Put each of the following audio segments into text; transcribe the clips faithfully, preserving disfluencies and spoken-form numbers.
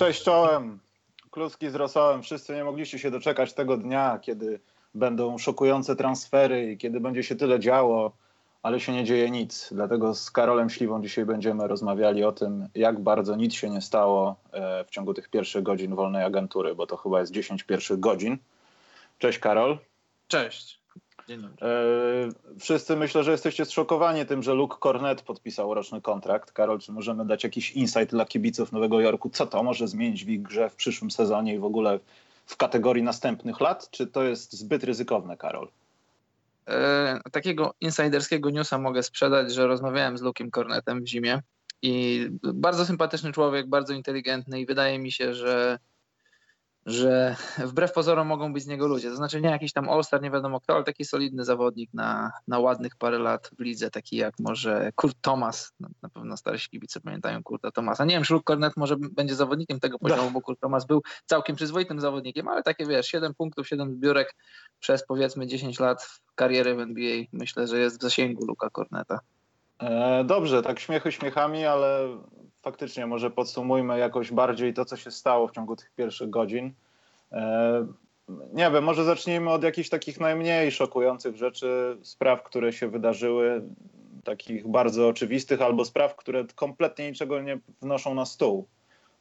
Cześć czołem, kluski z rosołem. Wszyscy nie mogliście się doczekać tego dnia, kiedy będą szokujące transfery i kiedy będzie się tyle działo, ale się nie dzieje nic. Dlatego z Karolem Śliwą dzisiaj będziemy rozmawiali o tym, jak bardzo nic się nie stało w ciągu tych pierwszych godzin wolnej agentury, bo to chyba jest dziesięć pierwszych godzin. Cześć Karol. Cześć. Dzień dobry. Wszyscy myślę, że jesteście zszokowani tym, że Luke Cornet podpisał roczny kontrakt. Karol, czy możemy dać jakiś insight dla kibiców Nowego Jorku? Co to może zmienić w ich grze w przyszłym sezonie i w ogóle w kategorii następnych lat? Czy to jest zbyt ryzykowne, Karol? E, takiego insiderskiego newsa mogę sprzedać, że rozmawiałem z Luke'em Cornetem w zimie i bardzo sympatyczny człowiek, bardzo inteligentny i wydaje mi się, że że wbrew pozorom mogą być z niego ludzie. To znaczy nie jakiś tam all-star, nie wiadomo kto, ale taki solidny zawodnik na, na ładnych parę lat w lidze, taki jak może Kurt Thomas. Na, na pewno starsi kibice pamiętają Kurta Thomasa. Nie wiem, czy Luke Cornet może będzie zawodnikiem tego poziomu, no. Bo Kurt Thomas był całkiem przyzwoitym zawodnikiem, ale takie wiesz, siedem punktów, siedem zbiórek przez powiedzmy dziesięć lat kariery w N B A. Myślę, że jest w zasięgu Luka Corneta. E, dobrze, tak śmiechy śmiechami, ale... Faktycznie, może podsumujmy jakoś bardziej to, co się stało w ciągu tych pierwszych godzin. Nie wiem, może zacznijmy od jakichś takich najmniej szokujących rzeczy, spraw, które się wydarzyły, takich bardzo oczywistych, albo spraw, które kompletnie niczego nie wnoszą na stół,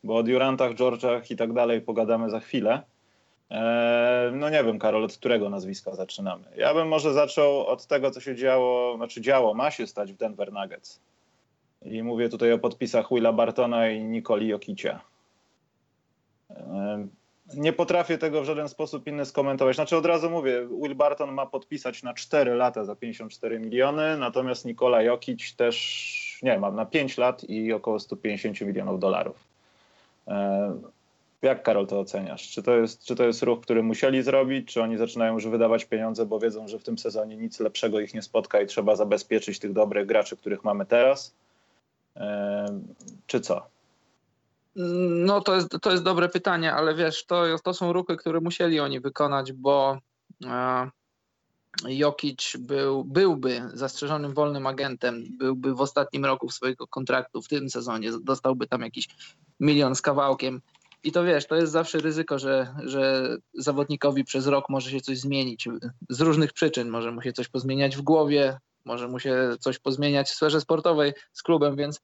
bo o Durantach, George'ach i tak dalej pogadamy za chwilę. No nie wiem, Karol, od którego nazwiska zaczynamy? Ja bym może zaczął od tego, co się działo, znaczy działo, ma się stać w Denver Nuggets. I mówię tutaj o podpisach Willa Bartona i Nikoli Jokicia. Nie potrafię tego w żaden sposób inny skomentować. Znaczy od razu mówię, Will Barton ma podpisać na cztery lata za pięćdziesiąt cztery miliony, natomiast Nikola Jokic też, nie mam na pięć lat i około sto pięćdziesiąt milionów dolarów. Jak, Karol, to oceniasz? Czy to jest, czy to jest ruch, który musieli zrobić? Czy oni zaczynają już wydawać pieniądze, bo wiedzą, że w tym sezonie nic lepszego ich nie spotka i trzeba zabezpieczyć tych dobrych graczy, których mamy teraz? Czy co? No to jest, to jest dobre pytanie, ale wiesz, to, to są ruchy, które musieli oni wykonać, bo e, Jokic był, byłby zastrzeżonym wolnym agentem, byłby w ostatnim roku swojego kontraktu w tym sezonie, dostałby tam jakiś milion z kawałkiem i to wiesz, to jest zawsze ryzyko, że, że zawodnikowi przez rok może się coś zmienić z różnych przyczyn, może mu się coś pozmieniać w głowie, może mu się coś pozmieniać w sferze sportowej z klubem, więc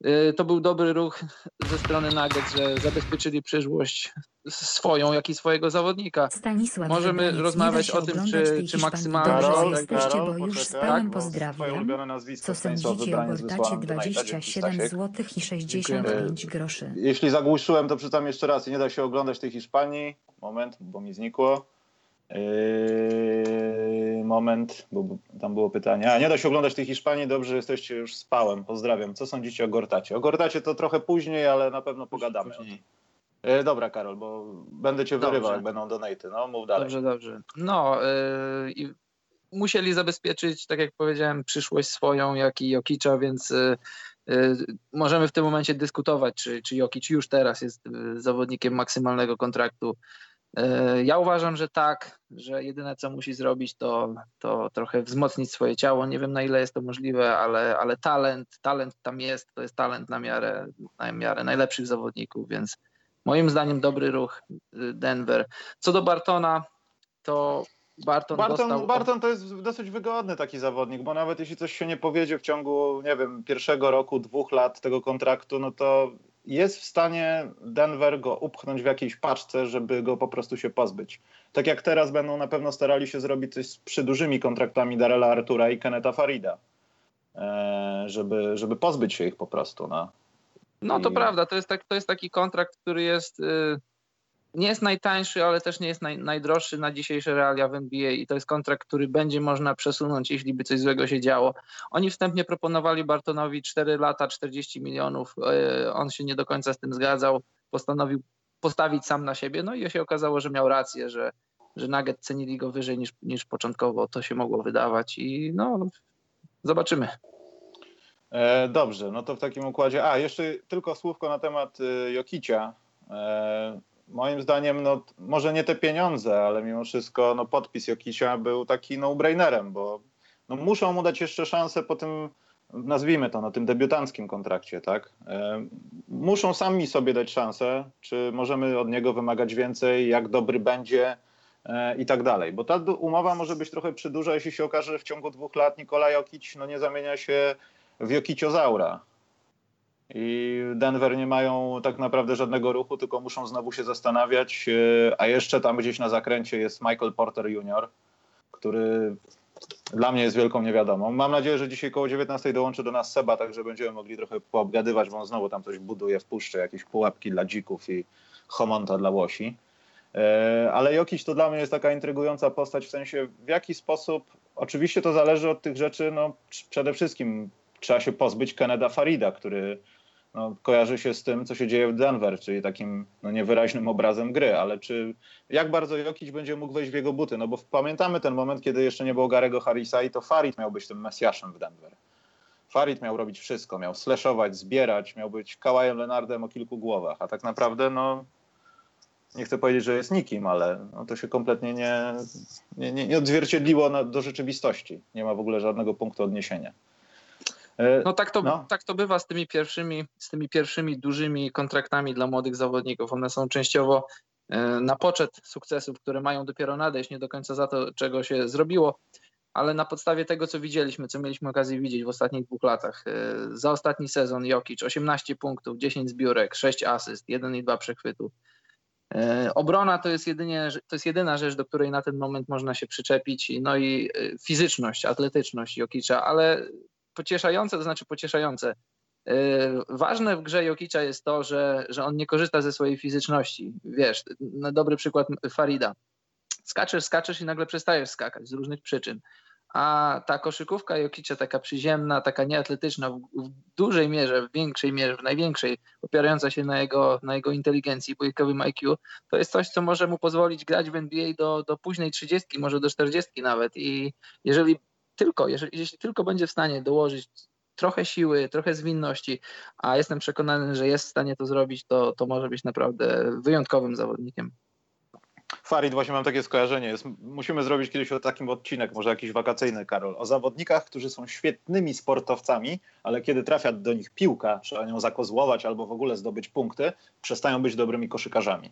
yy, to był dobry ruch ze strony Nuggets, że zabezpieczyli przyszłość swoją, jak i swojego zawodnika. Stanisław Możemy Wybronic, rozmawiać o tym, czy, czy maksymalnie... Karol, Karol, bo już z pełnym pozdrawiam. Co sądzicie o Gortacie dwadzieścia siedem złotych i sześćdziesiąt pięć groszy. Jeśli zagłuszyłem, to przeczytam jeszcze raz. Nie da się oglądać tej Hiszpanii. Moment, bo mi znikło. Yy, moment, bo tam było pytanie. A, nie da się oglądać tej Hiszpanii, dobrze, że jesteście już z Pałem. Pozdrawiam. Co sądzicie o Gortacie? O Gortacie to trochę później, ale na pewno pogadamy. Yy, dobra, Karol, bo będę cię dobrze wyrywał, jak będą donaty. No, mów dalej. Dobrze, dobrze. No, yy, musieli zabezpieczyć, tak jak powiedziałem, przyszłość swoją, jak i Jokicza, więc... Yy, możemy w tym momencie dyskutować, czy, czy Jokic już teraz jest zawodnikiem maksymalnego kontraktu. Ja uważam, że tak, że jedyne co musi zrobić to, to trochę wzmocnić swoje ciało. Nie wiem na ile jest to możliwe, ale, ale talent, talent tam jest, to jest talent na miarę, na miarę najlepszych zawodników, więc moim zdaniem dobry ruch Denver. Co do Bartona, to... Barton, Barton, dostał... Barton to jest dosyć wygodny taki zawodnik, bo nawet jeśli coś się nie powiedzie w ciągu, nie wiem, pierwszego roku, dwóch lat tego kontraktu, no to jest w stanie Denver go upchnąć w jakiejś paczce, żeby go po prostu się pozbyć. Tak jak teraz będą na pewno starali się zrobić coś z przydużymi kontraktami Darrella Artura i Kennetha Farida, żeby, żeby pozbyć się ich po prostu. No, no to I... prawda, to jest, tak, to jest taki kontrakt, który jest... Yy... Nie jest najtańszy, ale też nie jest naj, najdroższy na dzisiejsze realia w N B A i to jest kontrakt, który będzie można przesunąć, jeśli by coś złego się działo. Oni wstępnie proponowali Bartonowi cztery lata, czterdzieści milionów. On się nie do końca z tym zgadzał. Postanowił postawić sam na siebie. No i się okazało, że miał rację, że, że Nugget cenili go wyżej niż, niż początkowo. To się mogło wydawać i no zobaczymy. E, dobrze, no to w takim układzie... A, jeszcze tylko słówko na temat y, Jokicia. E... Moim zdaniem, no, może nie te pieniądze, ale mimo wszystko no, podpis Jokicia był taki no-brainerem, bo no, muszą mu dać jeszcze szansę po tym nazwijmy to, na tym debiutanckim kontrakcie, tak? Muszą sami sobie dać szansę, czy możemy od niego wymagać więcej, jak dobry będzie i tak dalej. Bo ta umowa może być trochę przyduża, jeśli się okaże, że w ciągu dwóch lat Nikola Jokic no nie zamienia się w Jokiciozaura. I Denver nie mają tak naprawdę żadnego ruchu, tylko muszą znowu się zastanawiać, a jeszcze tam gdzieś na zakręcie jest Michael Porter junior, który dla mnie jest wielką niewiadomą. Mam nadzieję, że dzisiaj koło dziewiętnastej dołączy do nas Seba, także będziemy mogli trochę poobgadywać, bo on znowu tam coś buduje w puszczy, jakieś pułapki dla dzików i homonta dla łosi. Ale Jokic to dla mnie jest taka intrygująca postać, w sensie w jaki sposób, oczywiście to zależy od tych rzeczy, no przede wszystkim trzeba się pozbyć Kennetha Farida, który no, kojarzy się z tym, co się dzieje w Denver, czyli takim no, niewyraźnym obrazem gry, ale czy jak bardzo Jokic będzie mógł wejść w jego buty? No bo pamiętamy ten moment, kiedy jeszcze nie było Gary'ego Harrisa i to Farid miał być tym mesjaszem w Denver. Farid miał robić wszystko, miał slashować, zbierać, miał być Kawhi'em Leonardem o kilku głowach, a tak naprawdę no nie chcę powiedzieć, że jest nikim, ale no, to się kompletnie nie, nie, nie, nie odzwierciedliło na, do rzeczywistości. Nie ma w ogóle żadnego punktu odniesienia. No tak to, no. tak to bywa z tymi pierwszymi, z tymi pierwszymi dużymi kontraktami dla młodych zawodników. One są częściowo na poczet sukcesów, które mają dopiero nadejść, nie do końca za to, czego się zrobiło, ale na podstawie tego, co widzieliśmy, co mieliśmy okazję widzieć w ostatnich dwóch latach. Za ostatni sezon Jokic osiemnaście punktów, dziesięć zbiórek, sześć asyst, jeden i dwa przechwytu. Obrona to jest, jedynie, to jest jedyna rzecz, do której na ten moment można się przyczepić, no i fizyczność, atletyczność Jokicza, ale pocieszające, to znaczy pocieszające. Yy, ważne w grze Jokicza jest to, że, że on nie korzysta ze swojej fizyczności. Wiesz, na dobry przykład Farida. Skaczesz, skaczesz i nagle przestajesz skakać z różnych przyczyn. A ta koszykówka Jokicza, taka przyziemna, taka nieatletyczna, w, w dużej mierze, w większej mierze, w największej, opierająca się na jego, na jego inteligencji, bojkowym I Q, to jest coś, co może mu pozwolić grać w N B A do, do późnej trzydziestki, może do czterdziestki nawet. I jeżeli Tylko, jeżeli, jeśli tylko będzie w stanie dołożyć trochę siły, trochę zwinności, a jestem przekonany, że jest w stanie to zrobić, to, to może być naprawdę wyjątkowym zawodnikiem. Farid, właśnie mam takie skojarzenie. Jest, musimy zrobić kiedyś o takim odcinek, może jakiś wakacyjny, Karol, o zawodnikach, którzy są świetnymi sportowcami, ale kiedy trafia do nich piłka, trzeba nią zakozłować albo w ogóle zdobyć punkty, przestają być dobrymi koszykarzami.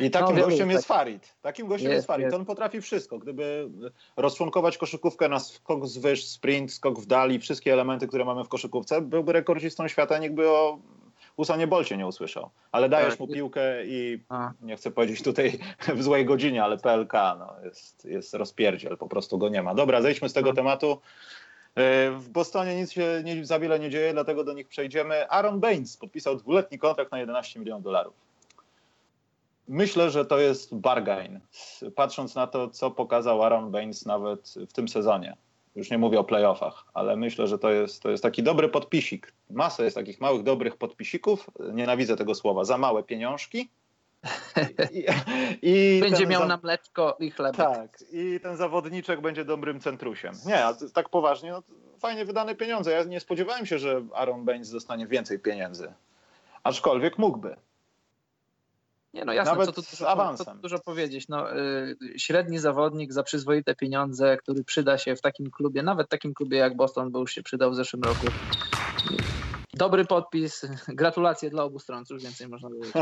I takim no, gościem jest tak. Farid. Takim gościem jest, jest Farid. Jest. On potrafi wszystko. Gdyby rozczłonkować koszykówkę na skok zwyż, sprint, skok w dali, wszystkie elementy, które mamy w koszykówce, byłby rekordzistą świata, nikt by o Usanie Bolcie nie usłyszał. Ale dajesz tak. mu piłkę i A. nie chcę powiedzieć tutaj w złej godzinie, ale P L K no, jest, jest rozpierdziel, po prostu go nie ma. Dobra, zejdźmy z tego hmm. tematu. W Bostonie nic się nie, za wiele nie dzieje, dlatego do nich przejdziemy. Aaron Baines podpisał dwuletni kontrakt na jedenaście milionów dolarów. Myślę, że to jest bargain, patrząc na to, co pokazał Aaron Baines nawet w tym sezonie. Już nie mówię o playoffach, ale myślę, że to jest, to jest taki dobry podpisik. Masa jest takich małych, dobrych podpisików. Nienawidzę tego słowa. Za małe pieniążki. I, i będzie miał za... na mleczko i chlebek. Tak, i ten zawodniczek będzie dobrym centrusiem. Nie, tak poważnie, no, fajnie wydane pieniądze. Ja nie spodziewałem się, że Aaron Baines dostanie więcej pieniędzy. Aczkolwiek mógłby. Nie, no jasne, nawet co tu, z co tu dużo powiedzieć. No, y, średni zawodnik za przyzwoite pieniądze, który przyda się w takim klubie, nawet takim klubie jak Boston, bo już się przydał w zeszłym roku. Dobry podpis, gratulacje dla obu stron, cóż więcej można powiedzieć.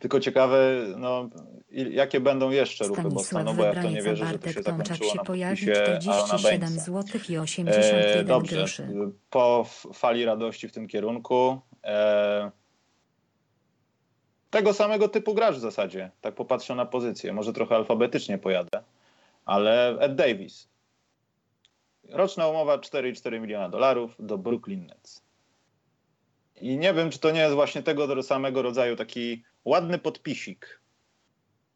Tylko ciekawe, no, jakie będą jeszcze ruchy Bostonu, bo ja to nie wierzę, że to się zakończyło na podpisie Arona Bainesa. E, dobrze, po fali radości w tym kierunku. E, Tego samego typu gracz w zasadzie, tak popatrzę na pozycję. Może trochę alfabetycznie pojadę, ale Ed Davis. Roczna umowa cztery i cztery dziesiąte miliona dolarów do Brooklyn Nets. I nie wiem, czy to nie jest właśnie tego samego rodzaju taki ładny podpisik,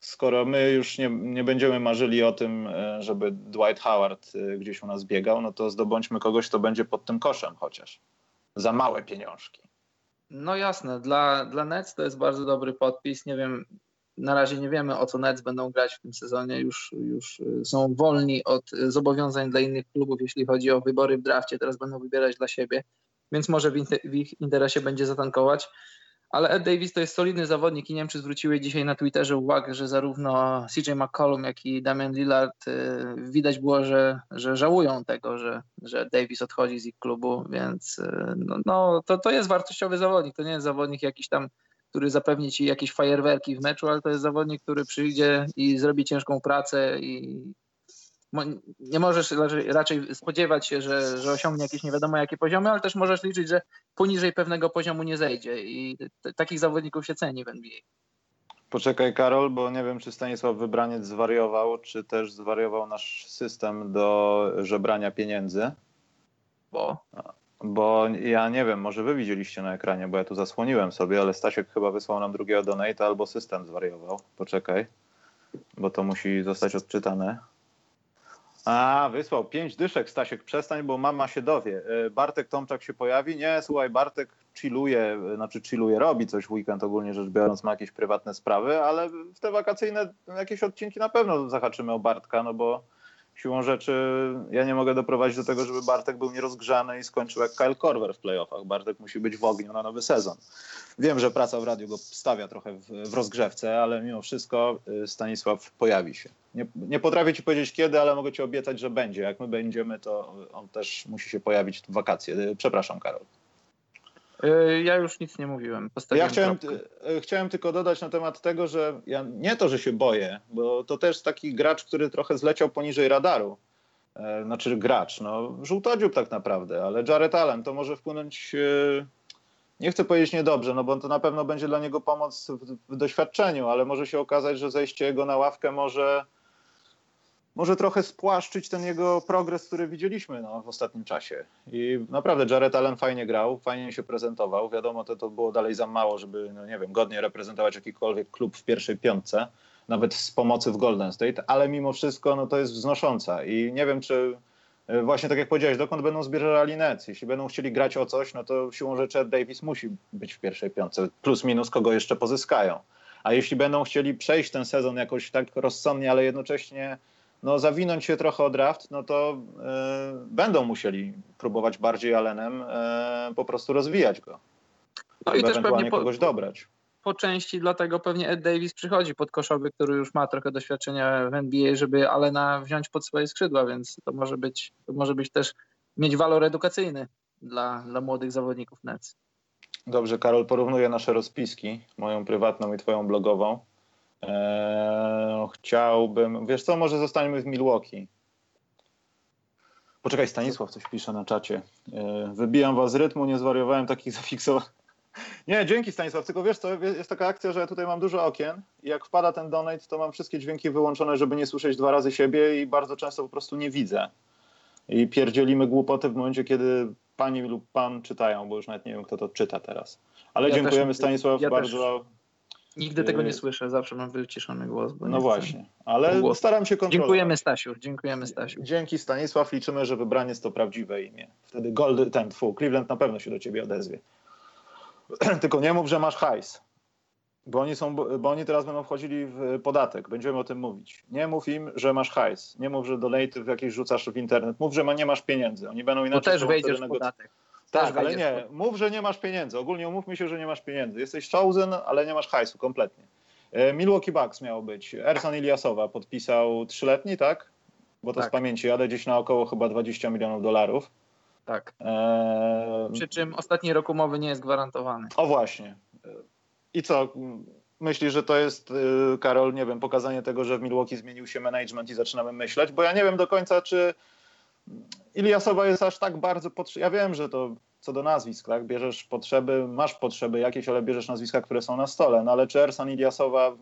skoro my już nie, nie będziemy marzyli o tym, żeby Dwight Howard gdzieś u nas biegał, no to zdobądźmy kogoś, kto będzie pod tym koszem chociaż. Za małe pieniążki. No jasne, dla, dla Nets to jest bardzo dobry podpis. Nie wiem, na razie nie wiemy, o co Nets będą grać w tym sezonie. Już, już są wolni od zobowiązań dla innych klubów, jeśli chodzi o wybory w drafcie. Teraz będą wybierać dla siebie, więc może w, inter- w ich interesie będzie zatankować. ale Ed Davis to jest solidny zawodnik i nie wiem, czy zwróciły dzisiaj na Twitterze uwagę, że zarówno C J McCollum, jak i Damian Lillard widać było, że, że żałują tego, że, że Davis odchodzi z ich klubu, więc no, no, to, to jest wartościowy zawodnik, to nie jest zawodnik jakiś tam, który zapewni ci jakieś fajerwerki w meczu, ale to jest zawodnik, który przyjdzie i zrobi ciężką pracę i nie możesz raczej spodziewać się, że, że osiągnie jakieś nie wiadomo jakie poziomy, ale też możesz liczyć, że poniżej pewnego poziomu nie zejdzie i t- takich zawodników się ceni w N B A. Poczekaj, Karol, bo nie wiem, czy Stanisław Wybraniec zwariował, czy też zwariował nasz system do żebrania pieniędzy. Bo? Bo ja nie wiem, może wy widzieliście na ekranie, bo ja tu zasłoniłem sobie, ale Stasiek chyba wysłał nam drugiego donata albo system zwariował. Poczekaj, bo to musi zostać odczytane. A, wysłał pięć dyszek, Stasiek, przestań, bo mama się dowie. Bartek Tomczak się pojawi? Nie, słuchaj, Bartek chilluje, znaczy chilluje, robi coś w weekend ogólnie rzecz biorąc, ma jakieś prywatne sprawy, ale w te wakacyjne jakieś odcinki na pewno zahaczymy o Bartka, no bo siłą rzeczy ja nie mogę doprowadzić do tego, żeby Bartek był nierozgrzany i skończył jak Kyle Korver w playoffach. Bartek musi być w ogniu na nowy sezon. Wiem, że praca w radiu go stawia trochę w, w rozgrzewce, ale mimo wszystko Stanisław pojawi się. Nie, nie potrafię ci powiedzieć kiedy, ale mogę ci obiecać, że będzie. Jak my będziemy, to on też musi się pojawić w wakacje. Przepraszam, Karol. Ja już nic nie mówiłem. Ja chciałem, chciałem tylko dodać na temat tego, że ja nie to, że się boję, bo to też taki gracz, który trochę zleciał poniżej radaru. Znaczy gracz, no żółtodziób tak naprawdę, ale Jarrett Allen to może wpłynąć, nie chcę powiedzieć niedobrze, no bo to na pewno będzie dla niego pomoc w doświadczeniu, ale może się okazać, że zejście jego na ławkę może... może trochę spłaszczyć ten jego progres, który widzieliśmy no, w ostatnim czasie. I naprawdę Jarrett Allen fajnie grał, fajnie się prezentował. Wiadomo, to, to było dalej za mało, żeby no, nie wiem, godnie reprezentować jakikolwiek klub w pierwszej piątce, nawet z pomocy w Golden State, ale mimo wszystko no, to jest wznosząca. I nie wiem, czy właśnie tak jak powiedziałeś, dokąd będą zbierali net. Jeśli będą chcieli grać o coś, no to siłą rzeczy Davis musi być w pierwszej piątce. Plus minus kogo jeszcze pozyskają. A jeśli będą chcieli przejść ten sezon jakoś tak rozsądnie, ale jednocześnie no zawinąć się trochę o draft, no to y, będą musieli próbować bardziej Allenem y, po prostu rozwijać go. No i też pewnie po, kogoś dobrać. Po części dlatego pewnie Ed Davis przychodzi pod koszowy, który już ma trochę doświadczenia w N B A, żeby Allena wziąć pod swoje skrzydła, więc to może być, to może być też mieć walor edukacyjny dla, dla młodych zawodników Nets. Dobrze, Karol, porównuję nasze rozpiski, moją prywatną i twoją blogową. Eee, chciałbym... Wiesz co, może zostańmy w Milwaukee. Poczekaj, Stanisław coś pisze na czacie. Eee, wybijam was z rytmu, nie zwariowałem takich zafiksowanych. Nie, dzięki Stanisław, tylko wiesz co, jest taka akcja, że ja tutaj mam dużo okien i jak wpada ten donate, to mam wszystkie dźwięki wyłączone, żeby nie słyszeć dwa razy siebie i bardzo często po prostu nie widzę. I pierdzielimy głupoty w momencie, kiedy pani lub pan czytają, bo już nawet nie wiem, kto to czyta teraz. Ale ja dziękujemy też, Stanisław ja bardzo... Też. Nigdy tego nie słyszę, zawsze mam wyciszony głos. Bo no właśnie, ale głos. Staram się kontrolować. Dziękujemy Stasiu, dziękujemy Stasiu. Dzięki Stanisław, liczymy, że wybranie jest to prawdziwe imię. Wtedy Gold, ten, tfu, Cleveland na pewno się do ciebie odezwie. Tylko nie mów, że masz hajs, bo oni, są, bo oni teraz będą wchodzili w podatek, będziemy o tym mówić. Nie mów im, że masz hajs, nie mów, że donaty jakieś rzucasz w internet, mów, że ma, nie masz pieniędzy. Oni będą inaczej... Bo też wejdziesz w podatek. Tak, ale nie. Mów, że nie masz pieniędzy. Ogólnie umówmy się, że nie masz pieniędzy. Jesteś chosen, ale nie masz hajsu kompletnie. Milwaukee Bucks miało być. Ersan Ilyasova podpisał trzyletni, tak? Bo to tak. Z pamięci jadę gdzieś na około chyba dwadzieścia milionów dolarów. Tak. E... Przy czym ostatni rok umowy nie jest gwarantowany. O właśnie. I co? Myślisz, że to jest, Karol, nie wiem, pokazanie tego, że w Milwaukee zmienił się management i zaczynamy myśleć? Bo ja nie wiem do końca, czy... Ilyasova jest aż tak bardzo potrzebna. Ja wiem, że to co do nazwisk, tak? Bierzesz potrzeby, masz potrzeby jakieś, ale bierzesz nazwiska, które są na stole. No ale czy Ersan Ilyasova w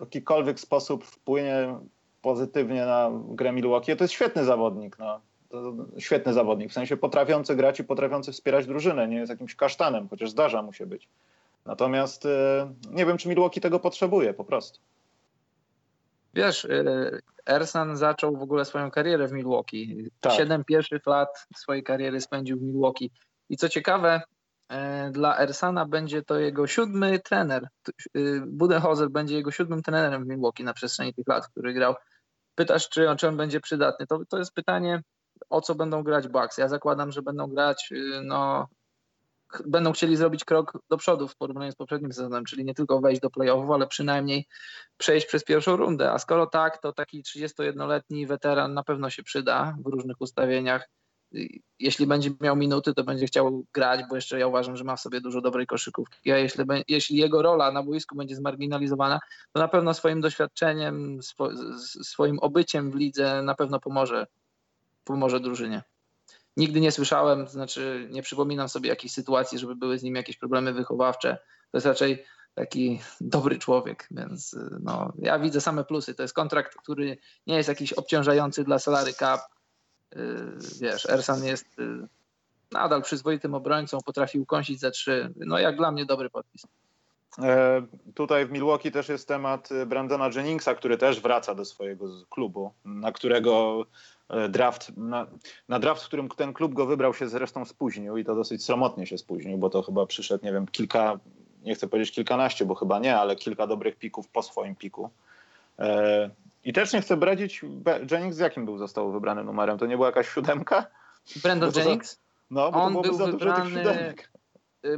jakikolwiek sposób wpłynie pozytywnie na grę Milwaukee? To jest świetny zawodnik. No. To świetny zawodnik, w sensie potrafiący grać i potrafiący wspierać drużynę. Nie jest jakimś kasztanem, chociaż zdarza mu się być. Natomiast nie wiem, czy Milwaukee tego potrzebuje po prostu. Wiesz, Ersan zaczął w ogóle swoją karierę w Milwaukee. Tak. Siedem pierwszych lat swojej kariery spędził w Milwaukee. I co ciekawe, dla Ersana będzie to jego siódmy trener. Budenholzer będzie jego siódmym trenerem w Milwaukee na przestrzeni tych lat, który grał. Pytasz, czy on, czy on będzie przydatny? To, to jest pytanie, o co będą grać Bucks. Ja zakładam, że będą grać no, będą chcieli zrobić krok do przodu w porównaniu z poprzednim sezonem, czyli nie tylko wejść do play-offów, ale przynajmniej przejść przez pierwszą rundę. A skoro tak, to taki trzydziestojednoletni weteran na pewno się przyda w różnych ustawieniach. Jeśli będzie miał minuty, to będzie chciał grać, bo jeszcze ja uważam, że ma w sobie dużo dobrej koszykówki. A jeśli, jeśli jego rola na boisku będzie zmarginalizowana, to na pewno swoim doświadczeniem, swo, swoim obyciem w lidze na pewno pomoże, pomoże drużynie. Nigdy nie słyszałem, to znaczy nie przypominam sobie jakiejś sytuacji, żeby były z nim jakieś problemy wychowawcze. To jest raczej taki dobry człowiek, więc no, ja widzę same plusy. To jest kontrakt, który nie jest jakiś obciążający dla salary cap. Wiesz, Ersan jest nadal przyzwoitym obrońcą, potrafi ukąsić za trzy. No jak dla mnie dobry podpis. E, tutaj w Milwaukee też jest temat Brandona Jenningsa, który też wraca do swojego klubu, na którego draft, na, na draft, w którym ten klub go wybrał, się zresztą spóźnił i to dosyć sromotnie się spóźnił, bo to chyba przyszedł, nie wiem, kilka, nie chcę powiedzieć kilkanaście, bo chyba nie, ale kilka dobrych pików po swoim piku. E, I też nie chcę bradzić, Jennings z jakim był został wybrany numerem? To nie była jakaś siódemka? Brandon za, Jennings? No, bo on to był za wybrany, dużo tych siódemek.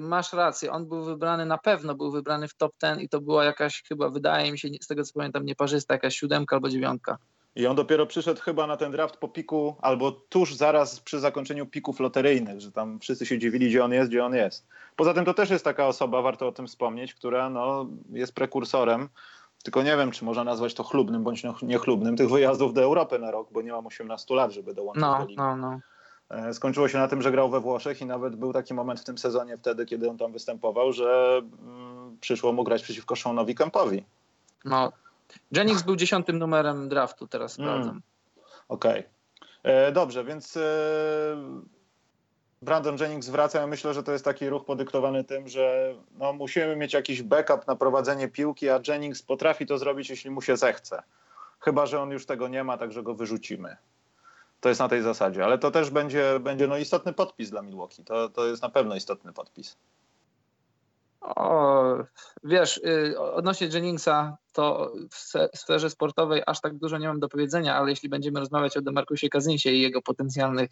Masz rację, on był wybrany, na pewno był wybrany w top ten i to była jakaś chyba, wydaje mi się, z tego co pamiętam, nieparzysta, jakaś siódemka albo dziewiątka. I on dopiero przyszedł chyba na ten draft po piku, albo tuż zaraz przy zakończeniu pików loteryjnych, że tam wszyscy się dziwili, gdzie on jest, gdzie on jest. Poza tym to też jest taka osoba, warto o tym wspomnieć, która no, jest prekursorem. Tylko nie wiem, czy można nazwać to chlubnym bądź niechlubnym tych wyjazdów do Europy na rok, bo nie mam osiemnastu lat, żeby dołączyć no, do ligi. No, no. Skończyło się na tym, że grał we Włoszech i nawet był taki moment w tym sezonie wtedy, kiedy on tam występował, że mm, przyszło mu grać przeciwko Seanowi Kempowi. No, Jennings był dziesiątym numerem draftu, teraz sprawdzam. Okej. Okay. Dobrze, więc... Yy... Brandon Jennings wraca. Ja myślę, że to jest taki ruch podyktowany tym, że no, musimy mieć jakiś backup na prowadzenie piłki, a Jennings potrafi to zrobić, jeśli mu się zechce. Chyba że on już tego nie ma, także go wyrzucimy. To jest na tej zasadzie. Ale to też będzie, będzie no, istotny podpis dla Milwaukee. To, to jest na pewno istotny podpis. O, wiesz, odnośnie Jenningsa, to w sferze sportowej aż tak dużo nie mam do powiedzenia, ale jeśli będziemy rozmawiać o Demarkusie Cousinsie i jego potencjalnych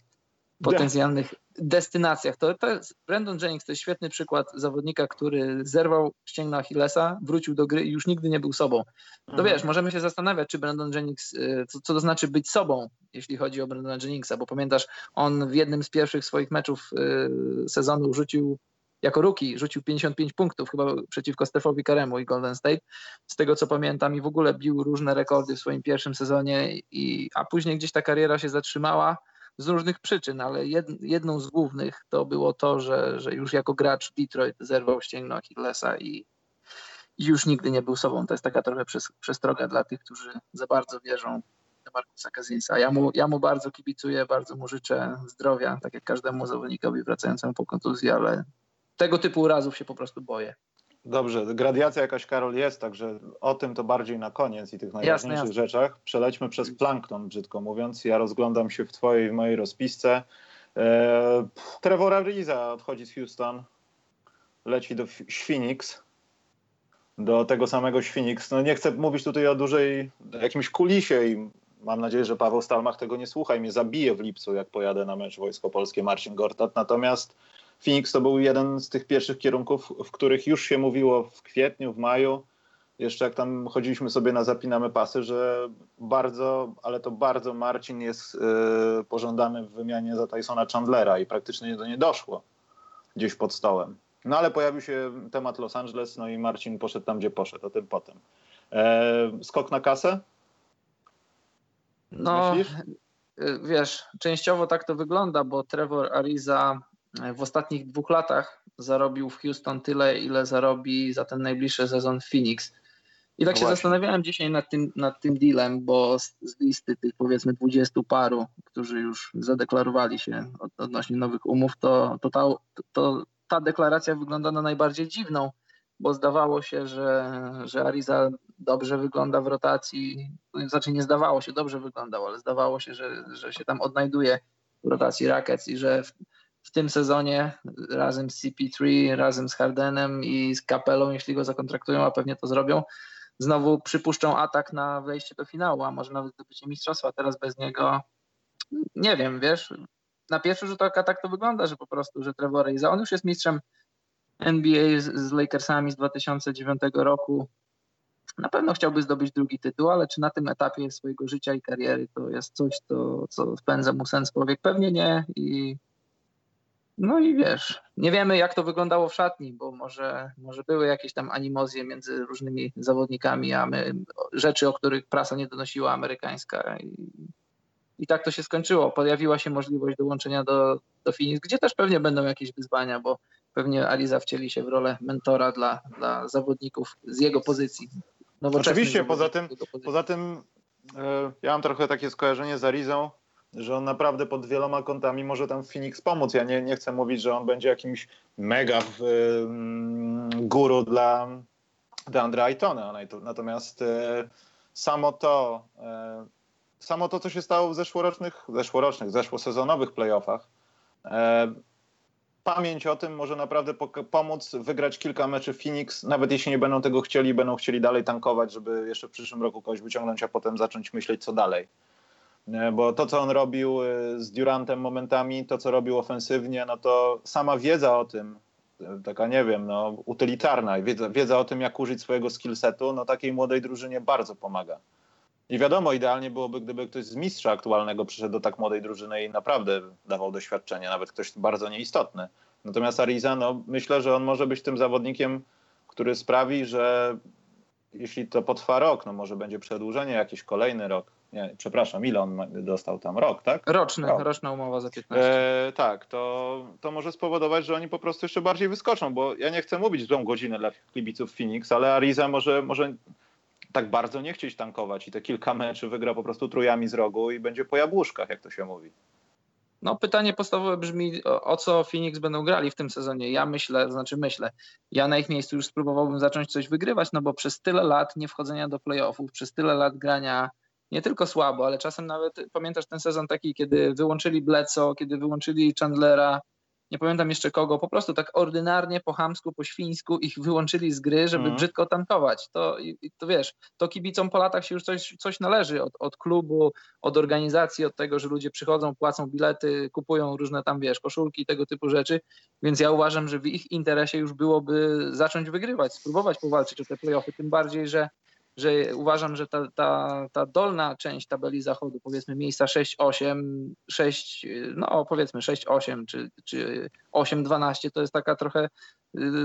potencjalnych destynacjach. To, to jest, Brandon Jennings to jest świetny przykład zawodnika, który zerwał ścięgno Achillesa, wrócił do gry i już nigdy nie był sobą. To mhm. wiesz, możemy się zastanawiać, czy Brandon Jennings, co, co to znaczy być sobą, jeśli chodzi o Brandona Jenningsa, bo pamiętasz, on w jednym z pierwszych swoich meczów y, sezonu rzucił, jako rookie, rzucił pięćdziesiąt pięć punktów chyba przeciwko Stephowi Curry'emu i Golden State. Z tego co pamiętam i w ogóle bił różne rekordy w swoim pierwszym sezonie, i, a później gdzieś ta kariera się zatrzymała. Z różnych przyczyn, ale jed, jedną z głównych to było to, że, że już jako gracz Detroit zerwał ścięgno Achillesa i, i już nigdy nie był sobą. To jest taka trochę przestroga dla tych, którzy za bardzo wierzą w Demarkusa Cousinsa. Ja mu, ja mu bardzo kibicuję, bardzo mu życzę zdrowia, tak jak każdemu zawodnikowi wracającemu po kontuzji, ale tego typu urazów się po prostu boję. Dobrze, gradacja jakaś, Karol, jest, także o tym to bardziej na koniec i tych najważniejszych jasne, jasne. rzeczach. Przelećmy przez plankton, brzydko mówiąc. Ja rozglądam się w twojej i w mojej rozpisce. Eee, Trevor Ariza odchodzi z Houston, leci do Phoenix, do tego samego Phoenix. No nie chcę mówić tutaj o dużej, jakimś kulisie i mam nadzieję, że Paweł Stalmach tego nie słucha i mnie zabije w lipcu, jak pojadę na mecz Wojsko Polskie Marcin Gortat. Natomiast Phoenix to był jeden z tych pierwszych kierunków, w których już się mówiło w kwietniu, w maju, jeszcze jak tam chodziliśmy sobie na Zapinamy Pasy, że bardzo, ale to bardzo Marcin jest yy, pożądany w wymianie za Tysona Chandlera i praktycznie do nie doszło gdzieś pod stołem. No ale pojawił się temat Los Angeles, no i Marcin poszedł tam, gdzie poszedł, o tym potem. E, skok na kasę? No, myślisz? Wiesz, częściowo tak to wygląda, bo Trevor Ariza w ostatnich dwóch latach zarobił w Houston tyle, ile zarobi za ten najbliższy sezon Phoenix. I tak no się właśnie. zastanawiałem dzisiaj nad tym, nad tym dealem, bo z, z listy tych powiedzmy dwudziestu paru, którzy już zadeklarowali się od, odnośnie nowych umów, to, to, ta, to ta deklaracja wygląda na najbardziej dziwną, bo zdawało się, że, że Ariza dobrze wygląda w rotacji. Znaczy nie zdawało się, dobrze wyglądał, ale zdawało się, że, że się tam odnajduje w rotacji Rockets i że w, W tym sezonie razem z C P trzy, razem z Hardenem i z Capellą, jeśli go zakontraktują, a pewnie to zrobią, znowu przypuszczą atak na wejście do finału, a może nawet zdobycie mistrzostwa. Teraz bez niego, nie wiem, wiesz, na pierwszy rzut oka tak to wygląda, że po prostu, że Trevor Ariza, on już jest mistrzem N B A z, z Lakersami z dwa tysiące dziewiątego roku. Na pewno chciałby zdobyć drugi tytuł, ale czy na tym etapie swojego życia i kariery to jest coś, to, co wpędza mu sens powiek? Pewnie nie. I no i wiesz, nie wiemy, jak to wyglądało w szatni, bo może, może były jakieś tam animozje między różnymi zawodnikami, a my, rzeczy, o których prasa nie donosiła amerykańska. I, i tak to się skończyło. Pojawiła się możliwość dołączenia do, do Phoenix, gdzie też pewnie będą jakieś wyzwania, bo pewnie Ariza wcieli się w rolę mentora dla, dla zawodników z jego pozycji. Oczywiście, poza tym, poza tym yy, ja mam trochę takie skojarzenie z Arizą, że on naprawdę pod wieloma kątami może tam w Phoenix pomóc. Ja nie, nie chcę mówić, że on będzie jakimś mega yy, guru dla DeAndre Aytona. Natomiast yy, samo to, yy, samo to, co się stało w zeszłorocznych, zeszłorocznych, zeszłosezonowych playoffach, yy, pamięć o tym może naprawdę pomóc wygrać kilka meczów Phoenix, nawet jeśli nie będą tego chcieli, będą chcieli dalej tankować, żeby jeszcze w przyszłym roku kogoś wyciągnąć, a potem zacząć myśleć, co dalej. Bo to, co on robił z Durantem momentami, to, co robił ofensywnie, no to sama wiedza o tym, taka nie wiem, no utylitarna, wiedza, wiedza o tym, jak użyć swojego skillsetu, no takiej młodej drużynie bardzo pomaga. I wiadomo, idealnie byłoby, gdyby ktoś z mistrza aktualnego przyszedł do tak młodej drużyny i naprawdę dawał doświadczenie, nawet ktoś bardzo nieistotny. Natomiast Ariza, no myślę, że on może być tym zawodnikiem, który sprawi, że jeśli to potrwa rok, no może będzie przedłużenie, jakiś kolejny rok. Nie, przepraszam, ile on dostał tam? Rok, tak? Roczny, rok. Roczna umowa za piętnaście. E, tak, to, to może spowodować, że oni po prostu jeszcze bardziej wyskoczą, bo ja nie chcę mówić złą godzinę dla kibiców Phoenix, ale Ariza może... może tak bardzo nie chcieć tankować i te kilka meczów wygra po prostu trójami z rogu i będzie po jabłuszkach, jak to się mówi. No pytanie podstawowe brzmi, o, o co Phoenix będą grali w tym sezonie. Ja myślę, znaczy myślę, ja na ich miejscu już spróbowałbym zacząć coś wygrywać, no bo przez tyle lat nie wchodzenia do playoffów, przez tyle lat grania nie tylko słabo, ale czasem nawet, pamiętasz ten sezon taki, kiedy wyłączyli Bledsoe, kiedy wyłączyli Chandlera, nie pamiętam jeszcze kogo, po prostu tak ordynarnie, po chamsku, po świńsku ich wyłączyli z gry, żeby mm. brzydko tankować. To, to wiesz, to kibicom po latach się już coś, coś należy od, od klubu, od organizacji, od tego, że ludzie przychodzą, płacą bilety, kupują różne tam, wiesz, koszulki i tego typu rzeczy, więc ja uważam, że w ich interesie już byłoby zacząć wygrywać, spróbować powalczyć o te play-offy, tym bardziej, że, że uważam, że ta, ta, ta dolna część tabeli zachodu, powiedzmy miejsca sześć osiem, sześć, no powiedzmy sześć osiem czy, czy osiem dwanaście, to jest taka trochę,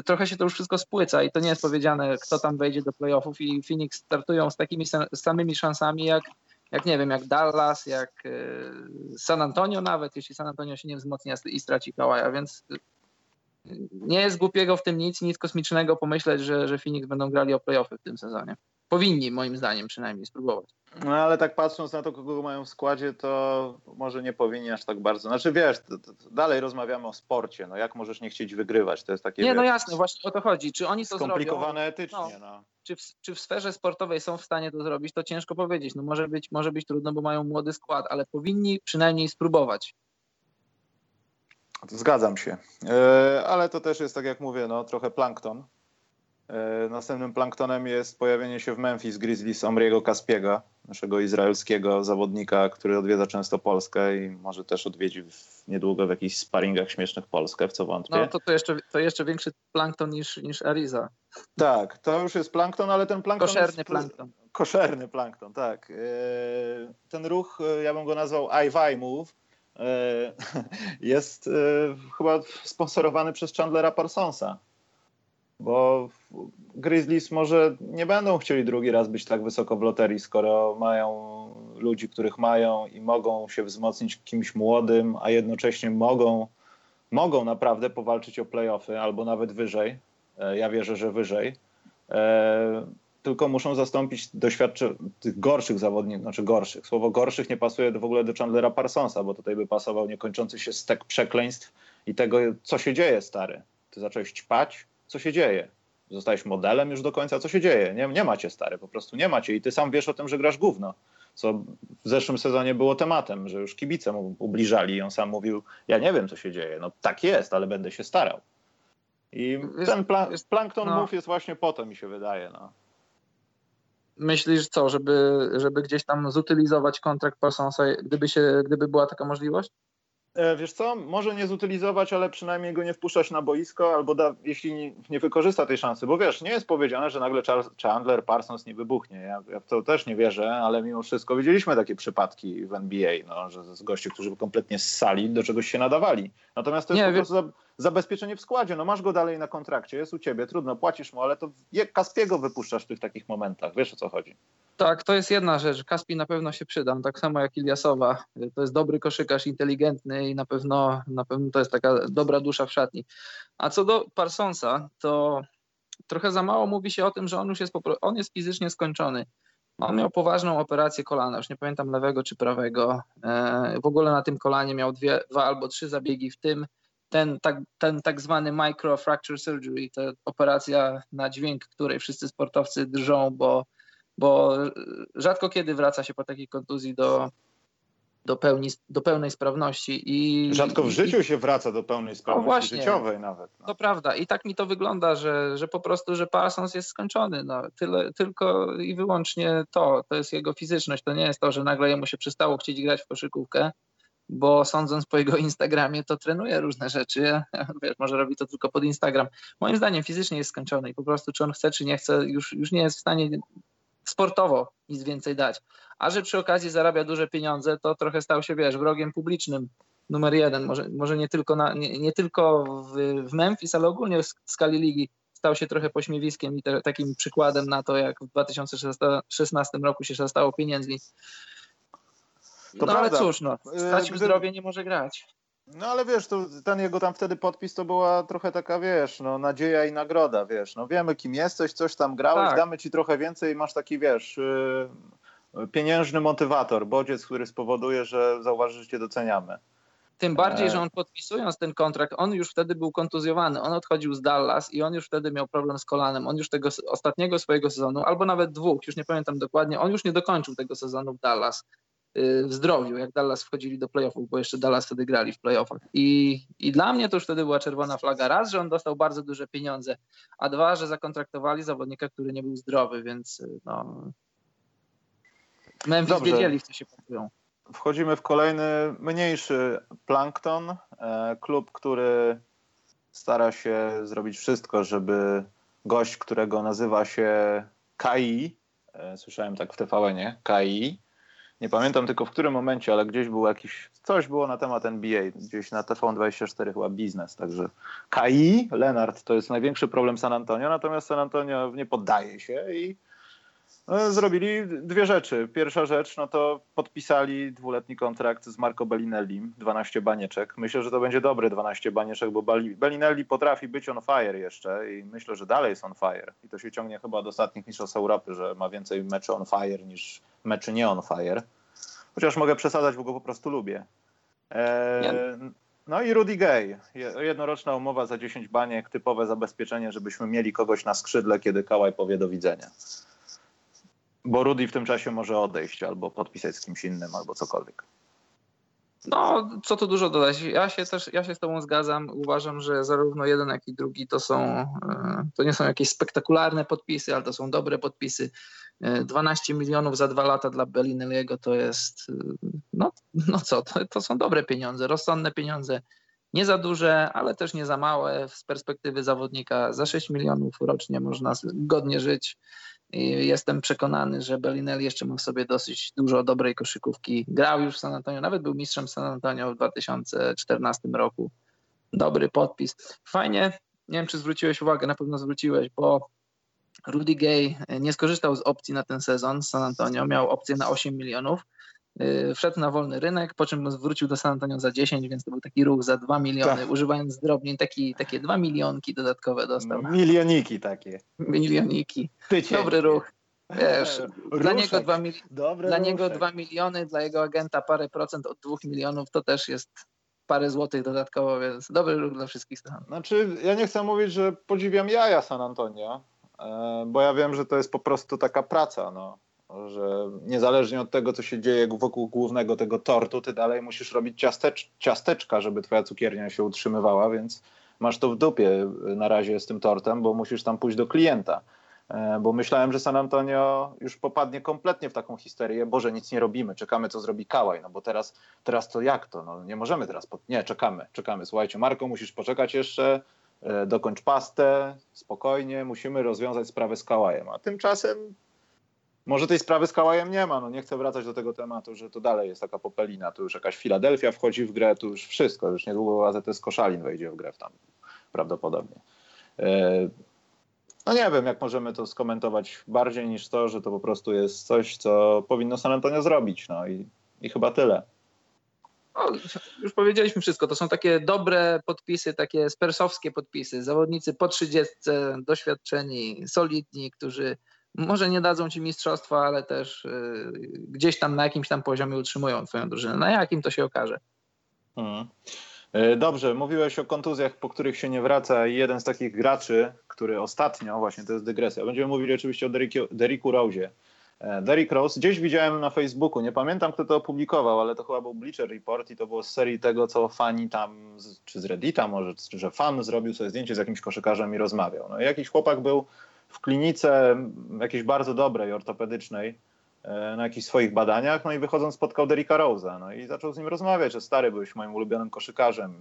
trochę się to już wszystko spłyca i to nie jest powiedziane, kto tam wejdzie do playoffów i Phoenix startują z takimi samymi szansami jak, jak nie wiem, jak Dallas, jak San Antonio nawet, jeśli San Antonio się nie wzmocni i straci Kawaja, więc... Nie jest głupiego w tym nic, nic kosmicznego pomyśleć, że, że Phoenix będą grali o play-offy w tym sezonie. Powinni, moim zdaniem, przynajmniej spróbować. No ale tak patrząc na to, kogo mają w składzie, to może nie powinni aż tak bardzo. Znaczy wiesz, to, to, to dalej rozmawiamy o sporcie, no jak możesz nie chcieć wygrywać, to jest takie... Nie, wiesz, no jasne, właśnie o to chodzi. Czy oni to zrobią? Skomplikowane etycznie, no. no. Czy w, czy w sferze sportowej są w stanie to zrobić, to ciężko powiedzieć. No może być, może być trudno, bo mają młody skład, ale powinni przynajmniej spróbować. Zgadzam się, ale to też jest, tak jak mówię, no, trochę plankton. Następnym planktonem jest pojawienie się w Memphis Grizzlies Omriego Kaspiego, naszego izraelskiego zawodnika, który odwiedza często Polskę i może też odwiedzi w, niedługo w jakichś sparingach śmiesznych Polskę, w co wątpię. No to, to, jeszcze, to jeszcze większy plankton niż, niż Ariza. Tak, to już jest plankton, ale ten plankton... Koszerny jest... plankton. Koszerny plankton, tak. Ten ruch, ja bym go nazwał I V Move, jest chyba sponsorowany przez Chandlera Parsonsa, bo Grizzlies może nie będą chcieli drugi raz być tak wysoko w loterii, skoro mają ludzi, których mają i mogą się wzmocnić kimś młodym, a jednocześnie mogą, mogą naprawdę powalczyć o play-offy albo nawet wyżej. Ja wierzę, że wyżej. Tylko muszą zastąpić doświadczonych tych gorszych zawodników, znaczy gorszych. Słowo gorszych nie pasuje w ogóle do Chandlera Parsonsa, bo tutaj by pasował niekończący się stek przekleństw i tego, co się dzieje, stary. Ty zacząłeś ćpać, co się dzieje? Zostałeś modelem już do końca, co się dzieje? Nie, nie macie, stary, po prostu nie macie. I ty sam wiesz o tym, że grasz gówno, co w zeszłym sezonie było tematem, że już kibice mu ubliżali i on sam mówił, ja nie wiem, co się dzieje. No tak jest, ale będę się starał. I jest, ten plan- jest, plankton no. move jest właśnie po to, mi się wydaje, no. Myślisz co, żeby, żeby gdzieś tam zutylizować kontrakt Parsonsa, gdyby się, gdyby była taka możliwość? wiesz co, może nie zutylizować, ale przynajmniej go nie wpuszczać na boisko, albo da, jeśli nie wykorzysta tej szansy, bo wiesz, nie jest powiedziane, że nagle Chandler Parsons nie wybuchnie. Ja, ja w to też nie wierzę, ale mimo wszystko widzieliśmy takie przypadki w N B A, no, że z gości, którzy kompletnie ssali, do czegoś się nadawali. Natomiast to jest nie, po prostu za, zabezpieczenie w składzie. No masz go dalej na kontrakcie, jest u ciebie, trudno, płacisz mu, ale to Kaspiego wypuszczasz w tych takich momentach. Wiesz, o co chodzi. Tak, to jest jedna rzecz. Kaspi na pewno się przyda, tak samo jak Ilyasova. To jest dobry koszykarz, inteligentny i na pewno, na pewno to jest taka dobra dusza w szatni. A co do Parsonsa, to trochę za mało mówi się o tym, że on już jest, on jest fizycznie skończony. On miał poważną operację kolana, już nie pamiętam lewego czy prawego. W ogóle na tym kolanie miał dwie, dwa albo trzy zabiegi, w tym ten tak, ten tak zwany microfracture surgery, to operacja na dźwięk, której wszyscy sportowcy drżą, bo bo rzadko kiedy wraca się po takiej kontuzji do, do, pełni, do pełnej sprawności. I rzadko w życiu i, się wraca do pełnej sprawności, no właśnie, życiowej nawet. No. To prawda. I tak mi to wygląda, że, że po prostu, że Parsons jest skończony. No, tyle, tylko i wyłącznie to. To jest jego fizyczność. To nie jest to, że nagle jemu się przestało chcieć grać w koszykówkę, bo sądząc po jego Instagramie, to trenuje różne rzeczy. Wiesz, może robi to tylko pod Instagram. Moim zdaniem fizycznie jest skończony i po prostu czy on chce, czy nie chce, już, już nie jest w stanie sportowo nic więcej dać. A że przy okazji zarabia duże pieniądze, to trochę stał się, wiesz, wrogiem publicznym numer jeden. Może, może nie tylko, na, nie, nie tylko w, w Memphis, ale ogólnie w skali ligi stał się trochę pośmiewiskiem i te, takim przykładem na to, jak w dwa tysiące szesnastym roku się zastało pieniędzmi. No to ale prawda. Cóż, no, stracił Gdy... zdrowie, nie może grać. No ale wiesz, to ten jego tam wtedy podpis to była trochę taka, wiesz, no nadzieja i nagroda, wiesz, no wiemy kim jesteś, coś tam grałeś, tak, damy ci trochę więcej i masz taki, wiesz, yy, pieniężny motywator, bodziec, który spowoduje, że zauważysz, że cię doceniamy. Tym bardziej, e... że on podpisując ten kontrakt, on już wtedy był kontuzjowany, on odchodził z Dallas i on już wtedy miał problem z kolanem, on już tego ostatniego swojego sezonu, albo nawet dwóch, już nie pamiętam dokładnie, on już nie dokończył tego sezonu w Dallas w zdrowiu, jak Dallas wchodzili do playoffów, bo jeszcze Dallas wtedy grali w playoffach. I, i dla mnie to już wtedy była czerwona flaga. Raz, że on dostał bardzo duże pieniądze, a dwa, że zakontraktowali zawodnika, który nie był zdrowy, więc no... Memphis Dobrze. Wiedzieli, w co się pakują. Wchodzimy w kolejny, mniejszy plankton. Klub, który stara się zrobić wszystko, żeby gość, którego nazywa się K I, słyszałem tak w T V N-ie, K I, nie pamiętam tylko w którym momencie, ale gdzieś było jakiś, coś było na temat N B A, gdzieś na T V N dwadzieścia cztery chyba biznes, także Kawhi Leonard to jest największy problem San Antonio, natomiast San Antonio nie poddaje się i zrobili dwie rzeczy. Pierwsza rzecz, no to podpisali dwuletni kontrakt z Marco Belinellim, dwanaście banieczek. Myślę, że to będzie dobry dwanaście banieczek, bo Belinelli potrafi być on fire jeszcze i myślę, że dalej jest on fire. I to się ciągnie chyba od ostatnich mistrzostw Europy, że ma więcej meczy on fire niż meczy nie on fire. Chociaż mogę przesadzać, bo go po prostu lubię. Eee, no i Rudy Gay. Jednoroczna umowa za dziesięć baniek, typowe zabezpieczenie, żebyśmy mieli kogoś na skrzydle, kiedy Kawhi powie do widzenia. Bo Rudy w tym czasie może odejść albo podpisać z kimś innym, albo cokolwiek. No, co tu dużo dodać. Ja się też, ja się z tobą zgadzam. Uważam, że zarówno jeden, jak i drugi to są, to nie są jakieś spektakularne podpisy, ale to są dobre podpisy. dwanaście milionów za dwa lata dla Bellinelliego to jest, no, no co, to, to są dobre pieniądze, rozsądne pieniądze. Nie za duże, ale też nie za małe. Z perspektywy zawodnika za sześć milionów rocznie można godnie żyć. I jestem przekonany, że Bellinelli jeszcze ma w sobie dosyć dużo dobrej koszykówki. Grał już w San Antonio, nawet był mistrzem San Antonio w dwa tysiące czternastym roku. Dobry podpis. Fajnie, nie wiem czy zwróciłeś uwagę, na pewno zwróciłeś, bo Rudy Gay nie skorzystał z opcji na ten sezon z San Antonio, miał opcję na osiem milionów. Wszedł na wolny rynek, po czym wrócił do San Antonio za dziesięć, więc to był taki ruch za dwa miliony, tak, używając zdrobnień, taki, takie dwa milionki dodatkowe dostał. Milioniki takie. Milioniki. Tycie. Dobry ruch. Wiesz, dla niego, dwa, dla niego dwa miliony, dla jego agenta parę procent od dwóch milionów, to też jest parę złotych dodatkowo, więc dobry ruch dla wszystkich stron. Znaczy, ja nie chcę mówić, że podziwiam jaja San Antonio, bo ja wiem, że to jest po prostu taka praca, no. Że niezależnie od tego, co się dzieje wokół głównego tego tortu, ty dalej musisz robić ciastecz, ciasteczka, żeby twoja cukiernia się utrzymywała, więc masz to w dupie na razie z tym tortem, bo musisz tam pójść do klienta. bo myślałem, że San Antonio już popadnie kompletnie w taką histerię, Boże, nic nie robimy, czekamy, co zrobi Kawhi, no bo teraz, teraz to jak to, no nie możemy teraz, po... nie, czekamy, czekamy, słuchajcie, Marko, musisz poczekać jeszcze, dokończ pastę, spokojnie, musimy rozwiązać sprawę z Kawhi'em, a tymczasem może tej sprawy z Kawhi'em nie ma, no nie chcę wracać do tego tematu, że to dalej jest taka popelina, tu już jakaś Filadelfia wchodzi w grę, tu już wszystko, już niedługo A Z S Koszalin wejdzie w grę w tam, prawdopodobnie. No nie wiem, jak możemy to skomentować bardziej niż to, że to po prostu jest coś, co powinno San Antonio zrobić, no i, i chyba tyle. No, już powiedzieliśmy wszystko, to są takie dobre podpisy, takie spersowskie podpisy, zawodnicy po trzydziestce, doświadczeni, solidni, którzy może nie dadzą ci mistrzostwa, ale też y, gdzieś tam na jakimś tam poziomie utrzymują twoją drużynę. Na jakim to się okaże? Hmm. Dobrze, mówiłeś o kontuzjach, po których się nie wraca i jeden z takich graczy, który ostatnio, właśnie to jest dygresja, będziemy mówili oczywiście o Derricku, Derricku Rose'ie. Derrick Rose, gdzieś widziałem na Facebooku, nie pamiętam kto to opublikował, ale to chyba był Bleacher Report i to było z serii tego, co fani tam, czy z Reddita może, że fan zrobił sobie zdjęcie z jakimś koszykarzem i rozmawiał. No i jakiś chłopak był w klinice jakiejś bardzo dobrej, ortopedycznej, na jakichś swoich badaniach, no i wychodząc spotkał Derricka Rose'a, no i zaczął z nim rozmawiać, że stary, byłeś moim ulubionym koszykarzem,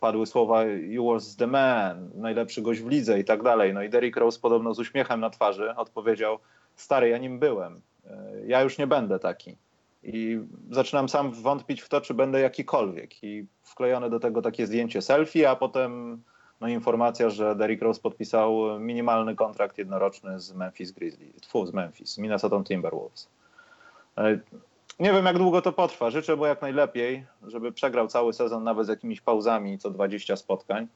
padły słowa you was the man, najlepszy gość w lidze i tak dalej, no i Derrick Rose podobno z uśmiechem na twarzy odpowiedział, stary, ja nim byłem, ja już nie będę taki i zaczynam sam wątpić w to, czy będę jakikolwiek i wklejone do tego takie zdjęcie selfie, a potem no informacja, że Derrick Rose podpisał minimalny kontrakt jednoroczny z Memphis Grizzlies, tfu, z Memphis, Minnesota Timberwolves. Nie wiem, jak długo to potrwa. Życzę mu jak najlepiej, żeby przegrał cały sezon nawet z jakimiś pauzami co dwadzieścia spotkań,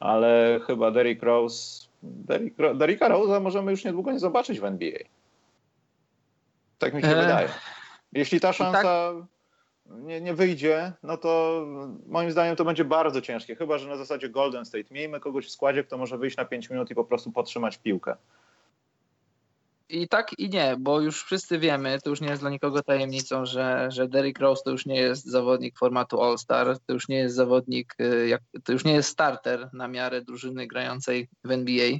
ale chyba Derrick Rose, Derrick, Derricka Rose'a możemy już niedługo nie zobaczyć w N B A. Tak mi się eee. wydaje. Jeśli ta szansa... Tak. Nie, nie wyjdzie, no to moim zdaniem to będzie bardzo ciężkie. Chyba że na zasadzie Golden State miejmy kogoś w składzie, kto może wyjść na pięć minut i po prostu podtrzymać piłkę. I tak i nie, bo już wszyscy wiemy, to już nie jest dla nikogo tajemnicą, że, że Derrick Rose to już nie jest zawodnik formatu All-Star, to już nie jest zawodnik, to już nie jest starter na miarę drużyny grającej w N B A.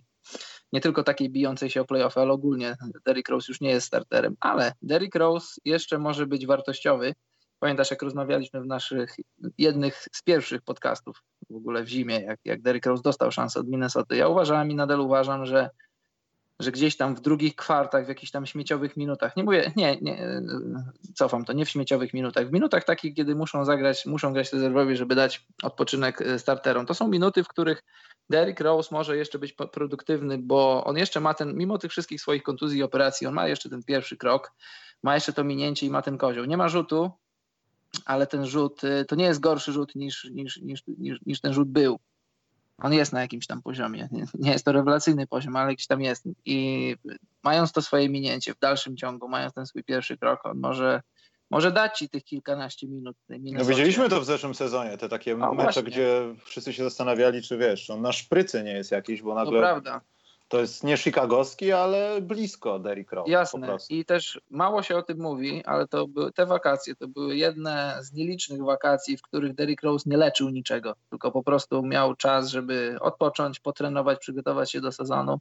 Nie tylko takiej bijącej się o play-offy, ale ogólnie Derrick Rose już nie jest starterem. Ale Derrick Rose jeszcze może być wartościowy. Pamiętasz, jak rozmawialiśmy w naszych jednych z pierwszych podcastów w ogóle w zimie, jak, jak Derrick Rose dostał szansę od Minnesoty. Ja uważałem i nadal uważam, że, że gdzieś tam w drugich kwartach, w jakichś tam śmieciowych minutach, nie mówię, nie, nie, cofam to, nie w śmieciowych minutach, w minutach takich, kiedy muszą zagrać, muszą grać rezerwowi, żeby dać odpoczynek starterom. To są minuty, w których Derrick Rose może jeszcze być produktywny, bo on jeszcze ma ten, mimo tych wszystkich swoich kontuzji i operacji, on ma jeszcze ten pierwszy krok, ma jeszcze to minięcie i ma ten kozioł. Nie ma rzutu, ale ten rzut, to nie jest gorszy rzut niż, niż, niż, niż, niż ten rzut był. On jest na jakimś tam poziomie. Nie, nie jest to rewelacyjny poziom, ale jakiś tam jest. I mając to swoje minięcie w dalszym ciągu, mając ten swój pierwszy krok, on może, może dać ci tych kilkanaście minut. No widzieliśmy to w zeszłym sezonie, te takie no, mecze, właśnie. Gdzie wszyscy się zastanawiali, czy wiesz, on na szprycy nie jest jakiś, bo nagle... To prawda. To jest nie chicagowski, ale blisko Derrick Rose. Jasne. I też mało się o tym mówi, ale to były te wakacje, to były jedne z nielicznych wakacji, w których Derrick Rose nie leczył niczego, tylko po prostu miał czas, żeby odpocząć, potrenować, przygotować się do sezonu.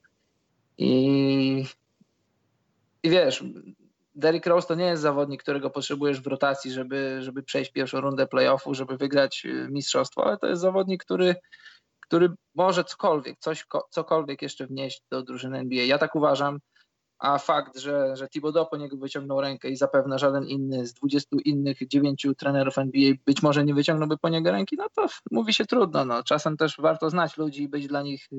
I, i wiesz, Derrick Rose to nie jest zawodnik, którego potrzebujesz w rotacji, żeby, żeby przejść pierwszą rundę play-offu, żeby wygrać mistrzostwo, ale to jest zawodnik, który który może cokolwiek, coś, cokolwiek jeszcze wnieść do drużyny N B A. Ja tak uważam, a fakt, że, że Thibodeau po niego wyciągnął rękę i zapewne żaden inny z dwudziestu innych dziewięciu trenerów N B A być może nie wyciągnąłby po niego ręki, no to mówi się trudno. No. Czasem też warto znać ludzi i być dla nich,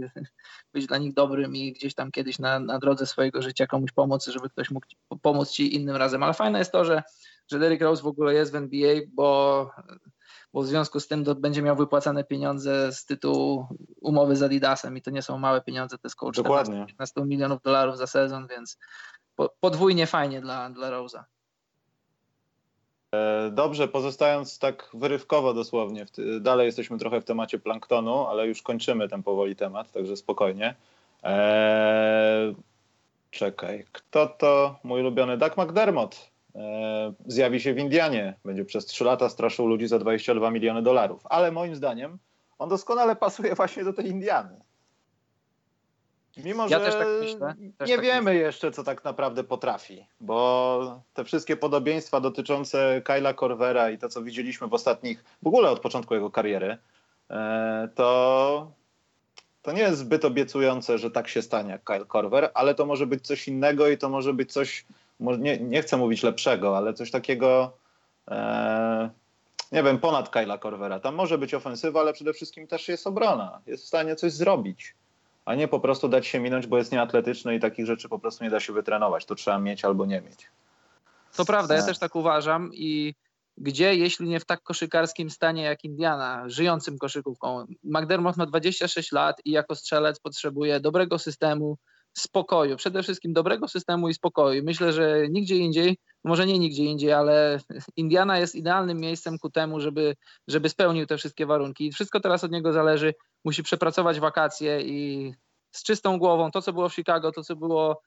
być dla nich dobrym i gdzieś tam kiedyś na, na drodze swojego życia komuś pomóc, żeby ktoś mógł pomóc ci innym razem. Ale fajne jest to, że, że Derrick Rose w ogóle jest w N B A, bo... bo w związku z tym będzie miał wypłacane pieniądze z tytułu umowy z Adidasem i to nie są małe pieniądze, to jest koło czternastu piętnastu milionów dolarów za sezon, więc podwójnie fajnie dla, dla Rose'a. Dobrze, pozostając tak wyrywkowo dosłownie, dalej jesteśmy trochę w temacie planktonu, ale już kończymy ten powoli temat, także spokojnie. Eee, czekaj, kto to mój ulubiony Doug McDermott? Zjawi się w Indianie, będzie przez trzy lata straszył ludzi za dwadzieścia dwa miliony dolarów, ale moim zdaniem on doskonale pasuje właśnie do tej Indiany. Mimo, ja że też tak myślę. Też nie tak wiemy myślę. jeszcze, co tak naprawdę potrafi, bo te wszystkie podobieństwa dotyczące Kyla Korvera i to, co widzieliśmy w ostatnich, w ogóle od początku jego kariery, to, to nie jest zbyt obiecujące, że tak się stanie jak Kyle Korver, ale to może być coś innego i to może być coś, nie, nie chcę mówić lepszego, ale coś takiego, e, nie wiem, ponad Kyla Korvera. Tam może być ofensywa, ale przede wszystkim też jest obrona. Jest w stanie coś zrobić, a nie po prostu dać się minąć, bo jest nieatletyczny i takich rzeczy po prostu nie da się wytrenować. To trzeba mieć albo nie mieć. To prawda, ja też tak uważam i gdzie, jeśli nie w tak koszykarskim stanie jak Indiana, żyjącym koszykówką. McDermott ma dwadzieścia sześć lat i jako strzelec potrzebuje dobrego systemu, spokoju. Przede wszystkim dobrego systemu i spokoju. Myślę, że nigdzie indziej, może nie nigdzie indziej, ale Indiana jest idealnym miejscem ku temu, żeby, żeby spełnił te wszystkie warunki. I wszystko teraz od niego zależy. Musi przepracować wakacje i z czystą głową. To, co było w Chicago, to, co było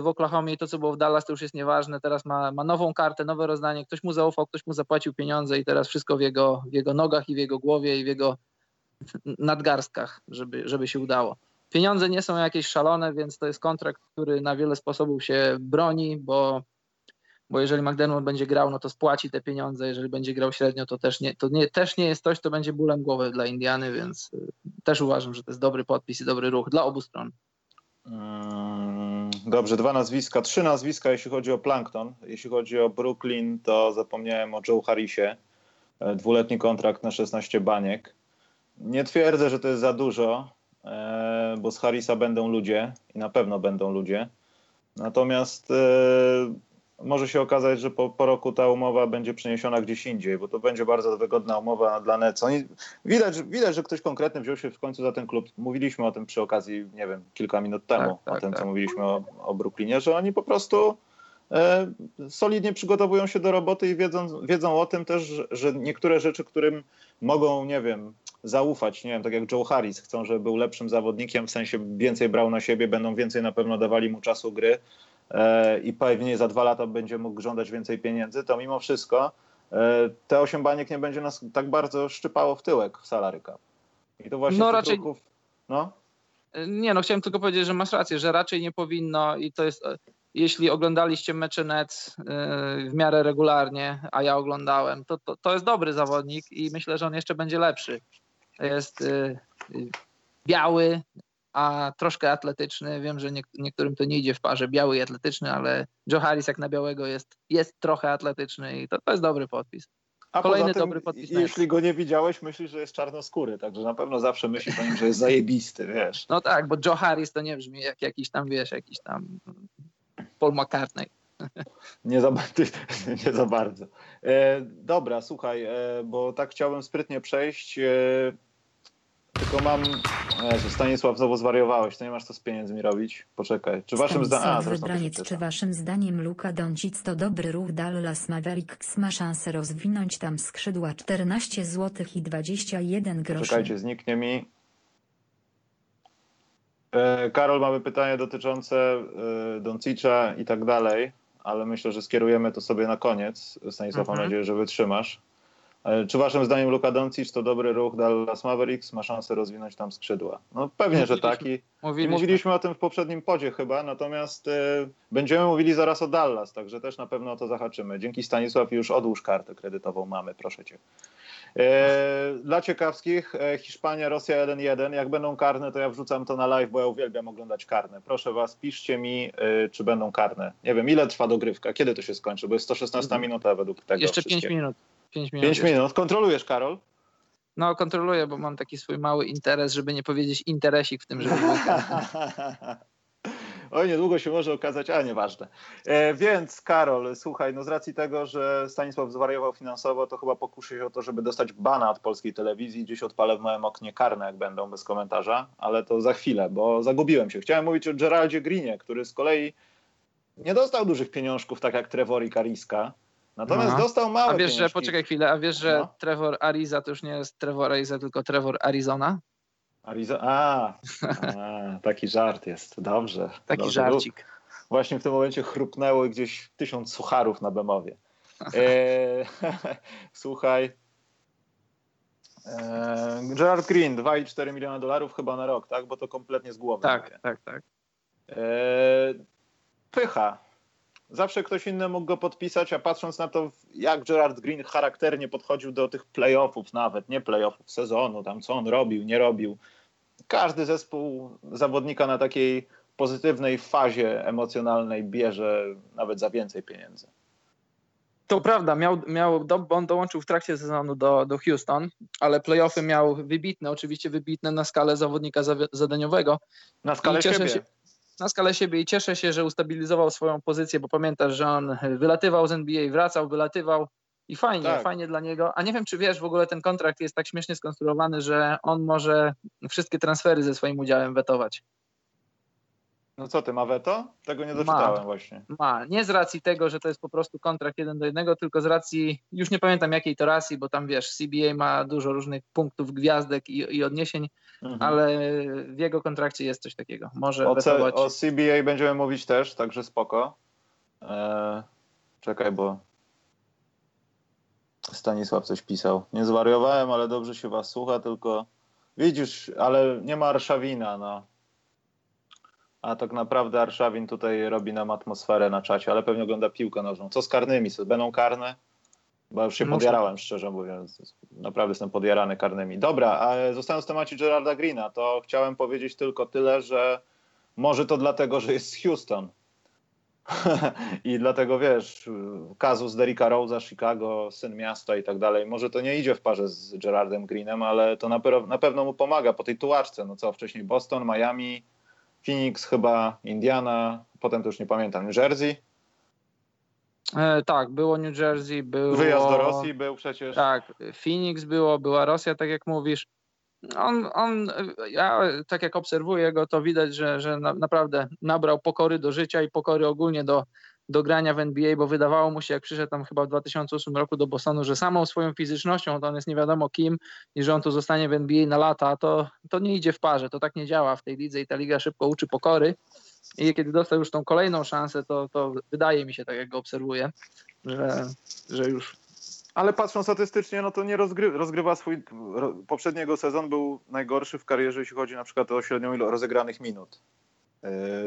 w Oklahomie, to, co było w Dallas, to już jest nieważne. Teraz ma, ma nową kartę, nowe rozdanie. Ktoś mu zaufał, ktoś mu zapłacił pieniądze i teraz wszystko w jego, w jego nogach i w jego głowie i w jego nadgarstkach, żeby, żeby się udało. Pieniądze nie są jakieś szalone, więc to jest kontrakt, który na wiele sposobów się broni, bo, bo jeżeli McDermott będzie grał, no to spłaci te pieniądze. Jeżeli będzie grał średnio, to też nie, to nie, też nie jest coś, co będzie bólem głowy dla Indiany, więc też uważam, że to jest dobry podpis i dobry ruch dla obu stron. Dobrze, dwa nazwiska, trzy nazwiska, jeśli chodzi o Plankton. Jeśli chodzi o Brooklyn, to zapomniałem o Joe Harrisie. Dwuletni kontrakt na szesnaście baniek. Nie twierdzę, że to jest za dużo, bo z Harrisa będą ludzie i na pewno będą ludzie. Natomiast może się okazać, że po, po roku ta umowa będzie przeniesiona gdzieś indziej, bo to będzie bardzo wygodna umowa dla Nets. Oni, widać, widać, że ktoś konkretny wziął się w końcu za ten klub. Mówiliśmy o tym przy okazji, nie wiem, kilka minut temu, tak, tak, o tym, tak. co mówiliśmy o, o Brooklynie, że oni po prostu e, solidnie przygotowują się do roboty i wiedzą, wiedzą o tym też, że niektóre rzeczy, którym mogą, nie wiem, zaufać, nie wiem, tak jak Joe Harris, chcą, żeby był lepszym zawodnikiem, w sensie więcej brał na siebie, będą więcej na pewno dawali mu czasu gry, i pewnie za dwa lata będzie mógł żądać więcej pieniędzy, to mimo wszystko te osiem baniek nie będzie nas tak bardzo szczypało w tyłek w salary cap. I to właśnie no raczej... ruchów... No? Nie, no chciałem tylko powiedzieć, że masz rację, że raczej nie powinno i to jest... Jeśli oglądaliście mecze Nets w miarę regularnie, a ja oglądałem, to, to, to jest dobry zawodnik i myślę, że on jeszcze będzie lepszy. Jest biały, a troszkę atletyczny. Wiem, że niektórym to nie idzie w parze biały i atletyczny, ale Joe Harris jak na białego jest, jest trochę atletyczny i to, to jest dobry podpis. A Kolejny poza tym, dobry podpis. Jeśli go nie widziałeś, myślisz, że jest czarnoskóry, także na pewno zawsze myślisz o nim, że jest zajebisty, wiesz. No tak, bo Joe Harris to nie brzmi jak jakiś tam, wiesz, jakiś tam Paul McCartney. Nie za, nie za bardzo. E, dobra, słuchaj, e, bo tak chciałbym sprytnie przejść... E, Tylko mam... Jezu, Stanisław, znowu zwariowałeś, to nie masz co z pieniędzmi robić. Poczekaj. Czy waszym zdaniem... Wybraniec, czy waszym zdaniem Luka Doncic to dobry ruch? Dallas Mavericks ma szansę rozwinąć tam skrzydła. Czternaście złotych i dwadzieścia jeden groszy. Czekajcie, zniknie mi. E, Karol, mamy pytanie dotyczące e, Doncicza i tak dalej, ale myślę, że skierujemy to sobie na koniec. Stanisław, mam nadzieję, że wytrzymasz. Czy waszym zdaniem Luka Doncic to dobry ruch Dallas Mavericks? Ma szansę rozwinąć tam skrzydła. No pewnie, mówiliśmy, że tak. I mówiliśmy. I mówiliśmy o tym w poprzednim podzie chyba, natomiast y, będziemy mówili zaraz o Dallas, także też na pewno o to zahaczymy. Dzięki Stanisław, już odłóż kartę kredytową mamy, proszę cię. E, dla ciekawskich, Hiszpania, Rosja jeden jeden. Jak będą karne, to ja wrzucam to na live, bo ja uwielbiam oglądać karne. Proszę was, piszcie mi, y, czy będą karne. Nie wiem, ile trwa dogrywka, kiedy to się skończy, bo jest sto szesnasta mhm. minuta według tego. Jeszcze pięć minut. pięć minut. pięć minut. Kontrolujesz, Karol? No, kontroluję, bo mam taki swój mały interes, żeby nie powiedzieć interesik w tym, żeby... Oj, niedługo się może okazać, ale nieważne. E, więc, Karol, słuchaj, no z racji tego, że Stanisław zwariował finansowo, to chyba pokuszę się o to, żeby dostać bana od polskiej telewizji. Gdzieś odpalę w małym oknie karne, jak będą, bez komentarza, ale to za chwilę, bo zagubiłem się. Chciałem mówić o Geraldzie Greenie, który z kolei nie dostał dużych pieniążków, tak jak Trevor i Kariska. Natomiast Aha. dostał małe A wiesz, pieniążki. Że, poczekaj chwilę, a wiesz, że no. Trevor Ariza to już nie jest Trevor Ariza, tylko Trevor Arizona? Ariza, a, a taki żart jest, dobrze. Taki dobrze. Żarcik. Właśnie w tym momencie chrupnęło gdzieś tysiąc sucharów na Bemowie. E, słuchaj, Gerald Green, dwa i cztery miliona dolarów chyba na rok, tak? Bo to kompletnie z głowy. Tak, mówię. tak, tak. Pycha. Zawsze ktoś inny mógł go podpisać, a patrząc na to, jak Gerald Green charakternie podchodził do tych playoffów nawet, nie playoffów, sezonu, tam co on robił, nie robił. Każdy zespół zawodnika na takiej pozytywnej fazie emocjonalnej bierze nawet za więcej pieniędzy. To prawda, miał, miał, on dołączył w trakcie sezonu do, do Houston, ale playoffy miał wybitne, oczywiście wybitne na skalę zawodnika zadaniowego. Na skalę siebie. Się, na skalę siebie i cieszę się, że ustabilizował swoją pozycję, bo pamiętasz, że on wylatywał z N B A, wracał, wylatywał i fajnie, tak. fajnie dla niego. A nie wiem, czy wiesz, w ogóle ten kontrakt jest tak śmiesznie skonstruowany, że on może wszystkie transfery ze swoim udziałem wetować. No co ty, ma weto? Tego nie doczytałem ma, właśnie. Ma. Nie z racji tego, że to jest po prostu kontrakt jeden do jednego, tylko z racji, już nie pamiętam jakiej to racji, bo tam wiesz, C B A ma dużo różnych punktów, gwiazdek i, i odniesień, mhm. ale w jego kontrakcie jest coś takiego. Może o, wetować. O C B A będziemy mówić też, także spoko. Eee, czekaj, bo Stanisław coś pisał. Nie zwariowałem, ale dobrze się was słucha, tylko widzisz, ale nie ma Arszawina, no. A tak naprawdę Arszawin tutaj robi nam atmosferę na czacie, ale pewnie ogląda piłkę nożną. Co z karnymi? Będą karne? Bo już się Muszę. podjarałem, szczerze mówiąc. Naprawdę jestem podjarany karnymi. Dobra, a zostając w temacie Geralda Greena, to chciałem powiedzieć tylko tyle, że może to dlatego, że jest z Houston. I dlatego, wiesz, kazus Derricka Rose'a, Chicago, syn miasta i tak dalej. Może to nie idzie w parze z Geraldem Greenem, ale to na, pe- na pewno mu pomaga po tej tułaczce. No co, wcześniej Boston, Miami... Phoenix chyba, Indiana, potem to już nie pamiętam, New Jersey? E, tak, było New Jersey, było... Wyjazd do Rosji był przecież. Tak, Phoenix było, była Rosja, tak jak mówisz. On, on ja tak jak obserwuję go, to widać, że, że na, naprawdę nabrał pokory do życia i pokory ogólnie do, do grania w N B A, bo wydawało mu się, jak przyszedł tam chyba w dwa tysiące ósmym roku do Bostonu, że samą swoją fizycznością, to on jest nie wiadomo kim i że on tu zostanie w N B A na lata, to, to nie idzie w parze, to tak nie działa w tej lidze i ta liga szybko uczy pokory i kiedy dostał już tą kolejną szansę, to, to wydaje mi się, tak jak go obserwuję, że, że już... Ale patrząc statystycznie, no to nie rozgry- rozgrywa swój... Ro- poprzedniego sezon był najgorszy w karierze, jeśli chodzi na przykład o średnią ilość rozegranych minut.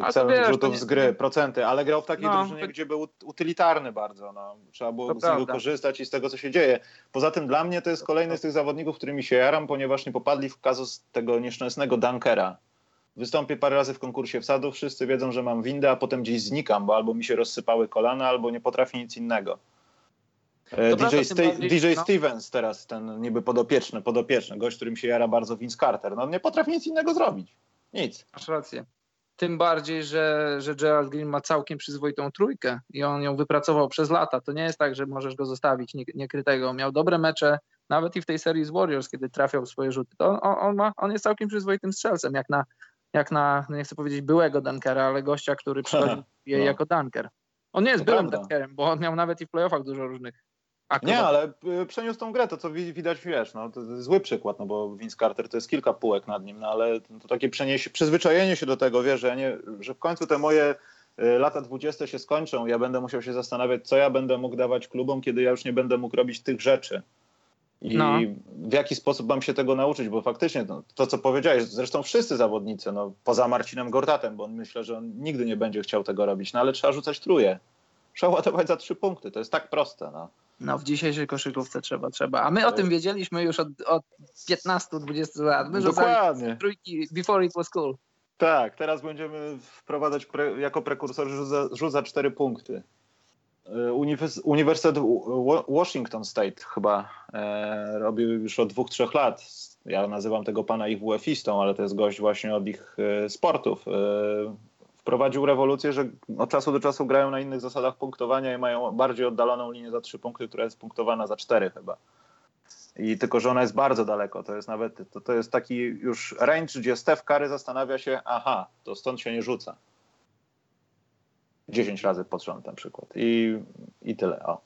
Yy, celem rzutów z gry, procenty, ale grał w takiej no, drużynie, by... gdzie był utylitarny bardzo. No. Trzeba było to z prawda. niego korzystać i z tego, co się dzieje. Poza tym dla mnie to jest kolejny z tych zawodników, którymi się jaram, ponieważ nie popadli w kazus tego nieszczęsnego dunkera. Wystąpię parę razy w konkursie wsadów, wszyscy wiedzą, że mam windę, a potem gdzieś znikam, bo albo mi się rozsypały kolana, albo nie potrafię nic innego. D J, St- D J Stevens teraz, ten niby podopieczny, podopieczny, gość, którym się jara bardzo Vince Carter. No nie potrafi nic innego zrobić. Nic. Masz rację. Tym bardziej, że, że Gerald Green ma całkiem przyzwoitą trójkę i on ją wypracował przez lata. To nie jest tak, że możesz go zostawić niekrytego. Miał dobre mecze, nawet i w tej serii z Warriors, kiedy trafiał w swoje rzuty. To on, on, ma, on jest całkiem przyzwoitym strzelcem, jak na, jak na, nie chcę powiedzieć byłego dunkera, ale gościa, który przychodzi no. jako dunker. On nie jest to byłym prawda. dunkerem, bo on miał nawet i w playoffach dużo różnych akrobat. Nie, ale przeniósł tą grę, to co widać, wiesz, no, to jest zły przykład, no bo Vince Carter to jest kilka półek nad nim, no ale to takie przeniesie, przyzwyczajenie się do tego, wiesz, że, ja nie, że w końcu te moje lata dwudzieste się skończą, ja będę musiał się zastanawiać, co ja będę mógł dawać klubom, kiedy ja już nie będę mógł robić tych rzeczy. I no. w jaki sposób mam się tego nauczyć, bo faktycznie no, to, co powiedziałeś, zresztą wszyscy zawodnicy, no, poza Marcinem Gortatem, bo on myślę, że on nigdy nie będzie chciał tego robić, no ale trzeba rzucać trójkę. Trzeba ładować za trzy punkty, to jest tak proste. No, no w dzisiejszej koszykówce trzeba, trzeba. A my o tym wiedzieliśmy już od, od piętnastu do dwudziestu lat. My rzucaliśmy trójki before it was cool. Tak, teraz będziemy wprowadzać pre, jako prekursorzy rzut za cztery punkty. Uniwersytet Washington State chyba e, robił już od dwóch, trzech lat. Ja nazywam tego pana ich WF-istą, ale to jest gość właśnie od ich e, sportów. E, wprowadził rewolucję, że od czasu do czasu grają na innych zasadach punktowania i mają bardziej oddaloną linię za trzy punkty, która jest punktowana za cztery chyba. I tylko, że ona jest bardzo daleko. To jest nawet, to, to jest taki już range, gdzie Steph Curry zastanawia się, aha, to stąd się nie rzuca. dziesięć razy pod rząd na przykład. I, i tyle. O.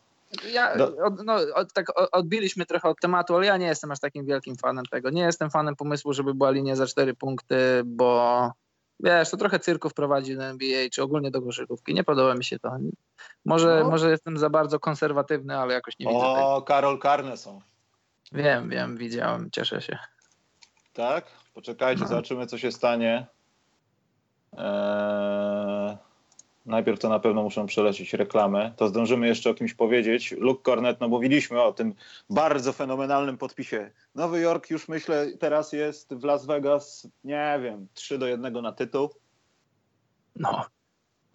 Ja, od, no, od, tak odbiliśmy trochę od tematu, ale ja nie jestem aż takim wielkim fanem tego. Nie jestem fanem pomysłu, żeby była linia za cztery punkty, bo wiesz, to trochę cyrków prowadzi do N B A, czy ogólnie do koszykówki. Nie podoba mi się to. Może, no. może jestem za bardzo konserwatywny, ale jakoś nie o, widzę tego. O, Karol Karneson. Wiem, wiem, widziałem, cieszę się. Tak? Poczekajcie, no. Zobaczymy, co się stanie. Eee... Najpierw to na pewno muszę przelecieć reklamę. To zdążymy jeszcze o kimś powiedzieć. Luke Cornet, no mówiliśmy o tym bardzo fenomenalnym podpisie. Nowy Jork już myślę teraz jest w Las Vegas, nie wiem, trzy do jednego na tytuł. No.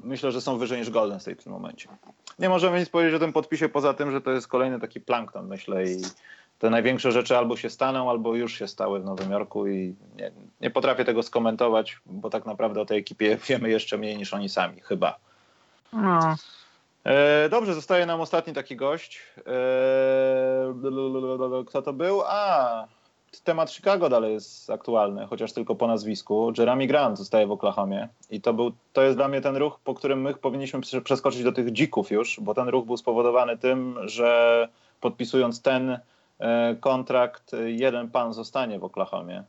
Myślę, że są wyżej niż Golden State w tym momencie. Nie możemy nic powiedzieć o tym podpisie poza tym, że to jest kolejny taki plankton, myślę, i te największe rzeczy albo się staną, albo już się stały w Nowym Jorku i nie, nie potrafię tego skomentować, bo tak naprawdę o tej ekipie wiemy jeszcze mniej niż oni sami, chyba. No. E, dobrze, zostaje nam ostatni taki gość. E, kto to był? A, temat Chicago dalej jest aktualny, chociaż tylko po nazwisku. Jeremy Grant zostaje w Oklahomie i to był, to jest dla mnie ten ruch, po którym my powinniśmy przeskoczyć do tych dzików już, bo ten ruch był spowodowany tym, że podpisując ten kontrakt, jeden pan zostanie w Oklahomie.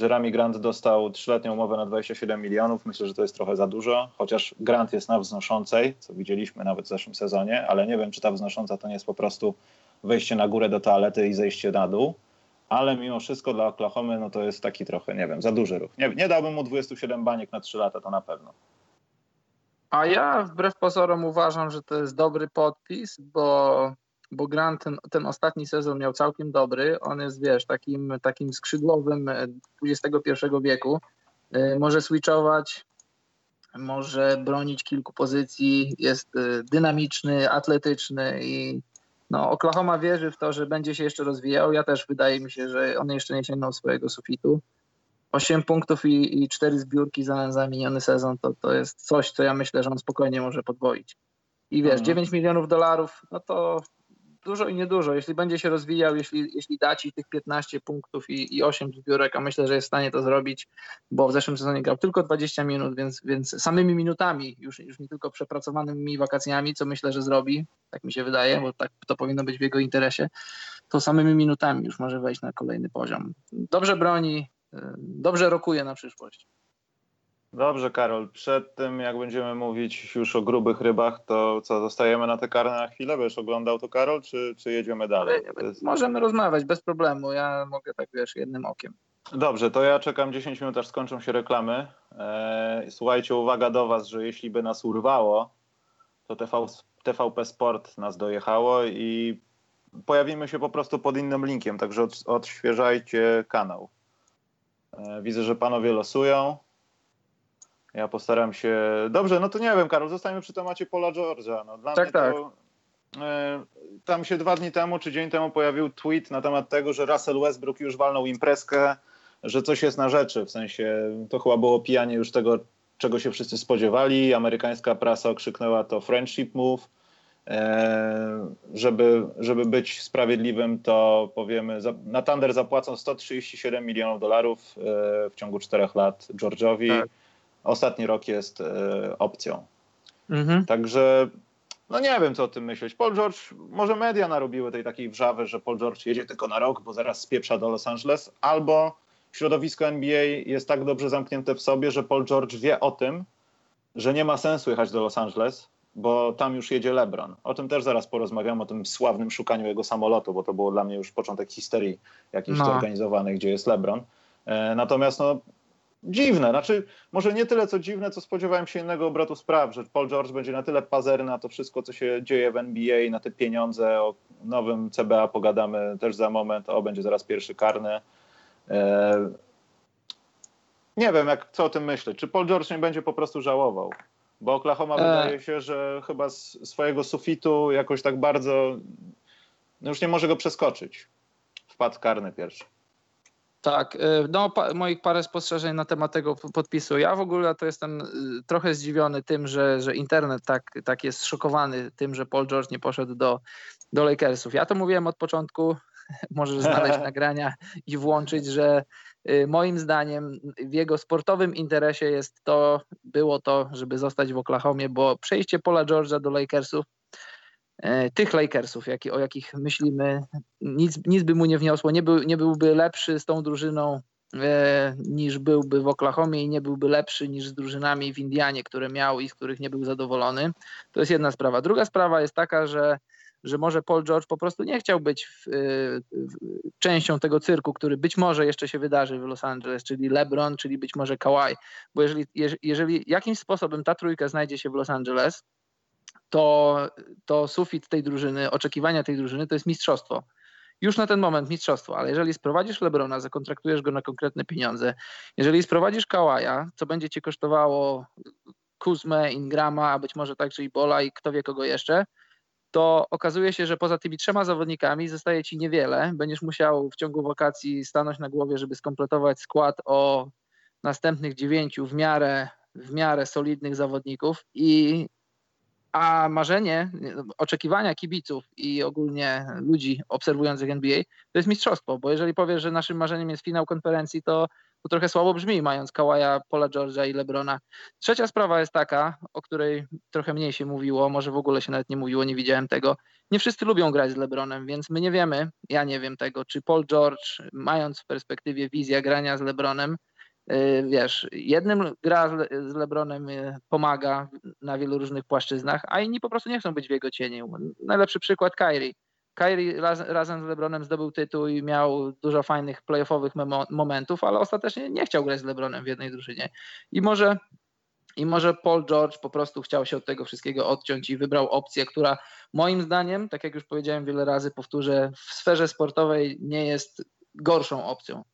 Jeremy Grant dostał trzyletnią umowę na dwadzieścia siedem milionów. Myślę, że to jest trochę za dużo, chociaż Grant jest na wznoszącej, co widzieliśmy nawet w zeszłym sezonie, ale nie wiem, czy ta wznosząca to nie jest po prostu wejście na górę do toalety i zejście na dół, ale mimo wszystko dla Oklahomy no to jest taki trochę, nie wiem, za duży ruch. Nie, nie dałbym mu dwudziestu siedmiu baniek na trzy lata, to na pewno. A ja wbrew pozorom uważam, że to jest dobry podpis, bo... bo Grant ten, ten ostatni sezon miał całkiem dobry. On jest, wiesz, takim, takim skrzydłowym dwudziestego pierwszego wieku. Yy, może switchować, może bronić kilku pozycji, jest yy, dynamiczny, atletyczny i no, Oklahoma wierzy w to, że będzie się jeszcze rozwijał. Ja też wydaje mi się, że on jeszcze nie sięgnął swojego sufitu. osiem punktów i, i cztery zbiórki za, za miniony sezon to, to jest coś, co ja myślę, że on spokojnie może podwoić. I wiesz, mhm. dziewięć milionów dolarów, no to... Dużo i niedużo. Jeśli będzie się rozwijał, jeśli, jeśli da ci tych piętnaście punktów i, i osiem zbiórek, a myślę, że jest w stanie to zrobić, bo w zeszłym sezonie grał tylko dwadzieścia minut, więc, więc samymi minutami, już, już nie tylko przepracowanymi wakacjami, co myślę, że zrobi, tak mi się wydaje, bo tak to powinno być w jego interesie, to samymi minutami już może wejść na kolejny poziom. Dobrze broni, dobrze rokuje na przyszłość. Dobrze, Karol. Przed tym, jak będziemy mówić już o grubych rybach, to co, zostajemy na te karne na chwilę? Wiesz, oglądał to Karol, czy, czy jedziemy dalej? Jest... Możemy rozmawiać, bez problemu. Ja mogę tak, wiesz, jednym okiem. Dobrze, to ja czekam dziesięć minut, aż skończą się reklamy. Eee, słuchajcie, uwaga do was, że jeśli by nas urwało, to T V, T V P Sport nas dojechało i pojawimy się po prostu pod innym linkiem, także od, odświeżajcie kanał. Eee, widzę, że panowie losują. Ja postaram się... Dobrze, no to nie wiem, Karol, zostańmy przy temacie Paula George'a. No, dla tak, mnie tak. To, y, tam się dwa dni temu, czy dzień temu pojawił tweet na temat tego, że Russell Westbrook już walnął imprezkę, że coś jest na rzeczy. W sensie, to chyba było pijanie już tego, czego się wszyscy spodziewali. Amerykańska prasa okrzyknęła to friendship move. Y, żeby, żeby być sprawiedliwym, to powiemy, za, na Thunder zapłacą sto trzydzieści siedem milionów dolarów y, w ciągu czterech lat George'owi. Tak. Ostatni rok jest y, opcją. Mhm. Także no nie wiem, co o tym myśleć. Paul George, może media narobiły tej takiej wrzawy, że Paul George jedzie tylko na rok, bo zaraz spieprza do Los Angeles, albo środowisko N B A jest tak dobrze zamknięte w sobie, że Paul George wie o tym, że nie ma sensu jechać do Los Angeles, bo tam już jedzie LeBron. O tym też zaraz porozmawiam, o tym sławnym szukaniu jego samolotu, bo to było dla mnie już początek histerii jakiejś no. zorganizowanej, gdzie jest LeBron. E, natomiast no dziwne, znaczy może nie tyle co dziwne, co spodziewałem się innego obrotu spraw, że Paul George będzie na tyle pazerny na to wszystko, co się dzieje w N B A, na te pieniądze, o nowym C B A pogadamy też za moment, o będzie zaraz pierwszy karny. Eee, nie wiem, jak, co o tym myślę, czy Paul George nie będzie po prostu żałował, bo Oklahoma eee. wydaje się, że chyba z swojego sufitu jakoś tak bardzo, no już nie może go przeskoczyć, wpadł karny pierwszy. Tak, no pa, moich parę spostrzeżeń na temat tego podpisu. Ja w ogóle to jestem trochę zdziwiony tym, że, że internet tak, tak jest zszokowany tym, że Paul George nie poszedł do, do Lakersów. Ja to mówiłem od początku, możesz znaleźć nagrania i włączyć, że moim zdaniem w jego sportowym interesie jest to, było to, żeby zostać w Oklahomie, bo przejście Paula George'a do Lakersów, tych Lakersów, jak, o jakich myślimy, nic, nic by mu nie wniosło, nie, był, nie byłby lepszy z tą drużyną e, niż byłby w Oklahomie i nie byłby lepszy niż z drużynami w Indianie, które miał i z których nie był zadowolony. To jest jedna sprawa. Druga sprawa jest taka, że że może Paul George po prostu nie chciał być w, w, częścią tego cyrku, który być może jeszcze się wydarzy w Los Angeles, czyli LeBron, czyli być może Kawhi, bo jeżeli, jeżeli jakimś sposobem ta trójka znajdzie się w Los Angeles, to, to sufit tej drużyny, oczekiwania tej drużyny to jest mistrzostwo. Już na ten moment mistrzostwo, ale jeżeli sprowadzisz LeBrona, zakontraktujesz go na konkretne pieniądze, jeżeli sprowadzisz Kawaja, co będzie ci kosztowało Kuzmę, Ingrama, a być może także Ibola i kto wie kogo jeszcze, to okazuje się, że poza tymi trzema zawodnikami zostaje ci niewiele. Będziesz musiał w ciągu wakacji stanąć na głowie, żeby skompletować skład o następnych dziewięciu w miarę, w miarę solidnych zawodników. I, a marzenie, oczekiwania kibiców i ogólnie ludzi obserwujących N B A to jest mistrzostwo, bo jeżeli powiesz, że naszym marzeniem jest finał konferencji, to to trochę słabo brzmi, mając Kawaja, Paula George'a i LeBrona. Trzecia sprawa jest taka, o której trochę mniej się mówiło, może w ogóle się nawet nie mówiło, nie widziałem tego. Nie wszyscy lubią grać z LeBronem, więc my nie wiemy, ja nie wiem tego, czy Paul George, mając w perspektywie wizję grania z LeBronem, wiesz, jednym gra z LeBronem, pomaga na wielu różnych płaszczyznach, a inni po prostu nie chcą być w jego cieniu. Najlepszy przykład Kyrie. Kyrie raz, razem z LeBronem zdobył tytuł i miał dużo fajnych playoffowych memo- momentów, ale ostatecznie nie chciał grać z LeBronem w jednej drużynie. I może, i może Paul George po prostu chciał się od tego wszystkiego odciąć i wybrał opcję, która moim zdaniem, tak jak już powiedziałem wiele razy, powtórzę, w sferze sportowej nie jest gorszą opcją.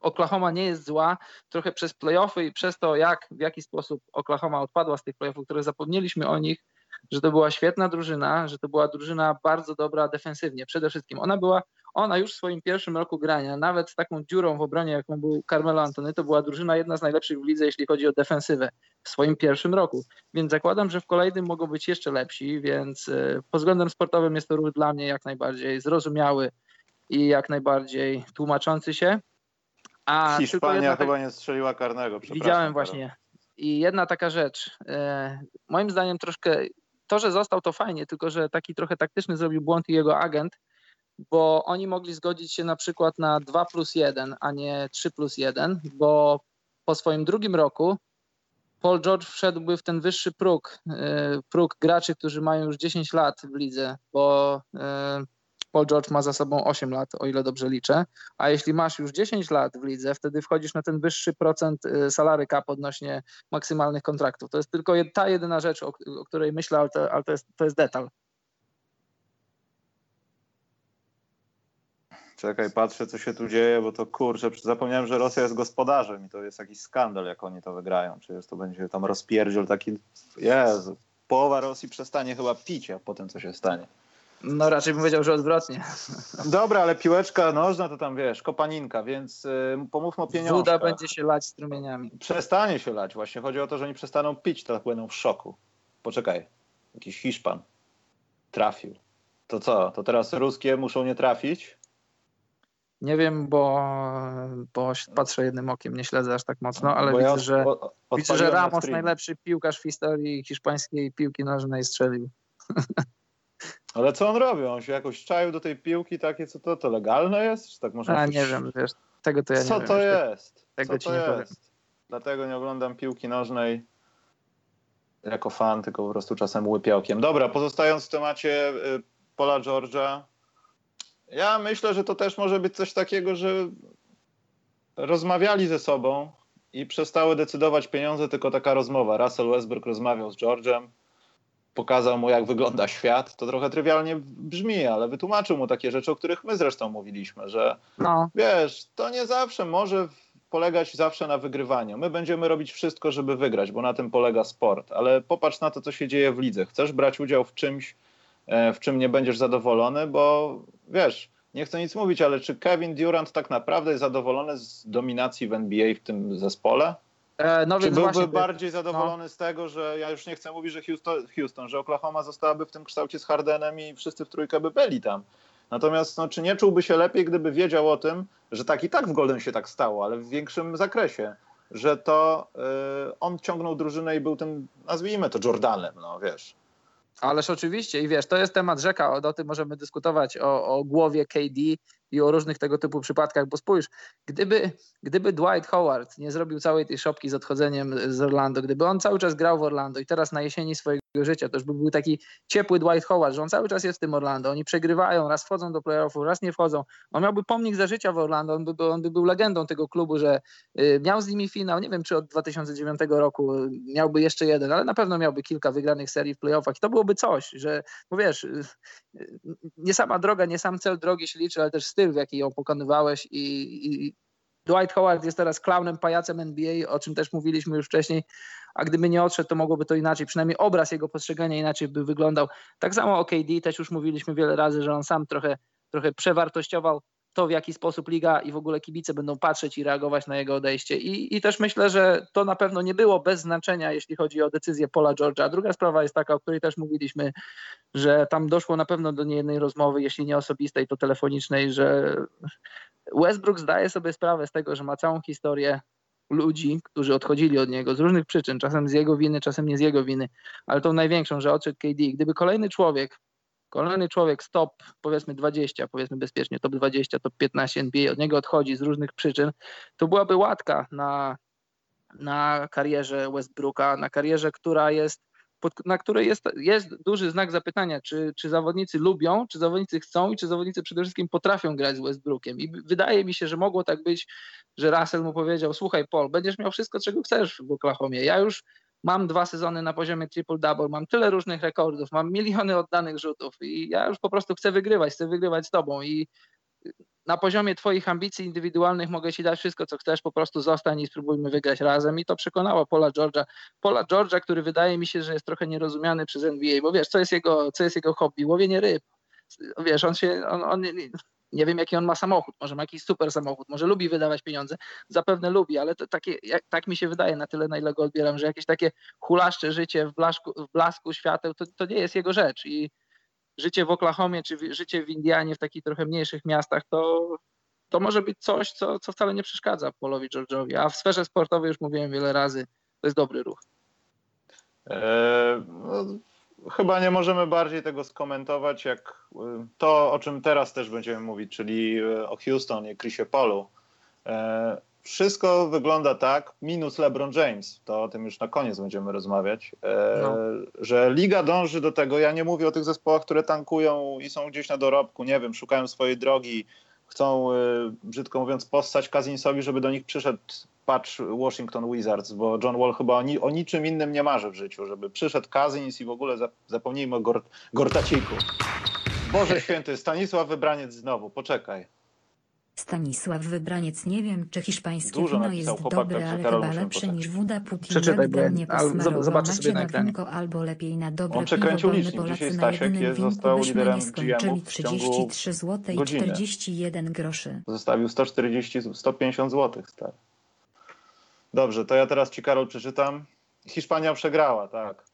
Oklahoma nie jest zła, trochę przez playoffy i przez to, jak, w jaki sposób Oklahoma odpadła z tych playoffów, które zapomnieliśmy o nich, że to była świetna drużyna, że to była drużyna bardzo dobra defensywnie. Przede wszystkim ona była, ona już w swoim pierwszym roku grania, nawet z taką dziurą w obronie, jaką był Carmelo Anthony, to była drużyna jedna z najlepszych w lidze, jeśli chodzi o defensywę w swoim pierwszym roku. Więc zakładam, że w kolejnym mogą być jeszcze lepsi, więc pod względem sportowym jest to ruch dla mnie jak najbardziej zrozumiały i jak najbardziej tłumaczący się. A Hiszpania jedna... chyba nie strzeliła karnego. Widziałem właśnie. I jedna taka rzecz, moim zdaniem troszkę... To, że został, to fajnie, tylko że taki trochę taktyczny zrobił błąd i jego agent, bo oni mogli zgodzić się na przykład na dwa plus jeden, a nie trzy plus jeden, bo po swoim drugim roku Paul George wszedłby w ten wyższy próg, próg graczy, którzy mają już dziesięć lat w lidze, bo Paul George ma za sobą osiem lat, o ile dobrze liczę, a jeśli masz już dziesięć lat w lidze, wtedy wchodzisz na ten wyższy procent salary cap odnośnie maksymalnych kontraktów. To jest tylko ta jedyna rzecz, o, o której myślę, ale, to, ale to, jest, to jest detal. Czekaj, patrzę, co się tu dzieje, bo to kurczę, zapomniałem, że Rosja jest gospodarzem i to jest jakiś skandal, jak oni to wygrają. Czy to będzie tam rozpierdziel taki, Jezu, połowa Rosji przestanie chyba pić, a potem co się stanie. No raczej bym powiedział, że odwrotnie. Dobra, ale piłeczka nożna to tam, wiesz, kopaninka, więc y, pomówmy o pieniążkach. Woda będzie się lać strumieniami. Przestanie się lać właśnie. Chodzi o to, że oni przestaną pić, to płyną w szoku. Poczekaj, jakiś Hiszpan trafił. To co? To teraz ruskie muszą nie trafić? Nie wiem, bo, bo patrzę jednym okiem, nie śledzę aż tak mocno, ale widzę, ja od, że, widzę, że Ramos, najlepszy piłkarz w historii hiszpańskiej piłki nożnej, strzelił. Ale co on robi? On się jakoś czaił do tej piłki takie, co to, to legalne jest? Czy tak można? A nie wiem, wiesz, tego to ja nie co wiem. To jest? Tego co ci to nie powiem. Jest? Dlatego nie oglądam piłki nożnej jako fan, tylko po prostu czasem łypiałkiem. Dobra, pozostając w temacie Paula George'a, ja myślę, że to też może być coś takiego, że rozmawiali ze sobą i przestały decydować pieniądze, tylko taka rozmowa. Russell Westbrook rozmawiał z George'em, pokazał mu, jak wygląda świat, to trochę trywialnie brzmi, ale wytłumaczył mu takie rzeczy, o których my zresztą mówiliśmy, że no. Wiesz, to nie zawsze może polegać zawsze na wygrywaniu. My będziemy robić wszystko, żeby wygrać, bo na tym polega sport, ale popatrz na to, co się dzieje w lidze. Chcesz brać udział w czymś, w czym nie będziesz zadowolony, bo wiesz, nie chcę nic mówić, ale czy Kevin Durant tak naprawdę jest zadowolony z dominacji w N B A w tym zespole? No, czy byłby właśnie bardziej zadowolony no. z tego, że ja już nie chcę mówić, że Houston, Houston, że Oklahoma zostałaby w tym kształcie z Hardenem i wszyscy w trójkę by byli tam. Natomiast no, czy nie czułby się lepiej, gdyby wiedział o tym, że tak i tak w Golden się tak stało, ale w większym zakresie, że to yy, on ciągnął drużynę i był tym, nazwijmy to, Jordanem, no wiesz. Ależ oczywiście i wiesz, to jest temat rzeka, o, o tym możemy dyskutować, o, o głowie K D i o różnych tego typu przypadkach, bo spójrz, gdyby, gdyby Dwight Howard nie zrobił całej tej szopki z odchodzeniem z Orlando, gdyby on cały czas grał w Orlando i teraz na jesieni swojego życia. To już był taki ciepły Dwight Howard, że on cały czas jest w tym Orlando. Oni przegrywają, raz wchodzą do playoffów, raz nie wchodzą. On miałby pomnik za życia w Orlando. On, on był legendą tego klubu, że miał z nimi finał. Nie wiem, czy od dwa tysiące dziewiątego roku miałby jeszcze jeden, ale na pewno miałby kilka wygranych serii w playoffach. I to byłoby coś, że no wiesz, nie sama droga, nie sam cel drogi się liczy, ale też styl, w jaki ją pokonywałeś i, i Dwight Howard jest teraz klaunem, pajacem N B A, o czym też mówiliśmy już wcześniej, a gdyby nie odszedł, to mogłoby to inaczej, przynajmniej obraz jego postrzegania inaczej by wyglądał. Tak samo o K D też już mówiliśmy wiele razy, że on sam trochę, trochę przewartościował to, w jaki sposób liga i w ogóle kibice będą patrzeć i reagować na jego odejście. I, i też myślę, że to na pewno nie było bez znaczenia, jeśli chodzi o decyzję Paula George'a. Druga sprawa jest taka, o której też mówiliśmy, że tam doszło na pewno do niejednej rozmowy, jeśli nie osobistej, to telefonicznej, że Westbrook zdaje sobie sprawę z tego, że ma całą historię ludzi, którzy odchodzili od niego z różnych przyczyn, czasem z jego winy, czasem nie z jego winy, ale tą największą, że odszedł K D. Gdyby kolejny człowiek, kolejny człowiek z top, powiedzmy dwadzieścia, powiedzmy bezpiecznie, top dwadzieścia, top piętnaście N B A, od niego odchodzi z różnych przyczyn, to byłaby łatka na, na karierze Westbrooka, na karierze, która jest, na której jest, jest duży znak zapytania, czy, czy zawodnicy lubią, czy zawodnicy chcą i czy zawodnicy przede wszystkim potrafią grać z Westbrookiem. I wydaje mi się, że mogło tak być, że Russell mu powiedział: słuchaj Paul, będziesz miał wszystko, czego chcesz w Oklahomie. Ja już mam dwa sezony na poziomie triple-double, mam tyle różnych rekordów, mam miliony oddanych rzutów i ja już po prostu chcę wygrywać, chcę wygrywać z tobą i na poziomie twoich ambicji indywidualnych mogę ci dać wszystko, co chcesz, po prostu zostań i spróbujmy wygrać razem. I to przekonało Paula George'a. Paula George'a, który wydaje mi się, że jest trochę nierozumiany przez N B A, bo wiesz, co jest jego, co jest jego hobby? Łowienie ryb. Wiesz, on się... On, on, nie wiem, jaki on ma samochód, może ma jakiś super samochód, może lubi wydawać pieniądze, zapewne lubi, ale to takie, jak, tak mi się wydaje, na tyle, na ile go odbieram, że jakieś takie hulaszcze życie w blasku, w blasku świateł, to, to nie jest jego rzecz i życie w Oklahomie, czy w, życie w Indianie, w takich trochę mniejszych miastach, to, to może być coś, co, co wcale nie przeszkadza Paulowi George'owi, a w sferze sportowej już mówiłem wiele razy, to jest dobry ruch. Eee, no... Chyba nie możemy bardziej tego skomentować jak to, o czym teraz też będziemy mówić, czyli o Houston i Chrisie Paulu. Wszystko wygląda tak, minus LeBron James, to o tym już na koniec będziemy rozmawiać, no. że liga dąży do tego, ja nie mówię o tych zespołach, które tankują i są gdzieś na dorobku, nie wiem, szukają swojej drogi, chcą, brzydko mówiąc, postać Cousinsowi, żeby do nich przyszedł patch Washington Wizards, bo John Wall chyba o, ni- o niczym innym nie marzy w życiu, żeby przyszedł Cousins i w ogóle zap- zapomnijmy o gor- Gortaciku. Boże święty, Stanisław Wybraniec znowu, poczekaj. Stanisław Wybraniec, nie wiem, czy hiszpańskie Dużo wino jest dobre, ale chyba lepsze niż woda Putin. Dla mnie posmarował Macie na winko albo lepiej na dobre On piwo, wolny Polacy na jedynym jest, winku byśmy nie skończyli trzydzieści trzy złote i czterdzieści jeden groszy. Zostawił sto czterdzieści, sto pięćdziesiąt złotych, stary. Dobrze, to ja teraz ci, Karol, przeczytam. Hiszpania przegrała, tak.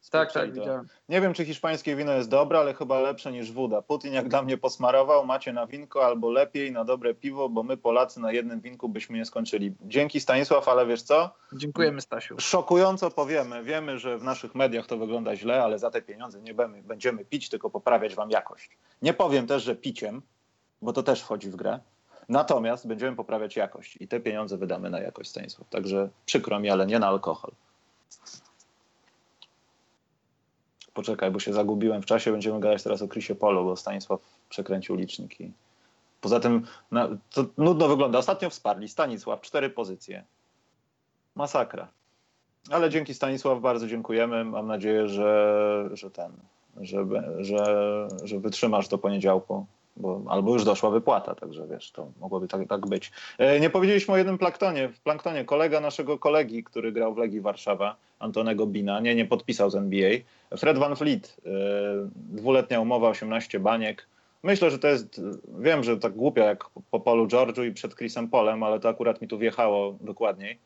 Spójrzaj, tak, tak, widziałem. Nie wiem, czy hiszpańskie wino jest dobre, ale chyba lepsze niż woda. Putin jak dla mnie posmarował, macie na winko albo lepiej na dobre piwo, bo my Polacy na jednym winku byśmy nie skończyli. Dzięki, Stanisław, ale wiesz co? Dziękujemy, Stasiu. Szokująco powiemy. Wiemy, że w naszych mediach to wygląda źle, ale za te pieniądze nie będziemy pić, tylko poprawiać wam jakość. Nie powiem też, że piciem, bo to też wchodzi w grę. Natomiast będziemy poprawiać jakość i te pieniądze wydamy na jakość, Stanisław. Także przykro mi, ale nie na alkohol. Poczekaj, bo się zagubiłem w czasie. Będziemy gadać teraz o Chrisie Paulu, bo Stanisław przekręcił licznik. I... Poza tym na... to nudno wygląda. Ostatnio wsparli Stanisław, cztery pozycje. Masakra. Ale dzięki, Stanisław, bardzo dziękujemy. Mam nadzieję, że, że ten, że, że, że wytrzymasz do poniedziałku. Bo, albo już doszła wypłata, także wiesz, to mogłoby tak, tak być. E, nie powiedzieliśmy o jednym planktonie. W planktonie kolega naszego kolegi, który grał w Legii Warszawa, Antonego Bina, nie, nie podpisał z N B A. Fred VanVleet, e, dwuletnia umowa, osiemnaście baniek. Myślę, że to jest, wiem, że tak głupio jak po Paulu George'u i przed Chrisem Paulem, ale to akurat mi tu wjechało dokładniej.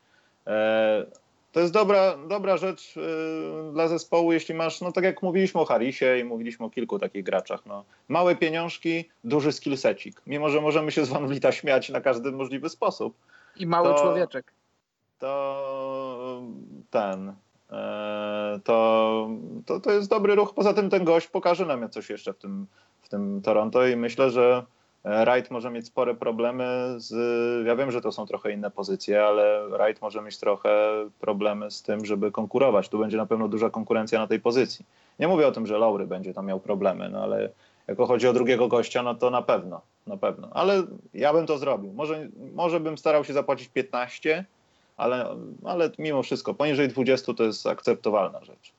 E, To jest dobra, dobra rzecz yy, dla zespołu, jeśli masz, no tak jak mówiliśmy o Harrisie i mówiliśmy o kilku takich graczach, no małe pieniążki, duży skillsecik. Mimo że możemy się z VanVleeta śmiać na każdy możliwy sposób. I mały to, człowieczek. To ten, yy, to, to, to jest dobry ruch. Poza tym ten gość pokaże nam coś jeszcze w tym, w tym Toronto i myślę, że Wright może mieć spore problemy z, ja wiem, że to są trochę inne pozycje, ale Wright może mieć trochę problemy z tym, żeby konkurować. Tu będzie na pewno duża konkurencja na tej pozycji. Nie mówię o tym, że Lowry będzie tam miał problemy, no ale jako chodzi o drugiego gościa, no to na pewno, na pewno. Ale ja bym to zrobił. Może, może bym starał się zapłacić piętnaście, ale, ale mimo wszystko poniżej dwudziestu to jest akceptowalna rzecz.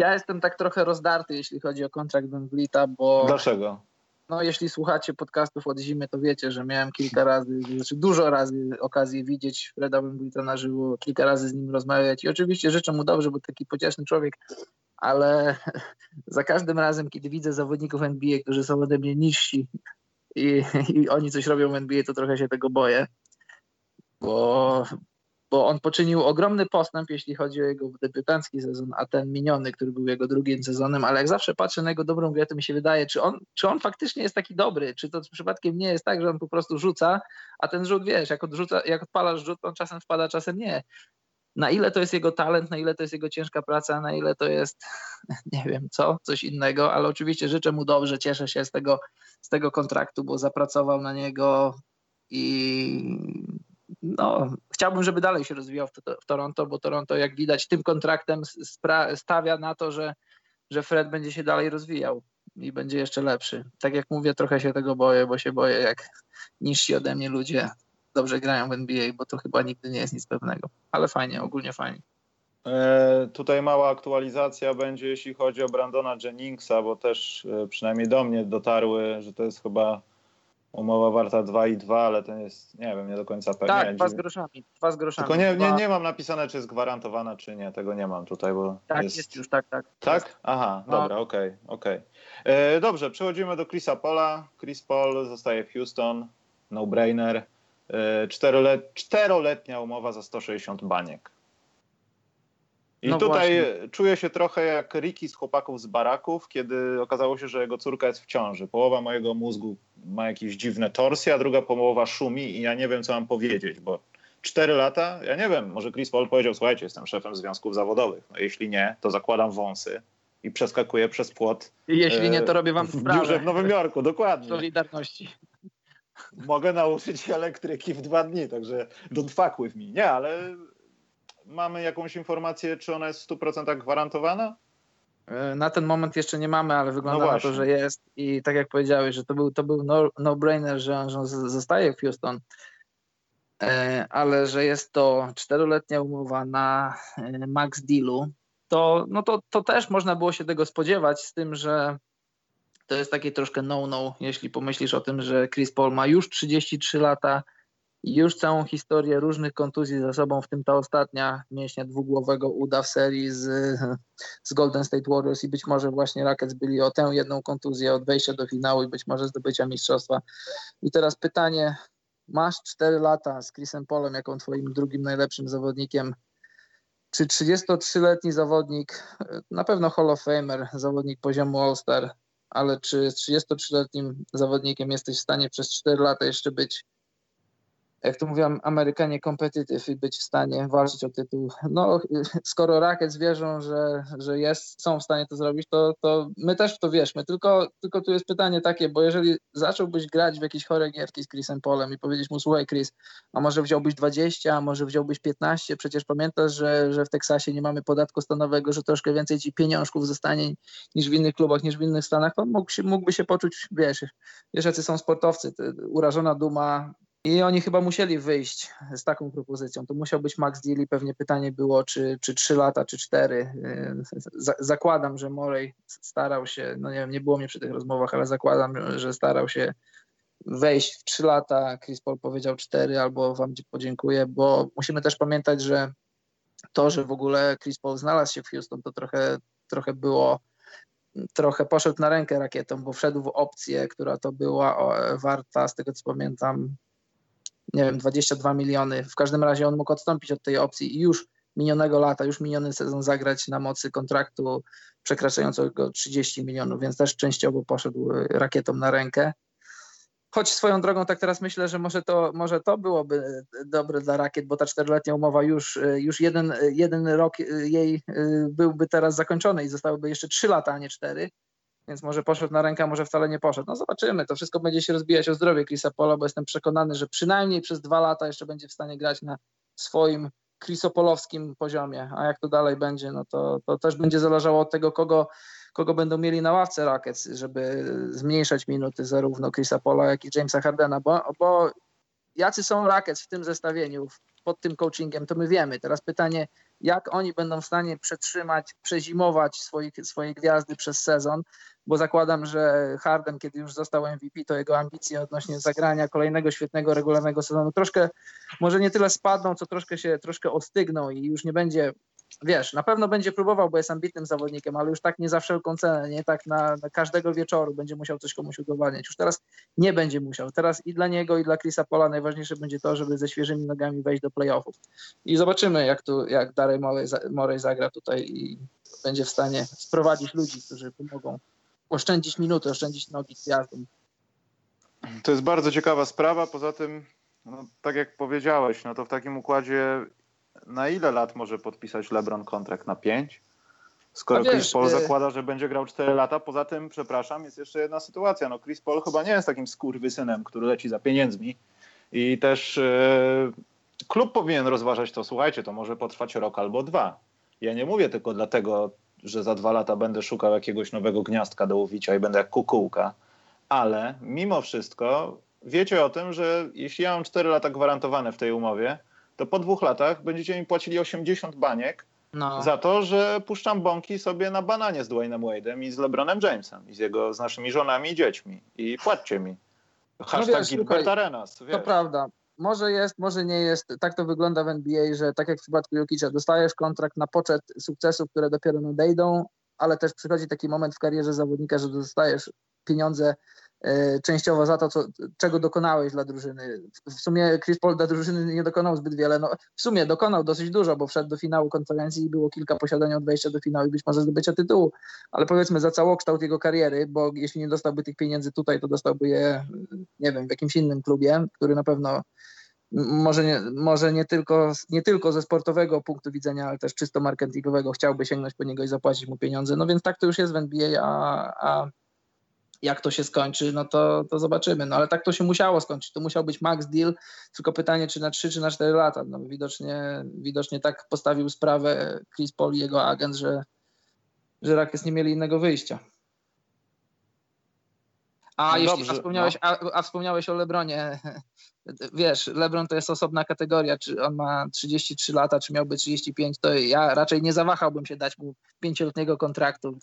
Ja jestem tak trochę rozdarty, jeśli chodzi o kontrakt Van Vlieta, bo... Dlaczego? No, jeśli słuchacie podcastów od zimy, to wiecie, że miałem kilka razy, znaczy dużo razy okazję widzieć Freda Van Vlieta na żywo, kilka razy z nim rozmawiać i oczywiście życzę mu dobrze, bo taki pocieszny człowiek, ale za każdym razem, kiedy widzę zawodników N B A, którzy są ode mnie niżsi i, i oni coś robią w N B A, to trochę się tego boję, bo... bo on poczynił ogromny postęp, jeśli chodzi o jego debiutancki sezon, a ten miniony, który był jego drugim sezonem, ale jak zawsze patrzę na jego dobrą grę, to mi się wydaje, czy on, czy on faktycznie jest taki dobry, czy to przypadkiem nie jest tak, że on po prostu rzuca, a ten rzut, wiesz, jak, odrzuca, jak odpalasz rzut, on czasem wpada, czasem nie. Na ile to jest jego talent, na ile to jest jego ciężka praca, na ile to jest, nie wiem co, coś innego, ale oczywiście życzę mu dobrze, cieszę się z tego, z tego kontraktu, bo zapracował na niego i... No, chciałbym, żeby dalej się rozwijał w, to, w Toronto, bo Toronto, jak widać, tym kontraktem spra- stawia na to, że, że Fred będzie się dalej rozwijał i będzie jeszcze lepszy. Tak jak mówię, trochę się tego boję, bo się boję, jak niżsi ode mnie ludzie dobrze grają w N B A, bo to chyba nigdy nie jest nic pewnego. Ale fajnie, ogólnie fajnie. E, tutaj mała aktualizacja będzie, jeśli chodzi o Brandona Jenningsa, bo też e, przynajmniej do mnie dotarły, że to jest chyba... Umowa warta dwa i dwa, ale to jest, nie wiem, nie do końca pewnie. Tak, dwa z groszami. Dwa z groszami. Tylko nie, nie, nie mam napisane, czy jest gwarantowana, czy nie. Tego nie mam tutaj, bo tak, jest... jest już, tak, tak. Tak? Jest. Aha, no. Dobra, okej, okej. Yy, dobrze, przechodzimy do Chrisa Paula. Chris Paul zostaje w Houston, no-brainer. Yy, czterole... Czteroletnia umowa za sto sześćdziesiąt baniek. I no tutaj właśnie. Czuję się trochę jak Ricky z Chłopaków z Baraków, kiedy okazało się, że jego córka jest w ciąży. Połowa mojego mózgu ma jakieś dziwne torsje, a druga połowa szumi i ja nie wiem, co mam powiedzieć, bo cztery lata, ja nie wiem, może Chris Paul powiedział, słuchajcie, jestem szefem związków zawodowych. No jeśli nie, to zakładam wąsy i przeskakuję przez płot. Jeśli e, nie, to robię wam sprawę. W biurze w Nowym Jorku, dokładnie. Solidarności. Mogę nauczyć elektryki w dwa dni, także don't fuck with me. Nie, ale... Mamy jakąś informację, czy ona jest w stu procentach gwarantowana? Na ten moment jeszcze nie mamy, ale wygląda no na to, że jest. I tak jak powiedziałeś, że to był, to był no, no-brainer, że on, że on zostaje w Houston, ale że jest to czteroletnia umowa na max dealu, to, no to, to też można było się tego spodziewać, z tym, że to jest takie troszkę no-no, jeśli pomyślisz o tym, że Chris Paul ma już trzydzieści trzy lata, już całą historię różnych kontuzji za sobą, w tym ta ostatnia mięśnia dwugłowego uda w serii z, z Golden State Warriors i być może właśnie Rockets byli o tę jedną kontuzję od wejścia do finału i być może zdobycia mistrzostwa. I teraz pytanie, masz cztery lata z Chrisem Paulem, jako twoim drugim najlepszym zawodnikiem, czy trzydziestotrzyletni zawodnik, na pewno Hall of Famer, zawodnik poziomu All-Star, ale czy trzydziestotrzyletnim zawodnikiem jesteś w stanie przez cztery lata jeszcze być, jak to mówiłam, Amerykanie competitive i być w stanie walczyć o tytuł? No, skoro Rockets wierzą, że, że jest, są w stanie to zrobić, to, to my też w to wierzmy. Tylko, tylko tu jest pytanie takie, bo jeżeli zacząłbyś grać w jakieś chore gierki z Chrisem Paulem i powiedzieć mu, słuchaj Chris, a może wziąłbyś dwadzieścia, a może wziąłbyś piętnaście, przecież pamiętasz, że, że w Teksasie nie mamy podatku stanowego, że troszkę więcej ci pieniążków zostanie niż w innych klubach, niż w innych stanach, to mógł się, mógłby się poczuć, wiesz, wiesz jacy są sportowcy, urażona duma. I oni chyba musieli wyjść z taką propozycją. To musiał być max deal i pewnie pytanie było, czy, czy trzy lata, czy cztery. Za, zakładam, że Murray starał się, no nie wiem, nie było mnie przy tych rozmowach, ale zakładam, że starał się wejść w trzy lata. Chris Paul powiedział cztery, albo wam podziękuję, bo musimy też pamiętać, że to, że w ogóle Chris Paul znalazł się w Houston, to trochę, trochę było... trochę poszedł na rękę rakietą, bo wszedł w opcję, która to była warta, z tego co pamiętam, nie wiem, dwadzieścia dwa miliony. W każdym razie on mógł odstąpić od tej opcji i już minionego lata, już miniony sezon zagrać na mocy kontraktu przekraczającego trzydzieści milionów, więc też częściowo poszedł rakietą na rękę. Choć swoją drogą, tak teraz myślę, że może to, może to byłoby dobre dla rakiet, bo ta czteroletnia umowa już, już jeden, jeden rok jej byłby teraz zakończony i zostałyby jeszcze trzy lata, a nie cztery. więc może poszedł na rękę, może wcale nie poszedł. No zobaczymy, to wszystko będzie się rozbijać o zdrowie Chrisa Paula, bo jestem przekonany, że przynajmniej przez dwa lata jeszcze będzie w stanie grać na swoim krisopolowskim poziomie, a jak to dalej będzie, no to, to też będzie zależało od tego, kogo, kogo będą mieli na ławce Rockets, żeby zmniejszać minuty zarówno Chrisa Paula, jak i Jamesa Hardena, bo, bo jacy są Rockets w tym zestawieniu, pod tym coachingiem, to my wiemy. Teraz pytanie, jak oni będą w stanie przetrzymać, przezimować swoich, swoje gwiazdy przez sezon, bo zakładam, że Harden, kiedy już został M V P, to jego ambicje odnośnie zagrania kolejnego świetnego, regularnego sezonu troszkę, może nie tyle spadną, co troszkę się troszkę ostygną i już nie będzie, wiesz, na pewno będzie próbował, bo jest ambitnym zawodnikiem, ale już tak nie za wszelką cenę, nie tak na, na każdego wieczoru będzie musiał coś komuś udowadniać. Już teraz nie będzie musiał. Teraz i dla niego, i dla Chrisa Paula najważniejsze będzie to, żeby ze świeżymi nogami wejść do playoffów. I zobaczymy, jak tu, jak Daryl Morey zagra tutaj i będzie w stanie sprowadzić ludzi, którzy pomogą oszczędzić minuty, oszczędzić nogi z jazdem. To jest bardzo ciekawa sprawa. Poza tym, no, tak jak powiedziałeś, no to w takim układzie na ile lat może podpisać LeBron kontrakt? Na pięć? Skoro wiesz, Chris Paul y- zakłada, że będzie grał cztery lata. Poza tym, przepraszam, jest jeszcze jedna sytuacja. No Chris Paul chyba nie jest takim skurwysynem, który leci za pieniędzmi. I też yy, klub powinien rozważać to. Słuchajcie, to może potrwać rok albo dwa. Ja nie mówię tylko dlatego, że za dwa lata będę szukał jakiegoś nowego gniazdka do łowicia i będę jak kukułka. Ale mimo wszystko wiecie o tym, że jeśli ja mam cztery lata gwarantowane w tej umowie, to po dwóch latach będziecie mi płacili osiemdziesiąt baniek no. za to, że puszczam bąki sobie na bananie z Dwaynem Wade'em i z LeBronem Jamesem, i z, jego, z naszymi żonami i dziećmi. I płaćcie mi. Hashtag no wiesz, Gilbert tutaj, Arenas. Wiesz. To prawda. Może jest, może nie jest. Tak to wygląda w N B A, że tak jak w przypadku Jokicza, dostajesz kontrakt na poczet sukcesów, które dopiero nadejdą, ale też przychodzi taki moment w karierze zawodnika, że dostajesz pieniądze częściowo za to, co, czego dokonałeś dla drużyny. W sumie Chris Paul dla drużyny nie dokonał zbyt wiele. No, w sumie dokonał dosyć dużo, bo wszedł do finału konferencji i było kilka posiadań od wejścia do finału i być może zdobycia tytułu. Ale powiedzmy za całokształt jego kariery, bo jeśli nie dostałby tych pieniędzy tutaj, to dostałby je, nie wiem, w jakimś innym klubie, który na pewno może nie, może nie tylko, nie tylko ze sportowego punktu widzenia, ale też czysto marketingowego chciałby sięgnąć po niego i zapłacić mu pieniądze. No więc tak to już jest w N B A, a... a jak to się skończy, no to, to zobaczymy. No ale tak to się musiało skończyć. To musiał być max deal, tylko pytanie, czy na trzy, czy na cztery lata. No widocznie, widocznie tak postawił sprawę Chris Paul i jego agent, że, że Rockets nie mieli innego wyjścia. A no jeśli dobrze, a wspomniałeś, no. a, a wspomniałeś o LeBronie, wiesz, LeBron to jest osobna kategoria, czy on ma trzydzieści trzy lata, czy miałby trzydzieści pięć, to ja raczej nie zawahałbym się dać mu pięcioletniego kontraktu.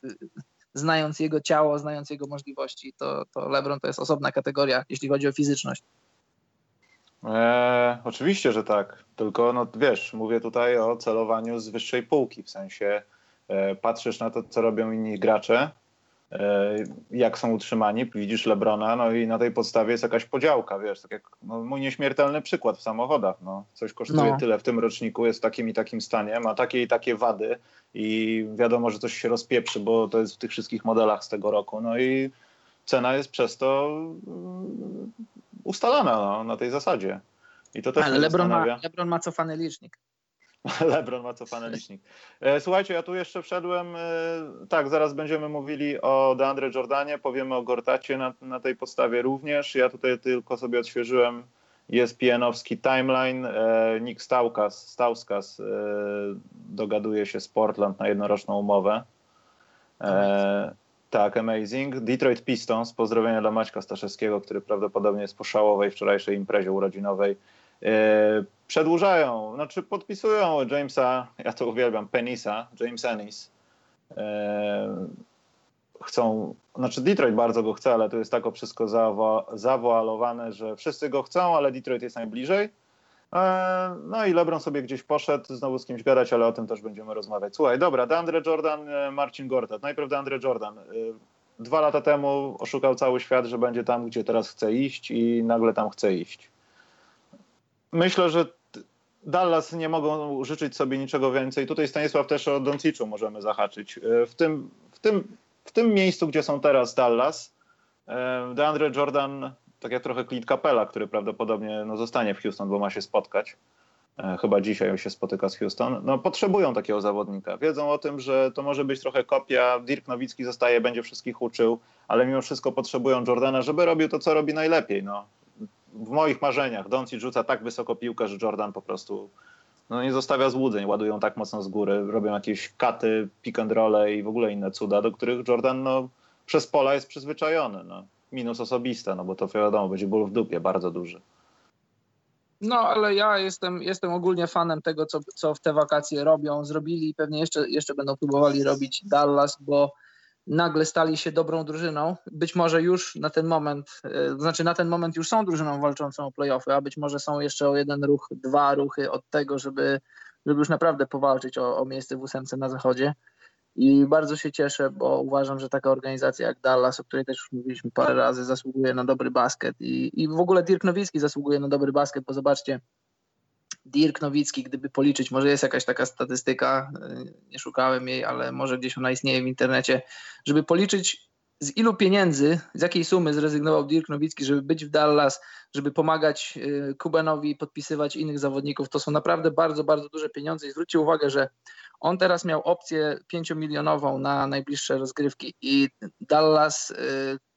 Znając jego ciało, znając jego możliwości, to, to LeBron to jest osobna kategoria, jeśli chodzi o fizyczność. Eee, oczywiście, że tak. Tylko, no wiesz, mówię tutaj o celowaniu z wyższej półki. W sensie e, patrzysz na to, co robią inni gracze, e, jak są utrzymani, widzisz LeBrona, no i na tej podstawie jest jakaś podziałka, wiesz, tak jak no, mój nieśmiertelny przykład w samochodach. No, coś kosztuje no. tyle w tym roczniku, jest w takim i takim stanie, ma takie i takie wady, i wiadomo, że coś się rozpieprzy, bo to jest w tych wszystkich modelach z tego roku. No i cena jest przez to ustalana no, na tej zasadzie. I to też Ale LeBron ma, LeBron ma cofany licznik. LeBron ma cofany licznik. Słuchajcie, ja tu jeszcze wszedłem. Tak, zaraz będziemy mówili o DeAndre Jordanie, powiemy o Gortacie na, na tej podstawie również. Ja tutaj tylko sobie odświeżyłem E S P N-owski timeline. Nick Stauskas, Stauskas dogaduje się z Portland na jednoroczną umowę. Amazing. Tak, amazing. Detroit Pistons, pozdrowienia dla Maćka Staszewskiego, który prawdopodobnie jest po szałowej wczorajszej imprezie urodzinowej. Przedłużają, znaczy podpisują Jamesa, ja to uwielbiam, Penisa, James Ennis. Chcą, znaczy Detroit bardzo go chce, ale to jest tak o wszystko zawo- zawoalowane, że wszyscy go chcą, ale Detroit jest najbliżej. Eee, no i LeBron sobie gdzieś poszedł, znowu z kimś gadać, ale o tym też będziemy rozmawiać. Słuchaj, dobra, DeAndre Jordan, Marcin Gortat. Najpierw DeAndre Jordan. Eee, dwa lata temu oszukał cały świat, że będzie tam, gdzie teraz chce iść i nagle tam chce iść. Myślę, że Dallas nie mogą życzyć sobie niczego więcej. Tutaj Stanisław też o Donciczu możemy zahaczyć. Eee, w tym, w tym W tym miejscu, gdzie są teraz Dallas, DeAndre Jordan, tak jak trochę Clint Capela, który prawdopodobnie no, zostanie w Houston, bo ma się spotkać. chyba dzisiaj się spotyka z Houston, no potrzebują takiego zawodnika. Wiedzą o tym, że to może być trochę kopia, Dirk Nowitzki zostaje, będzie wszystkich uczył, ale mimo wszystko potrzebują Jordana, żeby robił to, co robi najlepiej. No, w moich marzeniach Doncic rzuca tak wysoko piłkę, że Jordan po prostu no, nie zostawia złudzeń, ładują tak mocno z góry, robią jakieś katy, pick and roll i w ogóle inne cuda, do których Jordan no, przez pola jest przyzwyczajony. No. Minus osobista, no bo to wiadomo, będzie ból w dupie bardzo duży. No, ale ja jestem, jestem ogólnie fanem tego, co, co w te wakacje robią, zrobili i pewnie jeszcze, jeszcze będą próbowali robić Dallas, bo nagle stali się dobrą drużyną. Być może już na ten moment, to znaczy na ten moment już są drużyną walczącą o play-offy, a być może są jeszcze o jeden ruch, dwa ruchy od tego, żeby, żeby już naprawdę powalczyć o, o miejsce w ósemce na zachodzie. I bardzo się cieszę, bo uważam, że taka organizacja jak Dallas, o której też już mówiliśmy parę razy, zasługuje na dobry basket. I, i w ogóle Dirk Nowitzki zasługuje na dobry basket, bo zobaczcie, Dirk Nowitzki, gdyby policzyć, może jest jakaś taka statystyka, nie szukałem jej, ale może gdzieś ona istnieje w internecie, żeby policzyć z ilu pieniędzy, z jakiej sumy zrezygnował Dirk Nowitzki, żeby być w Dallas, żeby pomagać Kubanowi, podpisywać innych zawodników. To są naprawdę bardzo, bardzo duże pieniądze i zwróćcie uwagę, że on teraz miał opcję pięciomilionową na najbliższe rozgrywki i Dallas y,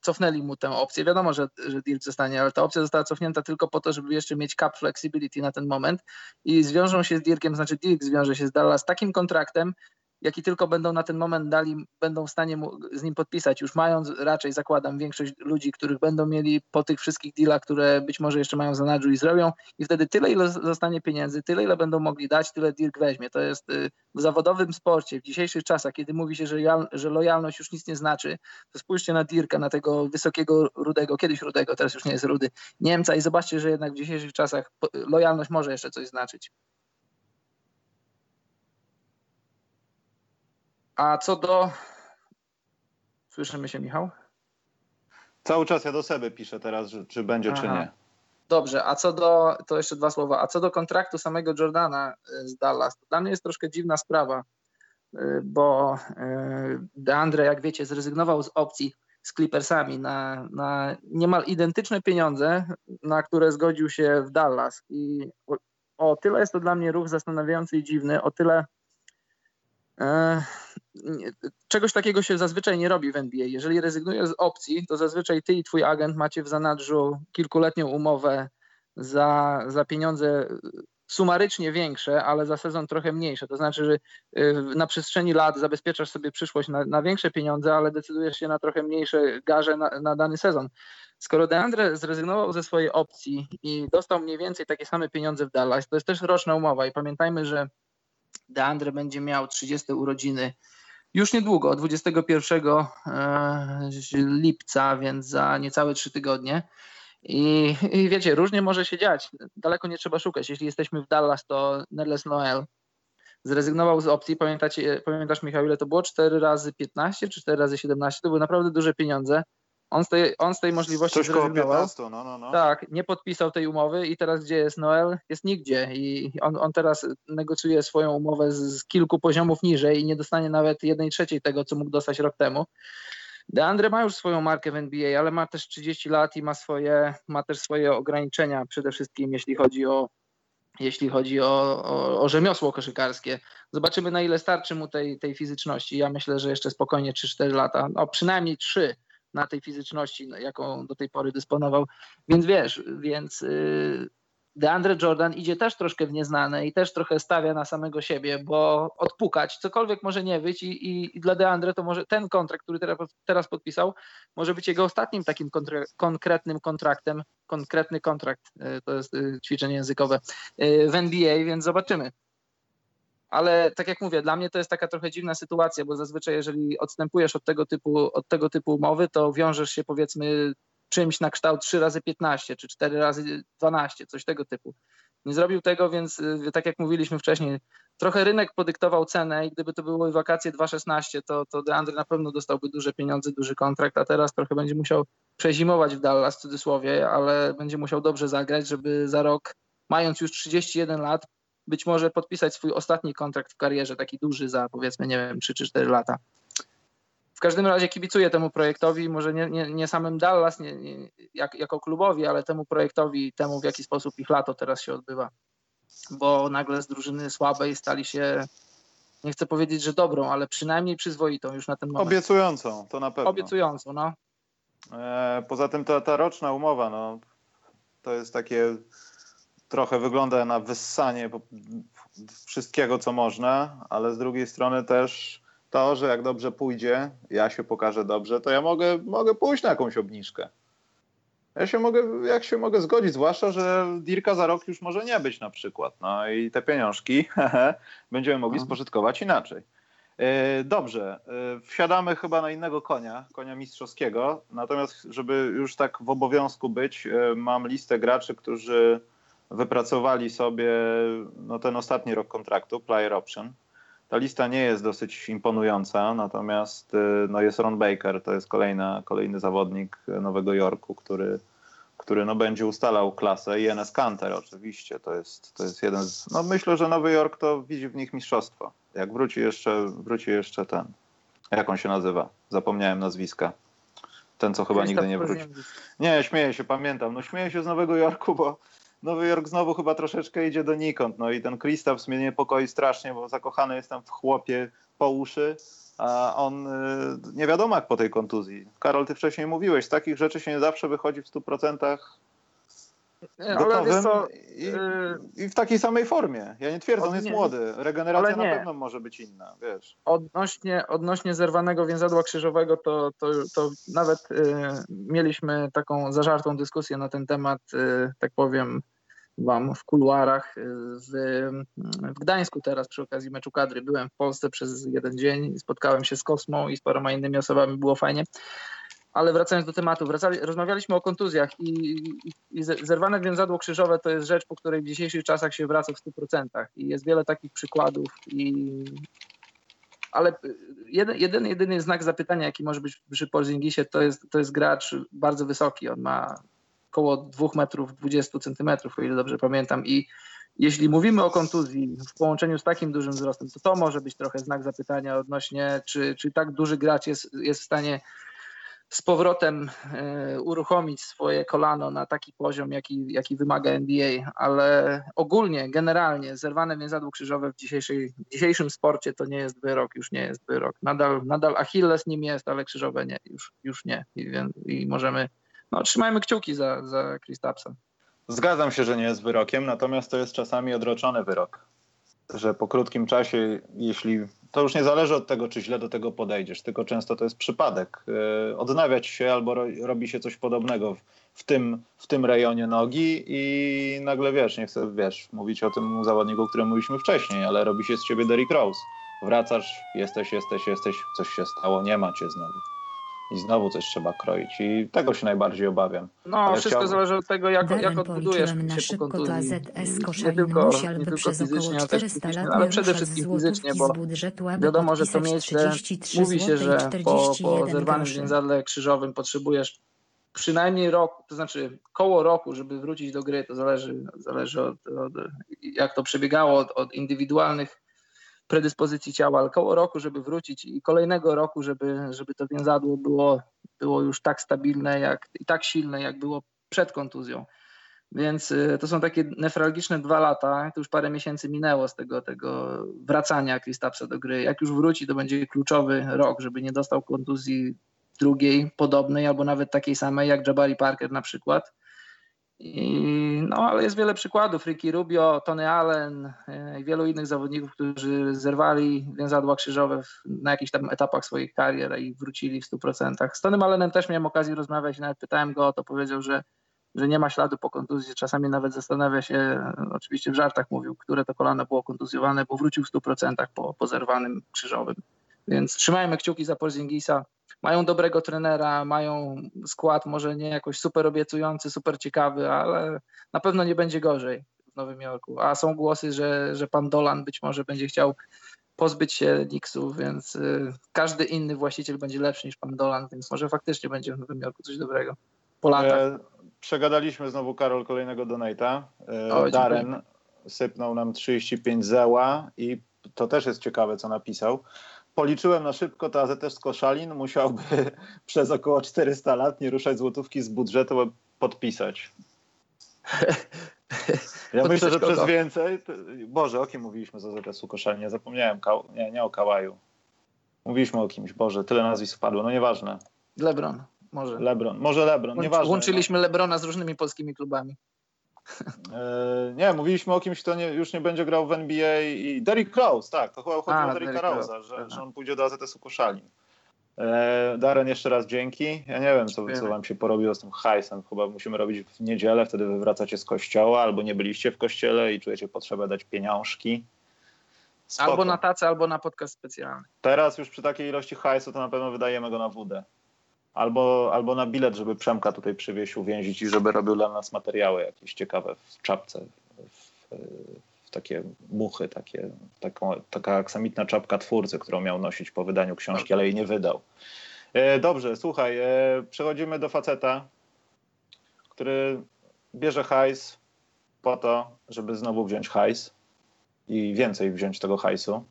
cofnęli mu tę opcję. Wiadomo, że, że Dirk zostanie, ale ta opcja została cofnięta tylko po to, żeby jeszcze mieć cap flexibility na ten moment i zwiążą się z Dirkiem, znaczy Dirk zwiąże się z Dallas takim kontraktem, jaki tylko będą na ten moment dali, będą w stanie mu, z nim podpisać, już mając raczej, zakładam, większość ludzi, których będą mieli po tych wszystkich dealach, które być może jeszcze mają w zanadrzu i zrobią i wtedy tyle, ile zostanie pieniędzy, tyle, ile będą mogli dać, tyle Dirk weźmie. To jest w zawodowym sporcie, w dzisiejszych czasach, kiedy mówi się, że, ja, że lojalność już nic nie znaczy, to spójrzcie na Dirka, na tego wysokiego, rudego, kiedyś rudego, teraz już nie jest rudy, Niemca i zobaczcie, że jednak w dzisiejszych czasach lojalność może jeszcze coś znaczyć. A co do... Słyszymy się, Michał? Cały czas ja do Seby piszę teraz, że, czy będzie, Aha. czy nie. Dobrze, a co do... To jeszcze dwa słowa. A co do kontraktu samego Jordana z Dallas, to dla mnie jest troszkę dziwna sprawa, bo DeAndre, jak wiecie, zrezygnował z opcji z Clippersami na, na niemal identyczne pieniądze, na które zgodził się w Dallas. I o, o tyle jest to dla mnie ruch zastanawiający i dziwny, o tyle... Czegoś takiego się zazwyczaj nie robi w N B A. Jeżeli rezygnujesz z opcji, to zazwyczaj ty i twój agent macie w zanadrzu kilkuletnią umowę za, za pieniądze sumarycznie większe, ale za sezon trochę mniejsze. To znaczy, że na przestrzeni lat zabezpieczasz sobie przyszłość na, na większe pieniądze, ale decydujesz się na trochę mniejsze garze na, na dany sezon. Skoro DeAndre zrezygnował ze swojej opcji i dostał mniej więcej takie same pieniądze w Dallas, to jest też roczna umowa i pamiętajmy, że DeAndre będzie miał trzydzieste urodziny już niedługo, dwudziestego pierwszego lipca, więc za niecałe trzy tygodnie. I, i wiecie, różnie może się dziać. Daleko nie trzeba szukać. Jeśli jesteśmy w Dallas, to Nerlens Noel zrezygnował z opcji. Pamiętacie, pamiętasz, Michał, ile to było? cztery razy piętnaście czy cztery razy siedemnaście? To były naprawdę duże pieniądze. On z tej, on z tej możliwości Coś zrezygnował. piętnaście, no, no, no. Tak, nie podpisał tej umowy i teraz gdzie jest Noel? Jest nigdzie i on, on teraz negocjuje swoją umowę z, z kilku poziomów niżej i nie dostanie nawet jednej trzeciej tego, co mógł dostać rok temu. DeAndre ma już swoją markę w N B A, ale ma też trzydzieści lat i ma, swoje, ma też swoje ograniczenia przede wszystkim, jeśli chodzi o jeśli chodzi o, o, o rzemiosło koszykarskie. Zobaczymy, na ile starczy mu tej, tej fizyczności. Ja myślę, że jeszcze spokojnie trzy cztery lata, no przynajmniej trzy na tej fizyczności, jaką do tej pory dysponował. Więc wiesz, więc DeAndre Jordan idzie też troszkę w nieznane i też trochę stawia na samego siebie, bo odpukać cokolwiek może nie być i, i, i dla DeAndre to może ten kontrakt, który teraz, teraz podpisał, może być jego ostatnim takim kontra, konkretnym kontraktem, konkretny kontrakt, to jest ćwiczenie językowe, w N B A, więc zobaczymy. Ale tak jak mówię, dla mnie to jest taka trochę dziwna sytuacja, bo zazwyczaj jeżeli odstępujesz od tego typu, od tego typu umowy, to wiążesz się powiedzmy czymś na kształt trzy razy piętnaście czy cztery razy dwanaście, coś tego typu. Nie zrobił tego, więc tak jak mówiliśmy wcześniej, trochę rynek podyktował cenę i gdyby to były wakacje dwa szesnaście, to, to DeAndre na pewno dostałby duże pieniądze, duży kontrakt, a teraz trochę będzie musiał przezimować w Dallas w cudzysłowie, ale będzie musiał dobrze zagrać, żeby za rok, mając już trzydzieści jeden lat, być może podpisać swój ostatni kontrakt w karierze, taki duży za powiedzmy, nie wiem, trzy czy cztery lata. W każdym razie kibicuję temu projektowi, może nie, nie, nie samym Dallas nie, nie, jak, jako klubowi, ale temu projektowi, temu w jaki sposób ich lato teraz się odbywa. bo nagle z drużyny słabej stali się, nie chcę powiedzieć, że dobrą, ale przynajmniej przyzwoitą już na ten moment. Obiecującą, to na pewno. Obiecującą, no. E, poza tym ta, ta roczna umowa, no, to jest takie, trochę wygląda na wyssanie wszystkiego, co można, ale z drugiej strony też to, że jak dobrze pójdzie, ja się pokażę dobrze, to ja mogę, mogę pójść na jakąś obniżkę. Ja się mogę, jak się mogę zgodzić, zwłaszcza, że Dirka za rok już może nie być na przykład. No i te pieniążki będziemy mogli spożytkować inaczej. Yy, dobrze, yy, wsiadamy chyba na innego konia, konia mistrzowskiego. Natomiast, żeby już tak w obowiązku być, yy, mam listę graczy, którzy wypracowali sobie no, ten ostatni rok kontraktu, player option. Ta lista nie jest dosyć imponująca, natomiast no, jest Ron Baker, to jest kolejna, kolejny zawodnik Nowego Jorku, który, który no, będzie ustalał klasę. I Enes Kanter oczywiście, to jest, to jest jeden z... No, myślę, że Nowy Jork to widzi w nich mistrzostwo. Jak wróci jeszcze, wróci jeszcze ten, jak on się nazywa? Zapomniałem nazwiska. Ten, co chyba nigdy nie wróci. Nie, śmieję się, pamiętam. No śmieję się z Nowego Jorku, bo... Nowy Jork znowu chyba troszeczkę idzie donikąd. No i ten Kristaps mnie niepokoi strasznie, bo zakochany jestem w chłopie po uszy, a on y, nie wiadomo jak po tej kontuzji. Karol, ty wcześniej mówiłeś, z takich rzeczy się nie zawsze wychodzi w stu procentach gotowym to, i, i w takiej samej formie. Ja nie twierdzę, on jest nie, młody. Regeneracja na pewno może być inna, wiesz. Odnośnie, odnośnie zerwanego więzadła krzyżowego, to, to, to nawet y, mieliśmy taką zażartą dyskusję na ten temat, y, tak powiem wam, w kuluarach. W, w Gdańsku teraz przy okazji meczu kadry byłem w Polsce przez jeden dzień, spotkałem się z Kosmą i z paroma innymi osobami, było fajnie. Ale wracając do tematu, wracali, rozmawialiśmy o kontuzjach i, i, i zerwane więzadło krzyżowe to jest rzecz, po której w dzisiejszych czasach się wraca w stu procentach i jest wiele takich przykładów. I... Ale jeden, jedyny, jedyny znak zapytania, jaki może być przy Porzingisie, to jest, to jest gracz bardzo wysoki. On ma około dwóch metrów dwudziestu centymetrów, o ile dobrze pamiętam. I jeśli mówimy o kontuzji w połączeniu z takim dużym wzrostem, to to może być trochę znak zapytania odnośnie, czy, czy tak duży gracz jest, jest w stanie... z powrotem y, uruchomić swoje kolano na taki poziom, jaki, jaki wymaga N B A, ale ogólnie, generalnie zerwane więzadło krzyżowe w dzisiejszej, dzisiejszym sporcie to nie jest wyrok, już nie jest wyrok. Nadal, nadal Achilles nim jest, ale krzyżowe nie, już, już nie. I, i możemy, no trzymajmy kciuki za, za Kristapsa. Zgadzam się, że nie jest wyrokiem, natomiast to jest czasami odroczony wyrok, że po krótkim czasie, jeśli... To już nie zależy od tego, czy źle do tego podejdziesz, tylko często to jest przypadek. Odnawiać się albo ro, robi się coś podobnego w, w, tym, w tym rejonie nogi i nagle wiesz, nie chcę wiesz, mówić o tym zawodniku, o którym mówiliśmy wcześniej, ale robi się z ciebie Derrick Rose. Wracasz, jesteś, jesteś, jesteś, coś się stało, nie ma cię znowu. I znowu coś trzeba kroić i tego się najbardziej obawiam. No, ale wszystko chciałbym... zależy od tego, jak, jak odbudujesz się po kontuzji. Nie tylko, nie tylko fizycznie, ale też psychicznie, ale przede wszystkim fizycznie, bo wiadomo, że to miejsce, mówi się, że po, po zerwanym więzadle krzyżowym potrzebujesz przynajmniej rok, to znaczy koło roku, żeby wrócić do gry, to zależy, zależy od, od jak to przebiegało, od, od indywidualnych predyspozycji ciała, ale koło roku, żeby wrócić i kolejnego roku, żeby, żeby to więzadło było, było już tak stabilne jak, i tak silne, jak było przed kontuzją. Więc y, to są takie newralgiczne dwa lata. To już parę miesięcy minęło z tego, tego wracania Kristapsa do gry. Jak już wróci, to będzie kluczowy rok, żeby nie dostał kontuzji drugiej, podobnej albo nawet takiej samej jak Jabari Parker na przykład. I, no ale jest wiele przykładów, Ricky Rubio, Tony Allen i wielu innych zawodników, którzy zerwali więzadła krzyżowe w, na jakichś tam etapach swoich karier i wrócili w stu procentach. Z Tonym Allenem też miałem okazję rozmawiać, nawet pytałem go, to powiedział, że, że nie ma śladu po kontuzji, czasami nawet zastanawia się, oczywiście w żartach mówił, które to kolano było kontuzjowane, bo wrócił w stu procentach po, po zerwanym krzyżowym. Więc trzymajmy kciuki za Porzingisa. Mają dobrego trenera, mają skład może nie jakoś super obiecujący, super ciekawy, ale na pewno nie będzie gorzej w Nowym Jorku. A są głosy, że, że pan Dolan być może będzie chciał pozbyć się Knicksów, więc y, każdy inny właściciel będzie lepszy niż pan Dolan, więc może faktycznie będzie w Nowym Jorku coś dobrego po latach. E, przegadaliśmy znowu, Karol, kolejnego donate'a. E, o, Darren sypnął nam trzydzieści pięć zła i to też jest ciekawe, co napisał. Policzyłem na szybko, to A Z S K O Szalin musiałby przez około czterysta lat nie ruszać złotówki z budżetu, by podpisać. Ja myślę, że przez więcej... Boże, o kim mówiliśmy za zakresu koszalnia? Zapomniałem, nie, nie o Kałaju. Mówiliśmy o kimś, Boże, tyle nazwisk wpadło, no nieważne. LeBron, może. LeBron, może LeBron, nieważne. Łączyliśmy LeBrona z różnymi polskimi klubami. Yy, nie, mówiliśmy o kimś, kto nie, już nie będzie grał w N B A i Derrick Rose, tak, to chyba chodziło o Derricka Rose'a, że, że on pójdzie do A Z S u Koszalin. Yy, Darren, jeszcze raz dzięki. Ja nie wiem, co, co wam się porobiło z tym hajsem. Chyba musimy robić w niedzielę, wtedy wy wracacie z kościoła, albo nie byliście w kościele i czujecie potrzebę dać pieniążki. Spoko. Albo na tacę, albo na podcast specjalny. Teraz już przy takiej ilości hajsu to na pewno wydajemy go na wódę. Albo, albo na bilet, żeby Przemka tutaj przywieźł, więzić i żeby robił dla nas materiały jakieś ciekawe w czapce, w, w takie muchy, takie, taką, taka aksamitna czapka twórcy, którą miał nosić po wydaniu książki, ale jej nie wydał. Dobrze, słuchaj, przechodzimy do faceta, który bierze hajs po to, żeby znowu wziąć hajs i więcej wziąć tego hajsu.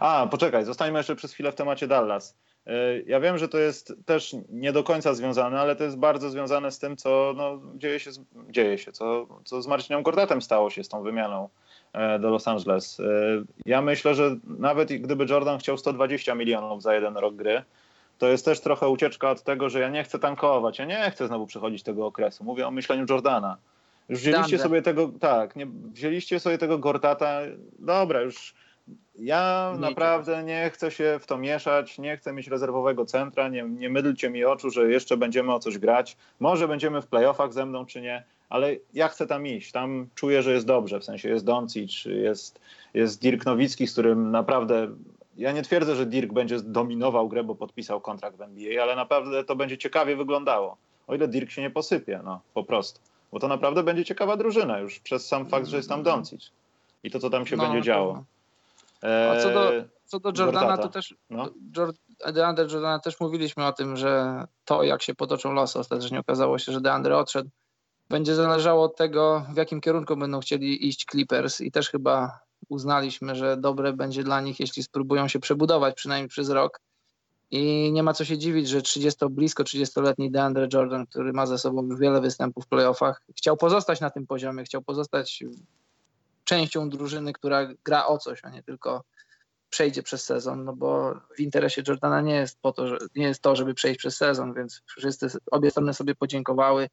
A, poczekaj, zostańmy jeszcze przez chwilę w temacie Dallas. Ja wiem, że to jest też nie do końca związane, ale to jest bardzo związane z tym, co no, dzieje się, dzieje się co, co z Marcinem Gortatem stało się z tą wymianą do Los Angeles. Ja myślę, że nawet gdyby Jordan chciał sto dwadzieścia milionów za jeden rok gry, to jest też trochę ucieczka od tego, że ja nie chcę tankować, ja nie chcę znowu przechodzić tego okresu. Mówię o myśleniu Jordana. Już wzięliście sobie tego, tak, nie, wzięliście sobie tego Gortata, dobra, już ja naprawdę nie chcę się w to mieszać, nie chcę mieć rezerwowego centra, nie, nie mydlcie mi oczu, że jeszcze będziemy o coś grać, może będziemy w playoffach ze mną czy nie, ale ja chcę tam iść, tam czuję, że jest dobrze, w sensie jest Doncic, jest, jest Dirk Nowitzki, z którym naprawdę, ja nie twierdzę, że Dirk będzie dominował grę, bo podpisał kontrakt w N B A, ale naprawdę to będzie ciekawie wyglądało, o ile Dirk się nie posypie, no po prostu, bo to naprawdę będzie ciekawa drużyna już przez sam fakt, że jest tam Doncic i to, co tam się no, będzie działo. A co do, co do Jordana, Gortata. To też no. DeAndre Jordana też mówiliśmy o tym, że to, jak się potoczą losy, ostatecznie okazało się, że DeAndre odszedł. Będzie zależało od tego, w jakim kierunku będą chcieli iść Clippers i też chyba uznaliśmy, że dobre będzie dla nich, jeśli spróbują się przebudować przynajmniej przez rok. I nie ma co się dziwić, że trzydzieści, blisko trzydziestoletni DeAndre Jordan, który ma za sobą już wiele występów w playoffach, chciał pozostać na tym poziomie, chciał pozostać częścią drużyny, która gra o coś, a nie tylko przejdzie przez sezon, no bo w interesie Jordana nie jest, po to, że, nie jest to, żeby przejść przez sezon, więc wszyscy, obie strony sobie podziękowały.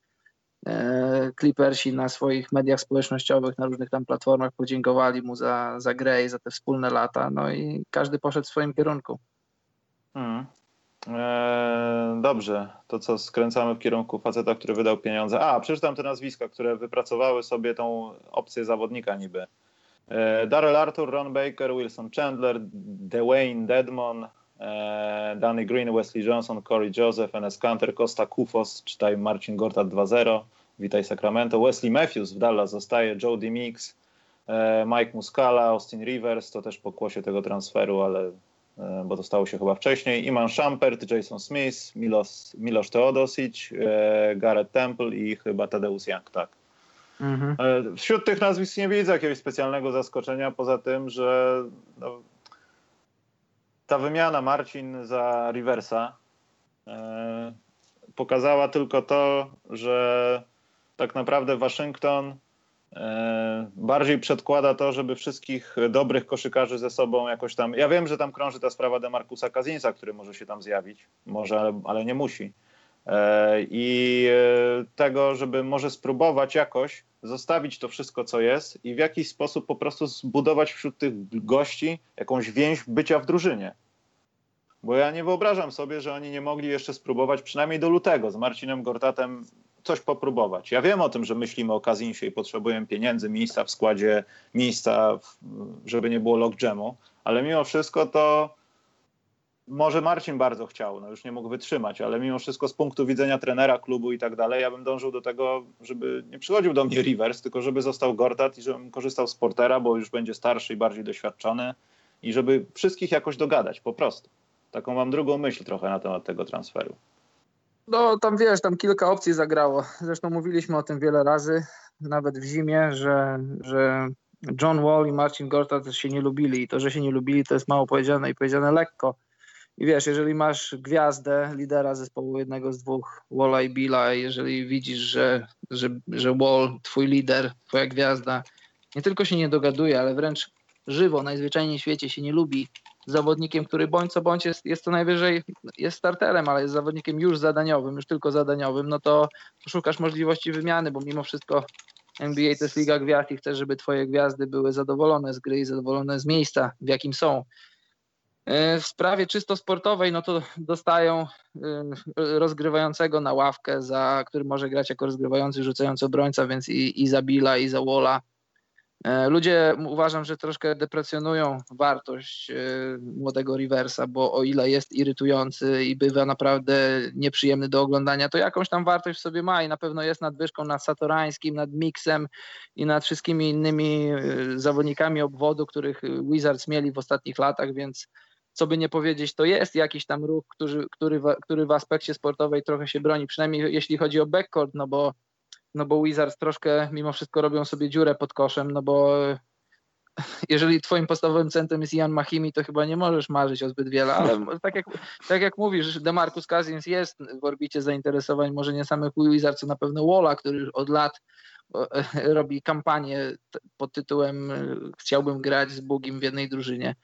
E, Clippersi na swoich mediach społecznościowych, na różnych tam platformach podziękowali mu za, za grę i za te wspólne lata, no i każdy poszedł w swoim kierunku. Hmm. Eee, dobrze, to co skręcamy w kierunku faceta, który wydał pieniądze. A, przeczytam te nazwiska, które wypracowały sobie tą opcję zawodnika niby. Eee, Darrell Arthur, Ron Baker, Wilson Chandler, Dwayne Dedmon, eee, Danny Green, Wesley Johnson, Corey Joseph, Enes Kanter, Costa Kufos, czytaj Marcin Gortat dwa zero, witaj Sacramento, Wesley Matthews w Dallas zostaje, Jody Meeks, eee, Mike Muscala, Austin Rivers, to też pokłosie tego transferu, ale... bo to stało się chyba wcześniej, Iman Shumpert, Jason Smith, Milos, Miloš Teodosić, e, Garrett Temple i chyba Tadeusz Young, tak. Mhm. E, wśród tych nazwisk nie widzę jakiegoś specjalnego zaskoczenia, poza tym, że no, ta wymiana Marcin za Riversa e, pokazała tylko to, że tak naprawdę Waszyngton bardziej przedkłada to, żeby wszystkich dobrych koszykarzy ze sobą jakoś tam... Ja wiem, że tam krąży ta sprawa Demarkusa Cousinsa, który może się tam zjawić, może, ale, ale nie musi. I tego, żeby może spróbować jakoś zostawić to wszystko, co jest i w jakiś sposób po prostu zbudować wśród tych gości jakąś więź bycia w drużynie. Bo ja nie wyobrażam sobie, że oni nie mogli jeszcze spróbować, przynajmniej do lutego, z Marcinem Gortatem coś popróbować. Ja wiem o tym, że myślimy o Cousinsie i potrzebujemy pieniędzy, miejsca w składzie, miejsca, w, żeby nie było lockjamu, ale mimo wszystko to może Marcin bardzo chciał, no już nie mógł wytrzymać, ale mimo wszystko z punktu widzenia trenera klubu i tak dalej, ja bym dążył do tego, żeby nie przychodził do mnie Rivers, tylko żeby został Gortat i żebym korzystał z Portera, bo już będzie starszy i bardziej doświadczony i żeby wszystkich jakoś dogadać, po prostu. Taką mam drugą myśl trochę na temat tego transferu. No tam wiesz, tam kilka opcji zagrało. Zresztą mówiliśmy o tym wiele razy, nawet w zimie, że, że John Wall i Marcin Gortat też się nie lubili i to, że się nie lubili, to jest mało powiedziane i powiedziane lekko. I wiesz, jeżeli masz gwiazdę, lidera zespołu jednego z dwóch, Walla i Billa, jeżeli widzisz, że, że, że Wall, twój lider, twoja gwiazda, nie tylko się nie dogaduje, ale wręcz żywo, najzwyczajniej w świecie się nie lubi z zawodnikiem, który bądź co bądź jest, jest to najwyżej, jest starterem, ale jest zawodnikiem już zadaniowym, już tylko zadaniowym, no to szukasz możliwości wymiany, bo mimo wszystko N B A to jest liga gwiazd i chcesz, żeby twoje gwiazdy były zadowolone z gry i zadowolone z miejsca, w jakim są. W sprawie czysto sportowej, no to dostają rozgrywającego na ławkę, za który może grać jako rozgrywający, rzucający obrońca, więc i, i za Billa, i za Walla. Ludzie, uważam, że troszkę deprecjonują wartość młodego Riversa, bo o ile jest irytujący i bywa naprawdę nieprzyjemny do oglądania, to jakąś tam wartość w sobie ma i na pewno jest nadwyżką nad Satorańskim, nad Miksem i nad wszystkimi innymi zawodnikami obwodu, których Wizards mieli w ostatnich latach, więc co by nie powiedzieć, to jest jakiś tam ruch, który, który, który w aspekcie sportowej trochę się broni, przynajmniej jeśli chodzi o backcourt, no bo No bo Wizards troszkę mimo wszystko robią sobie dziurę pod koszem, no bo jeżeli twoim podstawowym centrum jest Ian Mahimi, to chyba nie możesz marzyć o zbyt wiele, ale tak jak, tak jak mówisz, Demarkus Cousins jest w orbicie zainteresowań, może nie samych Wizards, co na pewno Walla, który już od lat robi kampanię pod tytułem chciałbym grać z Bugim w jednej drużynie.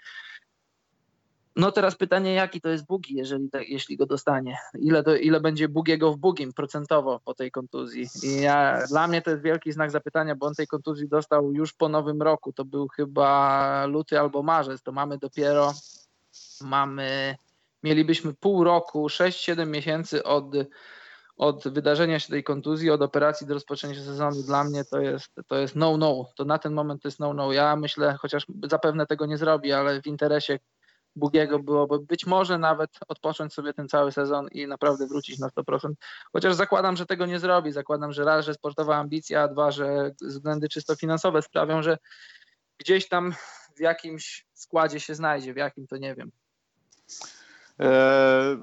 No teraz pytanie, jaki to jest Bugi, jeżeli, jeśli go dostanie? Ile, to, ile będzie Bugiego w Bugim procentowo po tej kontuzji? I ja, dla mnie to jest wielki znak zapytania, bo on tej kontuzji dostał już po nowym roku. To był chyba luty albo marzec. To mamy dopiero, mamy, mielibyśmy pół roku, sześć siedem miesięcy od, od wydarzenia się tej kontuzji, od operacji do rozpoczęcia sezonu. Dla mnie to jest, to jest no, no. To na ten moment to jest no, no. Ja myślę, chociaż zapewne tego nie zrobi, ale w interesie Bugiego byłoby być może nawet odpocząć sobie ten cały sezon i naprawdę wrócić na sto procent, chociaż zakładam, że tego nie zrobi, zakładam, że raz, że sportowa ambicja, a dwa, że względy czysto finansowe sprawią, że gdzieś tam w jakimś składzie się znajdzie, w jakim to nie wiem.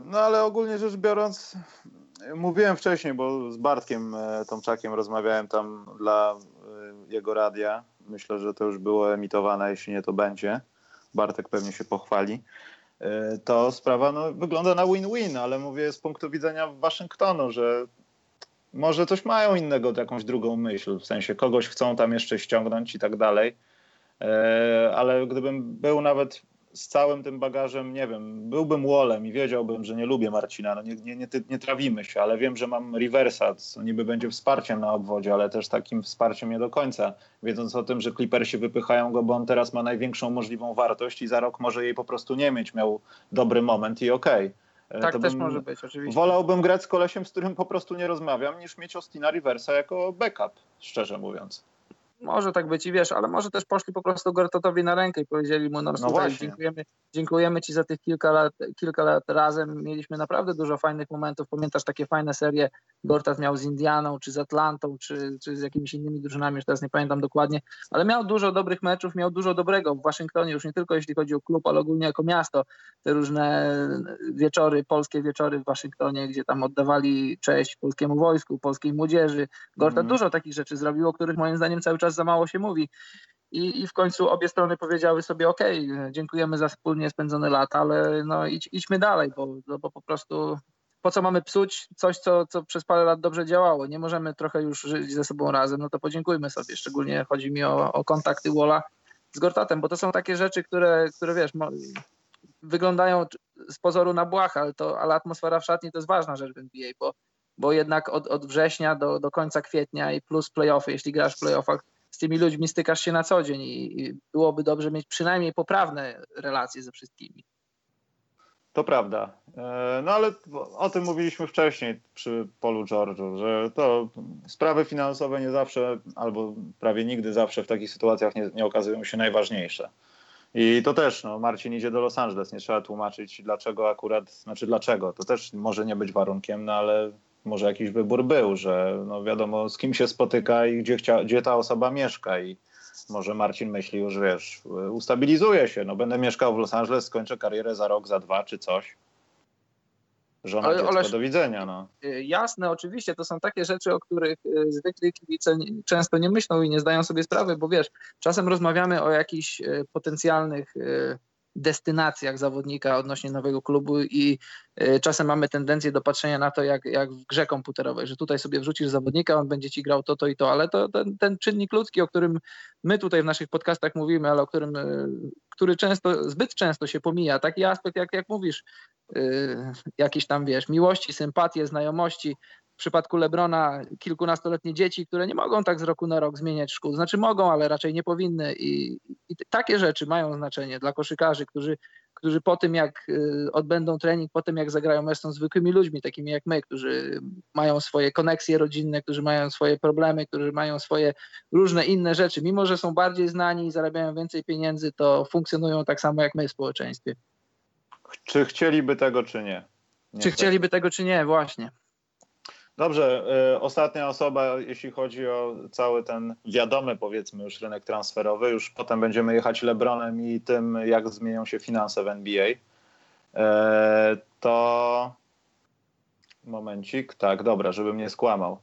No ale ogólnie rzecz biorąc, mówiłem wcześniej, bo z Bartkiem Tomczakiem rozmawiałem tam dla jego radia, myślę, że to już było emitowane, jeśli nie to będzie. Bartek pewnie się pochwali, to sprawa no, wygląda na win-win, ale mówię z punktu widzenia Waszyngtonu, że może coś mają innego, jakąś drugą myśl, w sensie kogoś chcą tam jeszcze ściągnąć i tak dalej, ale gdybym był nawet z całym tym bagażem, nie wiem, byłbym Wallem i wiedziałbym, że nie lubię Marcina, no nie, nie, nie, nie trawimy się, ale wiem, że mam Riversa, co niby będzie wsparciem na obwodzie, ale też takim wsparciem nie do końca, wiedząc o tym, że Clippersi wypychają go, bo on teraz ma największą możliwą wartość i za rok może jej po prostu nie mieć, miał dobry moment i okej. Okay. Tak to też bym, może być, oczywiście. Wolałbym grać z kolesiem, z którym po prostu nie rozmawiam, niż mieć Austina Riversa jako backup, szczerze mówiąc. Może tak być i wiesz, ale może też poszli po prostu Gortatowi na rękę i powiedzieli mu, no, no słuchaj, dziękujemy, dziękujemy ci za tych kilka lat, kilka lat razem, mieliśmy naprawdę dużo fajnych momentów, pamiętasz takie fajne serie Gortat miał z Indianą, czy z Atlantą, czy, czy z jakimiś innymi drużynami, już teraz nie pamiętam dokładnie, ale miał dużo dobrych meczów, miał dużo dobrego w Waszyngtonie, już nie tylko jeśli chodzi o klub, ale ogólnie jako miasto, te różne wieczory, polskie wieczory w Waszyngtonie, gdzie tam oddawali cześć polskiemu wojsku, polskiej młodzieży, Gortat mm. dużo takich rzeczy zrobił, o których moim zdaniem cały czas za mało się mówi. I, i w końcu obie strony powiedziały sobie, okej, okay, dziękujemy za wspólnie spędzone lata, ale no idź, idźmy dalej, bo, bo po prostu po co mamy psuć coś, co, co przez parę lat dobrze działało. Nie możemy trochę już żyć ze sobą razem, no to podziękujmy sobie. Szczególnie chodzi mi o, o kontakty Walla z Gortatem, bo to są takie rzeczy, które, które wiesz, wyglądają z pozoru na błah, ale, to, ale atmosfera w szatni to jest ważna rzecz w N B A, bo bo jednak od, od września do, do końca kwietnia i plus play-offy, jeśli grasz w play-offach, z tymi ludźmi stykasz się na co dzień i, i byłoby dobrze mieć przynajmniej poprawne relacje ze wszystkimi. To prawda. No ale o tym mówiliśmy wcześniej przy Paulu George'u, że to sprawy finansowe nie zawsze, albo prawie nigdy zawsze w takich sytuacjach nie, nie okazują się najważniejsze. I to też, no, Marcin idzie do Los Angeles, nie trzeba tłumaczyć dlaczego akurat, znaczy dlaczego, to też może nie być warunkiem, no ale może jakiś wybór był, że no wiadomo z kim się spotyka i gdzie, chcia, gdzie ta osoba mieszka i może Marcin myśli już, wiesz, ustabilizuje się, no będę mieszkał w Los Angeles, skończę karierę za rok, za dwa czy coś. Żona, ale, dziecko, Oleś, do widzenia. No. Jasne, oczywiście, to są takie rzeczy, o których zwykli kibice często nie myślą i nie zdają sobie sprawy, bo wiesz, czasem rozmawiamy o jakichś potencjalnych destynacjach zawodnika odnośnie nowego klubu i czasem mamy tendencję do patrzenia na to jak, jak w grze komputerowej, że tutaj sobie wrzucisz zawodnika, on będzie ci grał to, to i to, ale to ten, ten czynnik ludzki, o którym my tutaj w naszych podcastach mówimy, ale o którym, który często, zbyt często się pomija, taki aspekt jak, jak mówisz, yy, jakiś tam wiesz, miłości, sympatie, znajomości. W przypadku LeBrona kilkunastoletnie dzieci, które nie mogą tak z roku na rok zmieniać szkół. Znaczy mogą, ale raczej nie powinny. I, i takie rzeczy mają znaczenie dla koszykarzy, którzy, którzy po tym jak odbędą trening, po tym jak zagrają mecz są zwykłymi ludźmi, takimi jak my, którzy mają swoje koneksje rodzinne, którzy mają swoje problemy, którzy mają swoje różne inne rzeczy. Mimo, że są bardziej znani i zarabiają więcej pieniędzy, to funkcjonują tak samo jak my w społeczeństwie. Czy chcieliby tego, czy nie? nie czy tak. chcieliby tego, czy nie? Właśnie. Dobrze, y, ostatnia osoba, jeśli chodzi o cały ten wiadomy, powiedzmy, już rynek transferowy. Już potem będziemy jechać LeBronem i tym, jak zmienią się finanse w N B A. Y, to momencik, tak, dobra, żebym nie skłamał.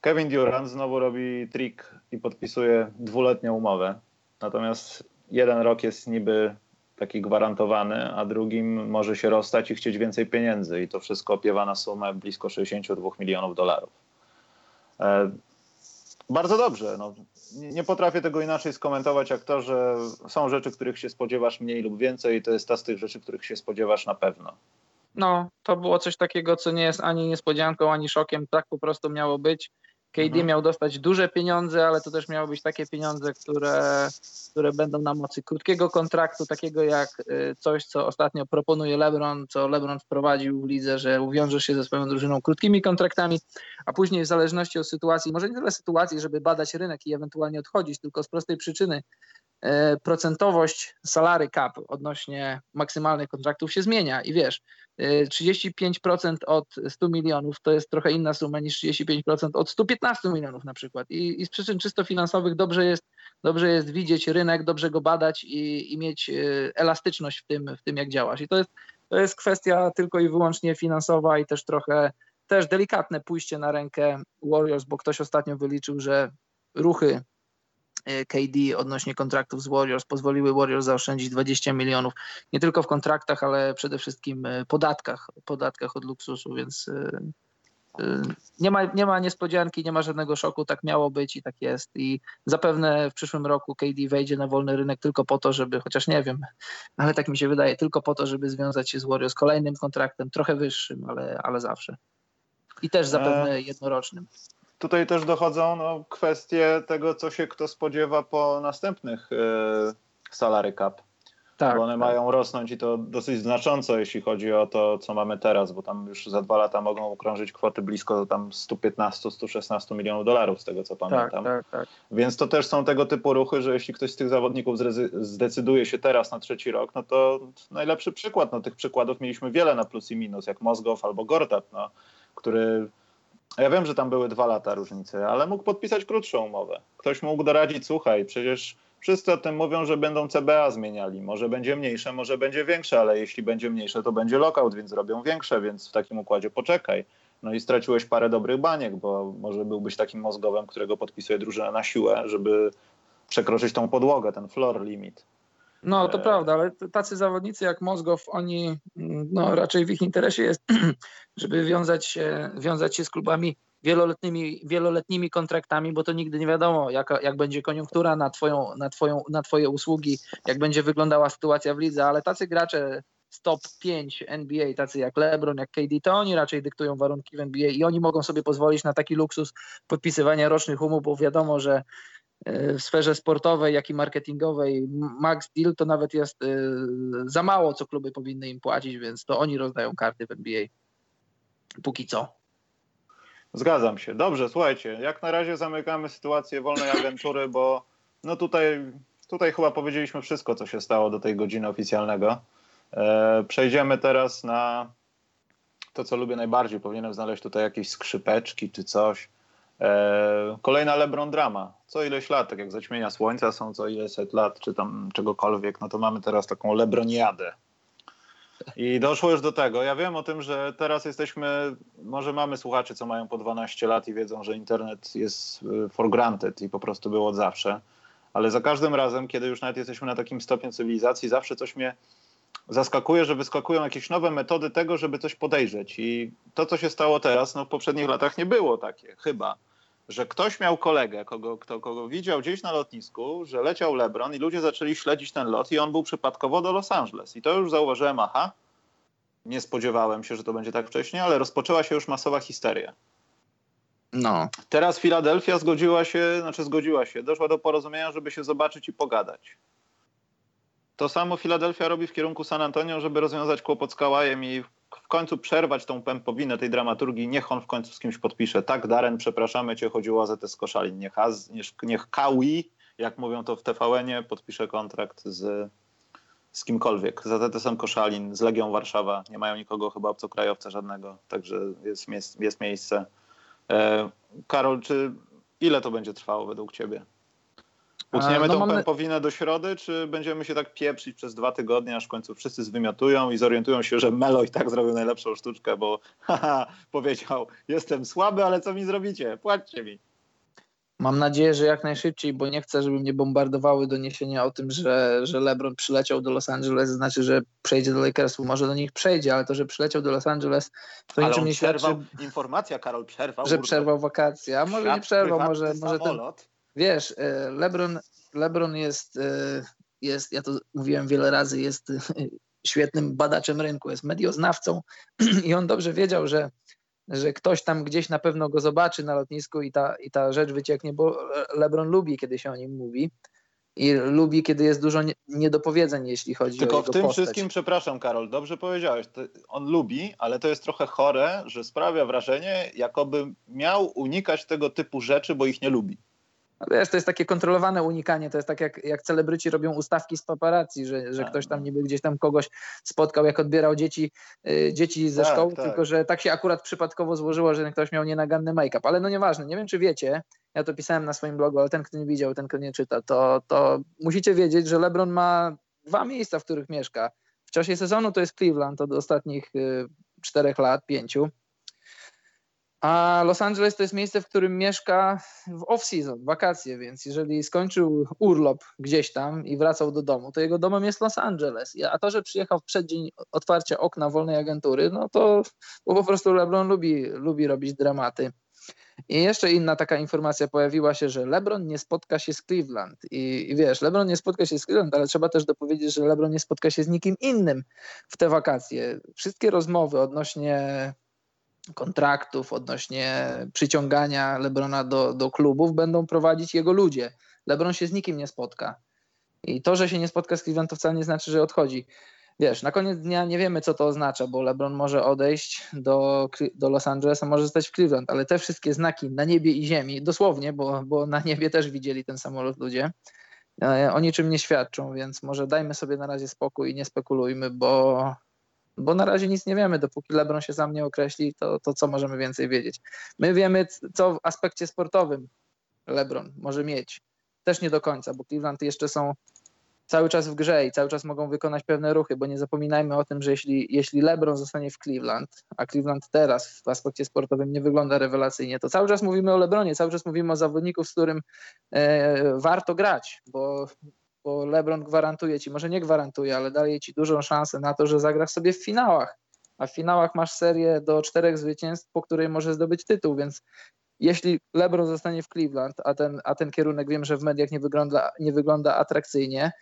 Kevin Durant znowu robi trik i podpisuje dwuletnią umowę. Natomiast jeden rok jest niby taki gwarantowany, a drugim może się rozstać i chcieć więcej pieniędzy i to wszystko opiewa na sumę blisko sześćdziesięciu dwóch milionów dolarów. E, bardzo dobrze. No, nie, nie potrafię tego inaczej skomentować jak to, że są rzeczy, których się spodziewasz mniej lub więcej i to jest ta z tych rzeczy, których się spodziewasz na pewno. No, to było coś takiego, co nie jest ani niespodzianką, ani szokiem. Tak po prostu miało być. K D mhm. miał dostać duże pieniądze, ale to też miały być takie pieniądze, które, które będą na mocy krótkiego kontraktu, takiego jak coś, co ostatnio proponuje LeBron, co LeBron wprowadził w lidze, że uwiążesz się ze swoją drużyną krótkimi kontraktami, a później w zależności od sytuacji, może nie tyle sytuacji, żeby badać rynek i ewentualnie odchodzić, tylko z prostej przyczyny procentowość salary cap odnośnie maksymalnych kontraktów się zmienia i wiesz, trzydzieści pięć procent od stu milionów to jest trochę inna suma niż trzydzieści pięć procent od stu piętnastu milionów na przykład i, i z przyczyn czysto finansowych dobrze jest, dobrze jest widzieć rynek, dobrze go badać i, i mieć elastyczność w tym, w tym jak działasz i to jest, to jest kwestia tylko i wyłącznie finansowa i też trochę też delikatne pójście na rękę Warriors, bo ktoś ostatnio wyliczył, że ruchy K D odnośnie kontraktów z Warriors pozwoliły Warriors zaoszczędzić dwadzieścia milionów nie tylko w kontraktach, ale przede wszystkim podatkach, podatkach od luksusu, więc nie ma, nie ma niespodzianki, nie ma żadnego szoku, tak miało być i tak jest i zapewne w przyszłym roku K D wejdzie na wolny rynek tylko po to, żeby, chociaż nie wiem, ale tak mi się wydaje, tylko po to, żeby związać się z Warriors kolejnym kontraktem, trochę wyższym, ale, ale zawsze i też zapewne jednorocznym. Tutaj też dochodzą no, kwestie tego, co się kto spodziewa po następnych y, salary cap. Tak, bo one tak. mają rosnąć i to dosyć znacząco, jeśli chodzi o to, co mamy teraz, bo tam już za dwa lata mogą okrążyć kwoty blisko tam stu piętnastu do stu szesnastu milionów dolarów, z tego co pamiętam. Tak, tak, tak. Więc to też są tego typu ruchy, że jeśli ktoś z tych zawodników zdecyduje się teraz na trzeci rok, no to najlepszy przykład. No, tych przykładów mieliśmy wiele na plus i minus, jak Mozgow albo Gortat, no, który... Ja wiem, że tam były dwa lata różnicy, ale mógł podpisać krótszą umowę. Ktoś mógł doradzić, słuchaj, przecież wszyscy o tym mówią, że będą C B A zmieniali. Może będzie mniejsze, może będzie większe, ale jeśli będzie mniejsze, to będzie lockout, więc robią większe, więc w takim układzie poczekaj. No i straciłeś parę dobrych baniek, bo może byłbyś takim Mozgowem, którego podpisuje drużyna na siłę, żeby przekroczyć tą podłogę, ten floor limit. No to prawda, ale tacy zawodnicy jak Mozgow, oni no, raczej w ich interesie jest, żeby wiązać się, wiązać się z klubami wieloletnimi, wieloletnimi kontraktami, bo to nigdy nie wiadomo, jaka, jak będzie koniunktura na, twoją, na, twoją, na twoje usługi, jak będzie wyglądała sytuacja w lidze, ale tacy gracze z top pięć N B A, tacy jak LeBron, jak K D, to oni raczej dyktują warunki w N B A i oni mogą sobie pozwolić na taki luksus podpisywania rocznych umów, bo wiadomo, że w sferze sportowej, jak i marketingowej max deal to nawet jest za mało, co kluby powinny im płacić, więc to oni rozdają karty w N B A. Póki co. Zgadzam się. Dobrze, słuchajcie, jak na razie zamykamy sytuację wolnej agentury, bo no tutaj, tutaj chyba powiedzieliśmy wszystko, co się stało do tej godziny oficjalnego. Przejdziemy teraz na to, co lubię najbardziej. Powinienem znaleźć tutaj jakieś skrzypeczki czy coś. Kolejna LeBron drama. Co ileś lat, tak jak zaćmienia słońca są co ileset lat, czy tam czegokolwiek, no to mamy teraz taką LeBroniadę. I doszło już do tego. Ja wiem o tym, że teraz jesteśmy, może mamy słuchaczy, co mają po dwanaście lat i wiedzą, że internet jest for granted i po prostu było od zawsze, ale za każdym razem, kiedy już nawet jesteśmy na takim stopniu cywilizacji, zawsze coś mnie zaskakuje, że wyskakują jakieś nowe metody tego, żeby coś podejrzeć. I to, co się stało teraz, no w poprzednich latach nie było takie, chyba. Że ktoś miał kolegę, kogo, kto, kogo widział gdzieś na lotnisku, że leciał LeBron i ludzie zaczęli śledzić ten lot i on był przypadkowo do Los Angeles. I to już zauważyłem, aha, nie spodziewałem się, że to będzie tak wcześnie, ale rozpoczęła się już masowa histeria. No. Teraz Filadelfia zgodziła się, znaczy zgodziła się, doszła do porozumienia, żeby się zobaczyć i pogadać. To samo Filadelfia robi w kierunku San Antonio, żeby rozwiązać kłopot z Kałajem i w końcu przerwać tą pępowinę tej dramaturgii. Niech on w końcu z kimś podpisze. Tak, Darren, przepraszamy cię, chodziło o A Z S z Koszalin. Niech, Az, niech, niech Kaui, jak mówią to w T V N-ie, podpisze kontrakt z, z kimkolwiek. Z A Z S-em Koszalin, z Legią Warszawa. Nie mają nikogo, chyba obcokrajowca żadnego. Także jest, jest, jest miejsce. E, Karol, czy ile to będzie trwało według ciebie? Utniemy no, tą mamy... pępowinę do środy, czy będziemy się tak pieprzyć przez dwa tygodnie, aż w końcu wszyscy zwymiotują i zorientują się, że Melo i tak zrobił najlepszą sztuczkę, bo haha, powiedział, jestem słaby, ale co mi zrobicie? Płaćcie mi. Mam nadzieję, że jak najszybciej, bo nie chcę, żeby mnie bombardowały doniesienia o tym, że, że LeBron przyleciał do Los Angeles, znaczy, że przejdzie do Lakersu. Może do nich przejdzie, ale to, że przyleciał do Los Angeles, to ale niczym nie świadczy. Informacja, Karol, przerwał. Że przerwał wakacje, a może nie przerwał, może, może ten... Wiesz, LeBron, LeBron jest, jest, ja to mówiłem wiele razy, jest świetnym badaczem rynku, jest medioznawcą i on dobrze wiedział, że, że ktoś tam gdzieś na pewno go zobaczy na lotnisku i ta, i ta rzecz wycieknie, bo LeBron lubi, kiedy się o nim mówi i lubi, kiedy jest dużo niedopowiedzeń, jeśli chodzi Tylko o jego Tylko w tym postać. Wszystkim, przepraszam Karol, dobrze powiedziałeś, on lubi, ale to jest trochę chore, że sprawia wrażenie, jakoby miał unikać tego typu rzeczy, bo ich nie lubi. Wiesz, to jest takie kontrolowane unikanie, to jest tak jak, jak celebryci robią ustawki z paparazzi, że, że ktoś tam niby gdzieś tam kogoś spotkał, jak odbierał dzieci, yy, dzieci ze tak, szkoły, tak. Tylko że tak się akurat przypadkowo złożyło, że ktoś miał nienaganny make-up, ale no nieważne, nie wiem czy wiecie, ja to pisałem na swoim blogu, ale ten kto nie widział, ten kto nie czyta, to, to musicie wiedzieć, że LeBron ma dwa miejsca, w których mieszka. W czasie sezonu to jest Cleveland od ostatnich yy, czterech lat, pięciu. A Los Angeles to jest miejsce, w którym mieszka w off-season, wakacje, więc jeżeli skończył urlop gdzieś tam i wracał do domu, to jego domem jest Los Angeles. A to, że przyjechał w przeddzień otwarcia okna wolnej agentury, no to po prostu LeBron lubi, lubi robić dramaty. I jeszcze inna taka informacja pojawiła się, że LeBron nie spotka się z Cleveland. I, i wiesz, LeBron nie spotka się z Cleveland, ale trzeba też dopowiedzieć, że LeBron nie spotka się z nikim innym w te wakacje. Wszystkie rozmowy odnośnie kontraktów, odnośnie przyciągania LeBrona do, do klubów będą prowadzić jego ludzie. LeBron się z nikim nie spotka. I to, że się nie spotka z Cleveland, to wcale nie znaczy, że odchodzi. Wiesz, na koniec dnia nie wiemy, co to oznacza, bo LeBron może odejść do, do Los Angelesa, może zostać w Cleveland, ale te wszystkie znaki na niebie i ziemi, dosłownie, bo, bo na niebie też widzieli ten samolot ludzie, o niczym nie świadczą, więc może dajmy sobie na razie spokój i nie spekulujmy, bo... Bo na razie nic nie wiemy, dopóki LeBron się sam nie określi, to, to co możemy więcej wiedzieć. My wiemy, co w aspekcie sportowym LeBron może mieć. Też nie do końca, bo Cleveland jeszcze są cały czas w grze i cały czas mogą wykonać pewne ruchy, bo nie zapominajmy o tym, że jeśli, jeśli LeBron zostanie w Cleveland, a Cleveland teraz w aspekcie sportowym nie wygląda rewelacyjnie, to cały czas mówimy o LeBronie, cały czas mówimy o zawodniku, z którym e, warto grać, bo... bo LeBron gwarantuje ci, może nie gwarantuje, ale daje ci dużą szansę na to, że zagrasz sobie w finałach, a w finałach masz serię do czterech zwycięstw, po której możesz zdobyć tytuł, więc jeśli LeBron zostanie w Cleveland, a ten, a ten kierunek wiem, że w mediach nie wygląda, nie wygląda atrakcyjnie,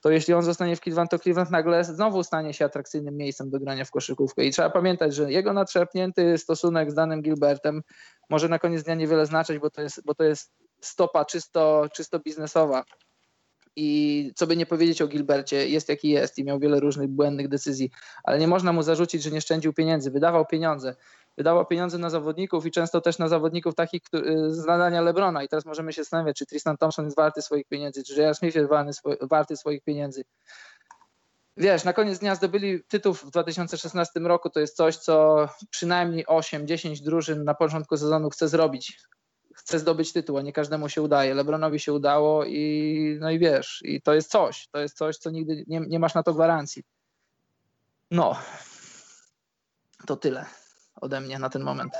to jeśli on zostanie w Cleveland, to Cleveland nagle znowu stanie się atrakcyjnym miejscem do grania w koszykówkę i trzeba pamiętać, że jego natrzepnięty stosunek z Danem Gilbertem może na koniec dnia niewiele znaczyć, bo to jest, bo to jest stopa czysto, czysto biznesowa. I co by nie powiedzieć o Gilbercie, jest jaki jest i miał wiele różnych błędnych decyzji, ale nie można mu zarzucić, że nie szczędził pieniędzy, wydawał pieniądze, wydawał pieniądze na zawodników i często też na zawodników takich z nadania LeBrona i teraz możemy się zastanawiać, czy Tristan Thompson jest warty swoich pieniędzy, czy J R. Smith jest warty swoich pieniędzy. Wiesz, na koniec dnia zdobyli tytuł w dwa tysiące szesnastym roku, to jest coś, co przynajmniej osiem dziesięć drużyn na początku sezonu chce zrobić. Chce zdobyć tytuł, a nie każdemu się udaje. LeBronowi się udało i no i wiesz, i to jest coś, to jest coś, co nigdy nie, nie masz na to gwarancji. No, to tyle ode mnie na ten moment.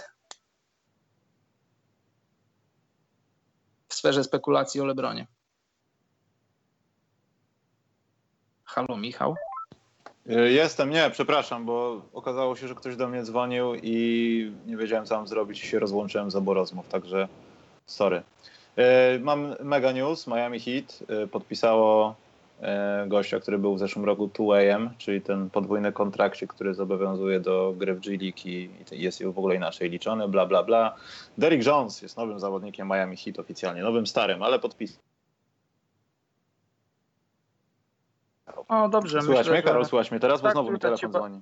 W sferze spekulacji o LeBronie. Halo, Michał? Jestem, nie, przepraszam, bo okazało się, że ktoś do mnie dzwonił i nie wiedziałem, co mam zrobić i się rozłączyłem z obu rozmów, także sorry. Mam mega news, Miami Heat podpisało gościa, który był w zeszłym roku two A M, czyli ten podwójny kontrakcie, który zobowiązuje do gry w G League i jest w ogóle inaczej liczony, bla, bla, bla. Derrick Jones jest nowym zawodnikiem Miami Heat oficjalnie, nowym starym, ale podpis. O, dobrze. Słychać myślę, mnie, Karol, że... słychać mnie teraz, tak, bo znowu mi telefon ba... dzwoni.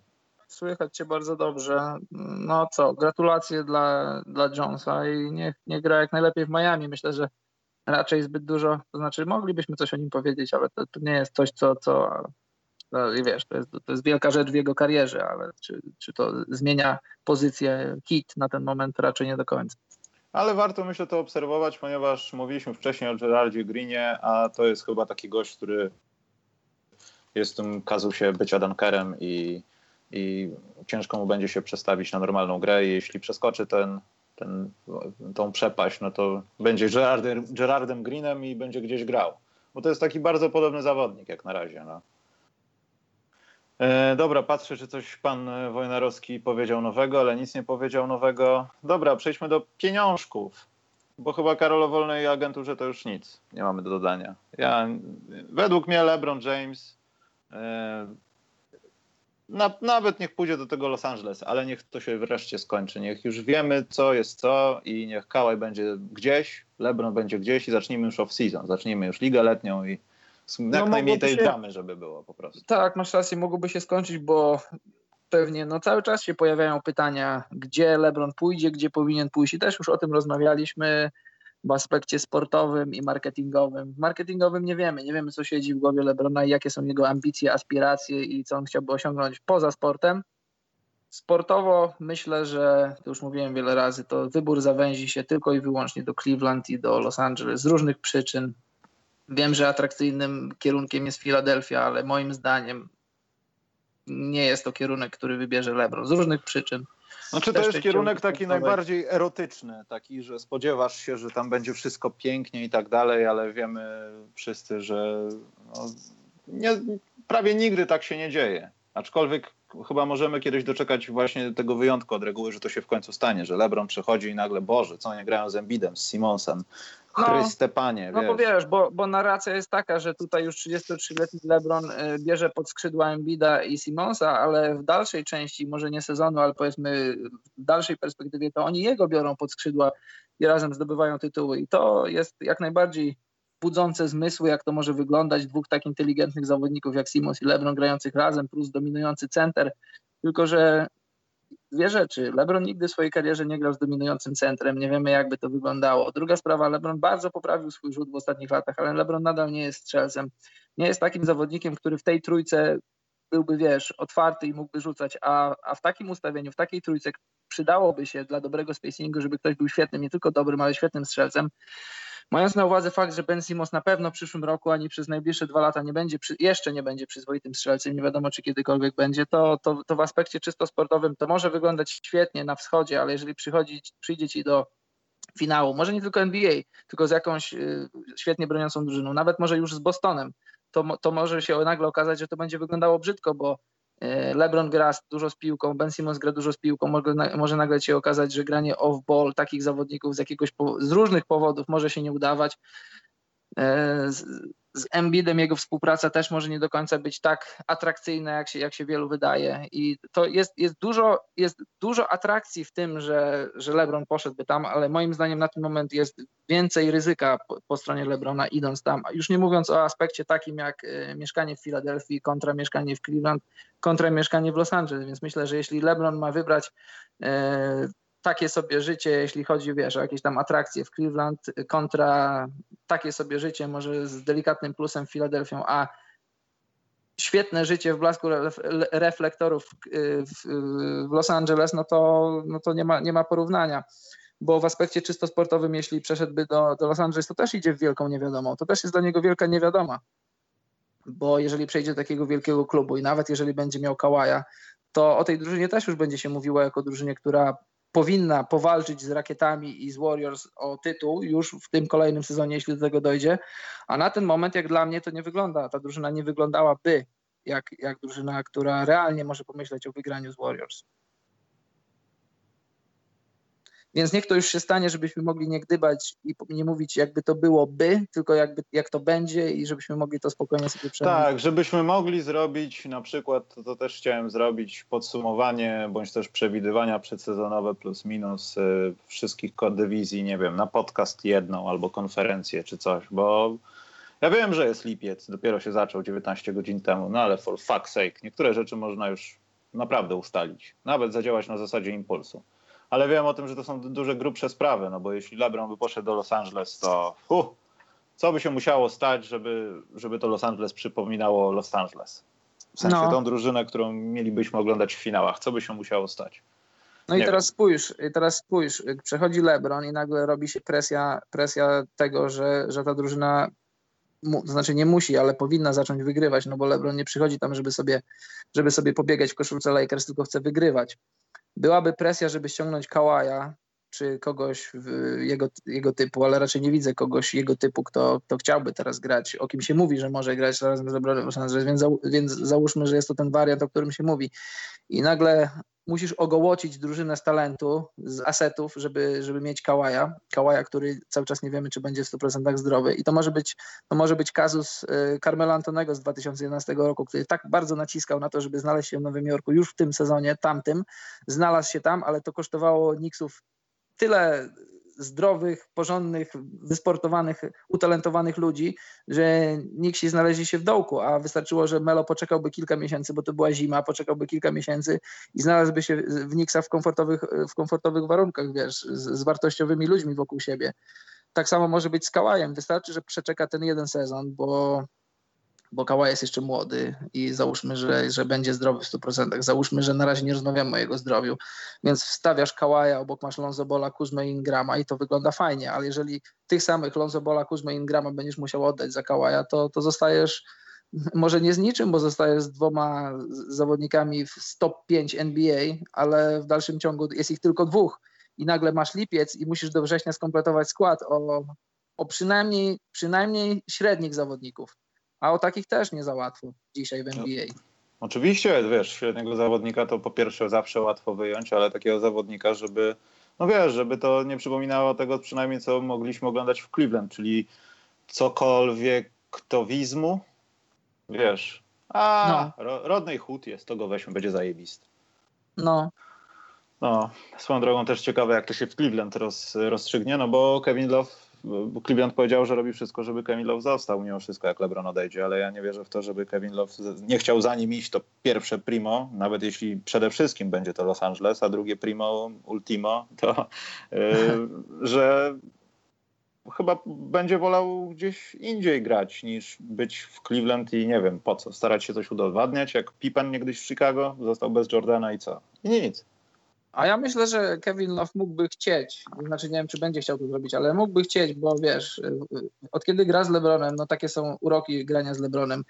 Słychać cię bardzo dobrze. No co, gratulacje dla, dla Jonesa i niech nie gra jak najlepiej w Miami. Myślę, że raczej zbyt dużo, to znaczy moglibyśmy coś o nim powiedzieć, ale to, to nie jest coś, co, co no, wiesz, to jest, to jest wielka rzecz w jego karierze, ale czy, czy to zmienia pozycję Heat na ten moment? Raczej nie do końca. Ale warto, myślę, to obserwować, ponieważ mówiliśmy wcześniej o Geraldzie Greenie, a to jest chyba taki gość, który jest w tym kazusie bycia dunkerem i, i ciężko mu będzie się przestawić na normalną grę i jeśli przeskoczy ten, ten, tą przepaść, no to będzie Gerardem, Gerardem Greenem i będzie gdzieś grał. Bo to jest taki bardzo podobny zawodnik jak na razie. No. E, dobra, patrzę, czy coś pan Wojnarowski powiedział nowego, ale nic nie powiedział nowego. Dobra, przejdźmy do pieniążków. Bo chyba Karol o wolnej agenturze to już nic nie mamy do dodania. Ja, według mnie LeBron James... Na, nawet niech pójdzie do tego Los Angeles, ale niech to się wreszcie skończy. Niech już wiemy, co jest co i niech Kawhi będzie gdzieś, LeBron będzie gdzieś i zacznijmy już off-season, zacznijmy już ligę letnią i jak no, najmniej tej dramy, żeby było po prostu. Tak, masz rację, mogłoby się skończyć, bo pewnie no, cały czas się pojawiają pytania, gdzie LeBron pójdzie, gdzie powinien pójść i też już o tym rozmawialiśmy w aspekcie sportowym i marketingowym. W marketingowym nie wiemy. Nie wiemy, co siedzi w głowie LeBrona i jakie są jego ambicje, aspiracje i co on chciałby osiągnąć poza sportem. Sportowo myślę, że, to już mówiłem wiele razy, to wybór zawęzi się tylko i wyłącznie do Cleveland i do Los Angeles z różnych przyczyn. Wiem, że atrakcyjnym kierunkiem jest Filadelfia, ale moim zdaniem nie jest to kierunek, który wybierze LeBron z różnych przyczyn. Znaczy to jest kierunek taki najbardziej erotyczny, taki, że spodziewasz się, że tam będzie wszystko pięknie i tak dalej, ale wiemy wszyscy, że no, nie, prawie nigdy tak się nie dzieje. Aczkolwiek chyba możemy kiedyś doczekać właśnie tego wyjątku od reguły, że to się w końcu stanie, że LeBron przychodzi i nagle, Boże, co nie grają z Embidem, z Simonsem, Chryste Panie. No, wiesz. no bo wiesz, bo, bo narracja jest taka, że tutaj już trzydziestotrzyletni LeBron bierze pod skrzydła Embida i Simonsa, ale w dalszej części, może nie sezonu, ale powiedzmy w dalszej perspektywie, to oni jego biorą pod skrzydła i razem zdobywają tytuły i to jest jak najbardziej budzące zmysły, jak to może wyglądać, dwóch tak inteligentnych zawodników jak Simons i LeBron grających razem, plus dominujący center. Tylko że dwie rzeczy. LeBron nigdy w swojej karierze nie grał z dominującym centrem. Nie wiemy, jakby to wyglądało. Druga sprawa, LeBron bardzo poprawił swój rzut w ostatnich latach, ale LeBron nadal nie jest strzelcem. Nie jest takim zawodnikiem, który w tej trójce byłby, wiesz, otwarty i mógłby rzucać, a, a w takim ustawieniu, w takiej trójce przydałoby się dla dobrego spacingu, żeby ktoś był świetnym, nie tylko dobrym, ale świetnym strzelcem. Mając na uwadze fakt, że Ben Simmons na pewno w przyszłym roku ani przez najbliższe dwa lata nie będzie, przy, jeszcze nie będzie przyzwoitym strzelcem, nie wiadomo czy kiedykolwiek będzie, to, to, to w aspekcie czysto sportowym to może wyglądać świetnie na wschodzie, ale jeżeli przychodzi, przyjdzie ci do finału, może nie tylko N B A, tylko z jakąś y, świetnie broniącą drużyną, nawet może już z Bostonem, to, to może się nagle okazać, że to będzie wyglądało brzydko, bo LeBron gra dużo z piłką, Ben Simmons gra dużo z piłką, może nagle się okazać, że granie off-ball takich zawodników z jakiegoś z różnych powodów może się nie udawać. Z, z Embidem jego współpraca też może nie do końca być tak atrakcyjna, jak się, jak się wielu wydaje. I to jest, jest, dużo, jest dużo atrakcji w tym, że, że LeBron poszedłby tam, ale moim zdaniem na ten moment jest więcej ryzyka po, po stronie LeBrona idąc tam. Już nie mówiąc o aspekcie takim jak mieszkanie w Filadelfii kontra mieszkanie w Cleveland, kontra mieszkanie w Los Angeles, więc myślę, że jeśli LeBron ma wybrać yy, takie sobie życie, jeśli chodzi, wiesz, o jakieś tam atrakcje w Cleveland kontra takie sobie życie, może z delikatnym plusem Filadelfią, a świetne życie w blasku reflektorów w Los Angeles, no to, no to nie ma, nie ma porównania. Bo w aspekcie czysto sportowym, jeśli przeszedłby do, do Los Angeles, to też idzie w wielką niewiadomą. To też jest dla niego wielka niewiadoma. Bo jeżeli przejdzie do takiego wielkiego klubu i nawet jeżeli będzie miał Kawaja, to o tej drużynie też już będzie się mówiło jako drużynie, która powinna powalczyć z Rakietami i z Warriors o tytuł już w tym kolejnym sezonie, jeśli do tego dojdzie. A na ten moment, jak dla mnie, to nie wygląda. Ta drużyna nie wyglądałaby jak, jak drużyna, która realnie może pomyśleć o wygraniu z Warriors. Więc niech to już się stanie, żebyśmy mogli nie gdybać i nie mówić, jakby to byłoby, tylko jakby, jak to będzie i żebyśmy mogli to spokojnie sobie przemyśleć. Tak, żebyśmy mogli zrobić na przykład, to też chciałem zrobić, podsumowanie bądź też przewidywania przedsezonowe plus minus y, wszystkich dywizji, nie wiem, na podcast jedną albo konferencję czy coś, bo ja wiem, że jest lipiec, dopiero się zaczął dziewiętnaście godzin temu, no ale for fuck's sake, niektóre rzeczy można już naprawdę ustalić, nawet zadziałać na zasadzie impulsu. Ale wiem o tym, że to są duże, grubsze sprawy, no bo jeśli LeBron by poszedł do Los Angeles, to huh, co by się musiało stać, żeby, żeby to Los Angeles przypominało Los Angeles? W sensie no. tą drużynę, którą mielibyśmy oglądać w finałach. Co by się musiało stać? No nie i teraz wiem. spójrz, teraz spójrz, przechodzi LeBron i nagle robi się presja, presja tego, że, że ta drużyna, mu, to znaczy nie musi, ale powinna zacząć wygrywać, no bo LeBron nie przychodzi tam, żeby sobie, żeby sobie pobiegać w koszulce Lakers, tylko chce wygrywać. Byłaby presja, żeby ściągnąć Kawaja czy kogoś jego, jego typu, ale raczej nie widzę kogoś jego typu, kto, kto chciałby teraz grać, o kim się mówi, że może grać razem z LeBronem, więc, zał, więc załóżmy, że jest to ten wariant, o którym się mówi. I nagle musisz ogołocić drużynę z talentu, z asetów, żeby, żeby mieć Kawaja, Kawaja, który cały czas nie wiemy, czy będzie w stu procentach zdrowy. I to może być, to może być kazus Carmelo Antonego z dwa tysiące jedenastego roku, który tak bardzo naciskał na to, żeby znaleźć się w Nowym Jorku już w tym sezonie, tamtym. Znalazł się tam, ale to kosztowało Knicksów tyle zdrowych, porządnych, wysportowanych, utalentowanych ludzi, że Knicksi znaleźli się w dołku, a wystarczyło, że Melo poczekałby kilka miesięcy, bo to była zima, poczekałby kilka miesięcy i znalazłby się w Knicksach w komfortowych, w komfortowych warunkach, wiesz, z, z wartościowymi ludźmi wokół siebie. Tak samo może być z Kawajem. Wystarczy, że przeczeka ten jeden sezon, bo, bo Kawaj jest jeszcze młody i załóżmy, że, że będzie zdrowy w stu procentach. Załóżmy, że na razie nie rozmawiamy o jego zdrowiu. Więc wstawiasz Kawaja, obok masz Lonzo Bola, Kuzmę i Ingrama i to wygląda fajnie, ale jeżeli tych samych Lonzo Bola, Kuzmę i Ingrama będziesz musiał oddać za Kawaja, to, to zostajesz może nie z niczym, bo zostajesz z dwoma zawodnikami w top pięć N B A, ale w dalszym ciągu jest ich tylko dwóch i nagle masz lipiec i musisz do września skompletować skład o, o przynajmniej, przynajmniej średnich zawodników. A o takich też nie za łatwo dzisiaj w N B A. No, oczywiście, wiesz, średniego zawodnika to po pierwsze zawsze łatwo wyjąć, ale takiego zawodnika, żeby, no wiesz, żeby to nie przypominało tego przynajmniej, co mogliśmy oglądać w Cleveland, czyli cokolwiek ktowizmu, wiesz, a no. ro, rodnej hut jest, to go weźmy, będzie zajebisty. No. No, swoją drogą też ciekawe, jak to się w Cleveland roz, rozstrzygnie, no bo Kevin Love Bo Cleveland powiedział, że robi wszystko, żeby Kevin Love został mimo wszystko, jak LeBron odejdzie, ale ja nie wierzę w to, żeby Kevin Love nie chciał za nim iść. To pierwsze primo, nawet jeśli przede wszystkim będzie to Los Angeles, a drugie primo, ultimo, to yy, że chyba będzie wolał gdzieś indziej grać niż być w Cleveland i nie wiem po co, starać się coś udowadniać, jak Pippen niegdyś w Chicago, został bez Jordana i co? I nic. A ja myślę, że Kevin Love mógłby chcieć, znaczy nie wiem, czy będzie chciał to zrobić, ale mógłby chcieć, bo wiesz, od kiedy gra z LeBronem, no takie są uroki grania z LeBronem,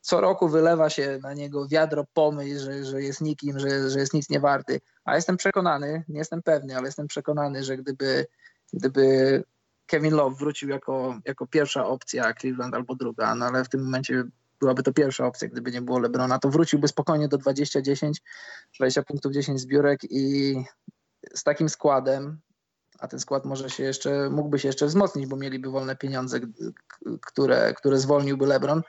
co roku wylewa się na niego wiadro pomyśl, że, że jest nikim, że, że jest nic nie warty, a jestem przekonany, nie jestem pewny, ale jestem przekonany, że gdyby, gdyby Kevin Love wrócił jako, jako pierwsza opcja Cleveland albo druga, no ale w tym momencie byłaby to pierwsza opcja, gdyby nie było LeBrona, to wróciłby spokojnie do dwadzieścia dziesięć, dwadzieścia punktów, dziesięć zbiórek i z takim składem, a ten skład może się jeszcze, mógłby się jeszcze wzmocnić, bo mieliby wolne pieniądze, które, które zwolniłby LeBron,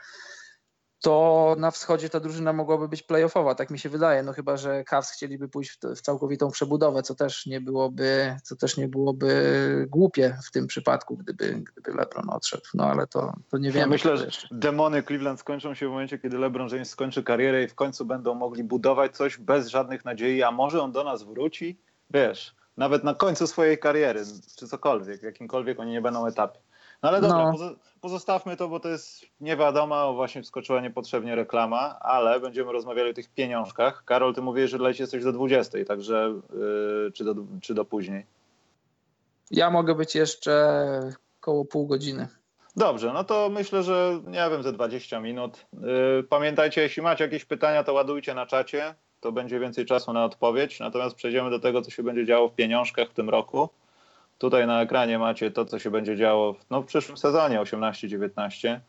to na wschodzie ta drużyna mogłaby być playoffowa, tak mi się wydaje, no chyba, że Cavs chcieliby pójść w, w całkowitą przebudowę, co też nie byłoby, co też nie byłoby głupie w tym przypadku, gdyby, gdyby LeBron odszedł, no ale to, to nie wiemy. Ja myślę, że demony Cleveland skończą się w momencie, kiedy LeBron James skończy karierę i w końcu będą mogli budować coś bez żadnych nadziei, a może on do nas wróci, wiesz, nawet na końcu swojej kariery, czy cokolwiek, jakimkolwiek oni nie będą etapie. No ale dobra, no. pozostawmy to, bo to jest nie wiadomo, właśnie wskoczyła niepotrzebnie reklama, ale będziemy rozmawiali o tych pieniążkach. Karol, ty mówisz, że leci coś do dwudziestej, także yy, czy, do, czy do później? Ja mogę być jeszcze koło pół godziny. Dobrze, no to myślę, że nie wiem, ze dwadzieścia minut. Yy, pamiętajcie, jeśli macie jakieś pytania, to ładujcie na czacie, to będzie więcej czasu na odpowiedź. Natomiast przejdziemy do tego, co się będzie działo w pieniążkach w tym roku. Tutaj na ekranie macie to, co się będzie działo w, no, w przyszłym sezonie osiemnaście dziewiętnaście.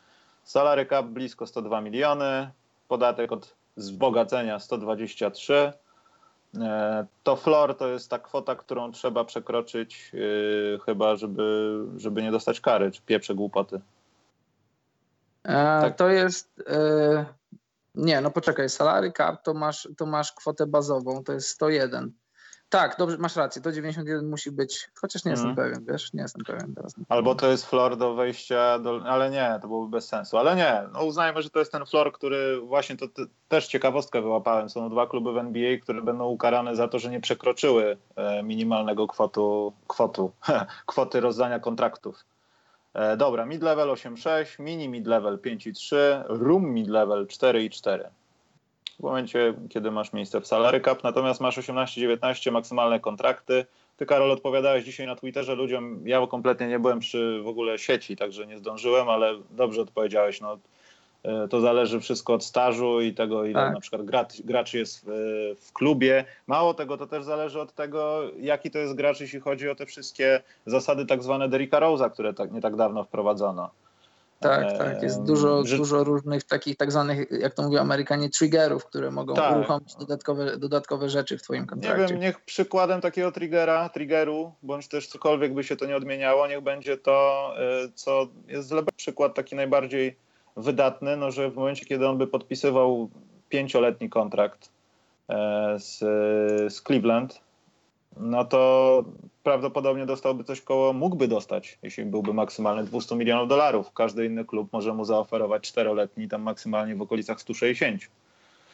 Salary cap blisko sto dwa miliony. podatek od wzbogacenia sto dwadzieścia trzy. To floor to jest ta kwota, którą trzeba przekroczyć yy, chyba, żeby, żeby nie dostać kary, czy pieprze głupoty. E, tak. To jest... Yy, nie, no poczekaj, salary cap to masz, to masz kwotę bazową, to jest sto jeden. Tak, dobrze, masz rację, to dziewięćdziesiąt jeden musi być, chociaż nie jestem mm. pewien, wiesz, nie jestem pewien teraz. Albo to jest floor do wejścia, do, ale nie, to byłoby bez sensu, ale nie, no uznajmy, że to jest ten floor, który właśnie, to te, też ciekawostkę wyłapałem, są dwa kluby w N B A, które będą ukarane za to, że nie przekroczyły e, minimalnego kwotu, kwotu kwoty rozdania kontraktów. E, dobra, mid level osiem przecinek sześć, mini mid level pięć przecinek trzy, room mid level cztery przecinek cztery. W momencie, kiedy masz miejsce w salary cap, natomiast masz osiemnaście dziewiętnaście maksymalne kontrakty. Ty, Karol, odpowiadałeś dzisiaj na Twitterze ludziom, ja kompletnie nie byłem przy w ogóle sieci, także nie zdążyłem, ale dobrze odpowiedziałeś. No, to zależy wszystko od stażu i tego, ile tak. na przykład gracz, gracz jest w, w klubie. Mało tego, to też zależy od tego, jaki to jest gracz, jeśli chodzi o te wszystkie zasady tak zwane Derricka Rose'a, które tak, nie tak dawno wprowadzono. Tak, tak. Jest dużo, że... dużo różnych takich tak zwanych, jak to mówią Amerykanie, triggerów, które mogą tak. uruchomić dodatkowe, dodatkowe rzeczy w twoim kontrakcie. Nie wiem, niech przykładem takiego triggera, triggeru, bądź też cokolwiek by się to nie odmieniało, niech będzie to, co jest przykład taki najbardziej wydatny, no, że w momencie, kiedy on by podpisywał pięcioletni kontrakt z, z Cleveland, no to prawdopodobnie dostałby coś koło, mógłby dostać, jeśli byłby maksymalny dwieście milionów dolarów. Każdy inny klub może mu zaoferować czteroletni, tam maksymalnie w okolicach stu sześćdziesięciu.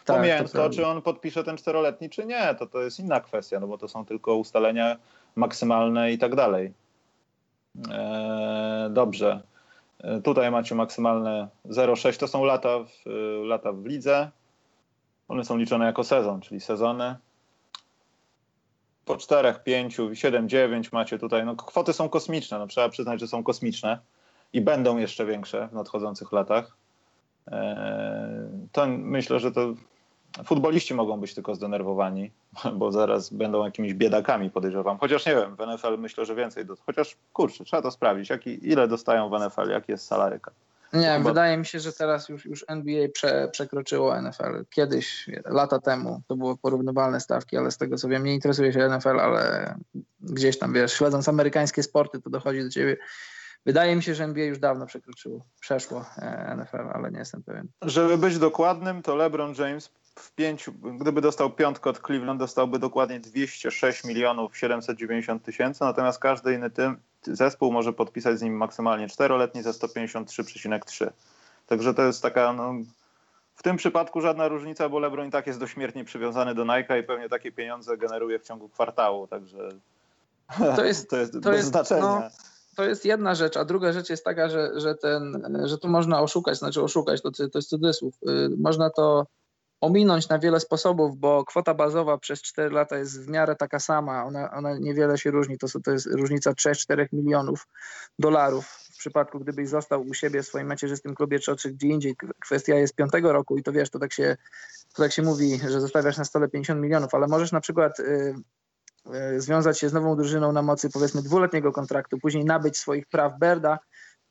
Tak, pomijając to, to, czy on podpisze ten czteroletni, czy nie, to to jest inna kwestia, no bo to są tylko ustalenia maksymalne i tak dalej. Eee, dobrze. Eee, tutaj macie maksymalne zero przecinek sześć, to są lata w, y, lata w lidze. One są liczone jako sezon, czyli sezony. Po czterech, pięciu, siedem, dziewięć macie tutaj. No, kwoty są kosmiczne. No, trzeba przyznać, że są kosmiczne i będą jeszcze większe w nadchodzących latach. To myślę, że to futboliści mogą być tylko zdenerwowani, bo zaraz będą jakimiś biedakami, podejrzewam. Chociaż nie wiem, w N F L myślę, że więcej. Do... Chociaż kurczę, trzeba to sprawdzić. Jaki, ile dostają w N F L, jaki jest salary cap. Nie, chyba... wydaje mi się, że teraz już, już N B A prze, przekroczyło N F L. Kiedyś, lata temu, to były porównywalne stawki, ale z tego co wiem, nie interesuje się N F L, ale gdzieś tam, wiesz, śledząc amerykańskie sporty, to dochodzi do ciebie. Wydaje mi się, że N B A już dawno przekroczyło, przeszło N F L, ale nie jestem pewien. Żeby być dokładnym, to LeBron James w pięciu, gdyby dostał piątkę od Cleveland, dostałby dokładnie dwieście sześć milionów siedemset dziewięćdziesiąt tysięcy, natomiast każdy inny tym zespół może podpisać z nim maksymalnie czteroletni za sto pięćdziesiąt trzy przecinek trzy. Także to jest taka, no, w tym przypadku żadna różnica, bo LeBron i tak jest dośmiertnie przywiązany do Nike'a i pewnie takie pieniądze generuje w ciągu kwartału, także to jest, to jest to bez jest, znaczenia. No, to jest jedna rzecz, a druga rzecz jest taka, że, że, ten, że tu można oszukać, znaczy oszukać, to, to jest cudzysłów, yy, można to ominąć na wiele sposobów, bo kwota bazowa przez cztery lata jest w miarę taka sama, ona, ona niewiele się różni, to, to jest różnica trzy do czterech milionów dolarów w przypadku, gdybyś został u siebie w swoim macierzystym klubie czy, czy gdzie indziej. Kwestia jest piątego roku i to wiesz, to tak się, to tak się mówi, że zostawiasz na stole pięćdziesiąt milionów, ale możesz na przykład y, y, związać się z nową drużyną na mocy powiedzmy dwuletniego kontraktu, później nabyć swoich praw Berda,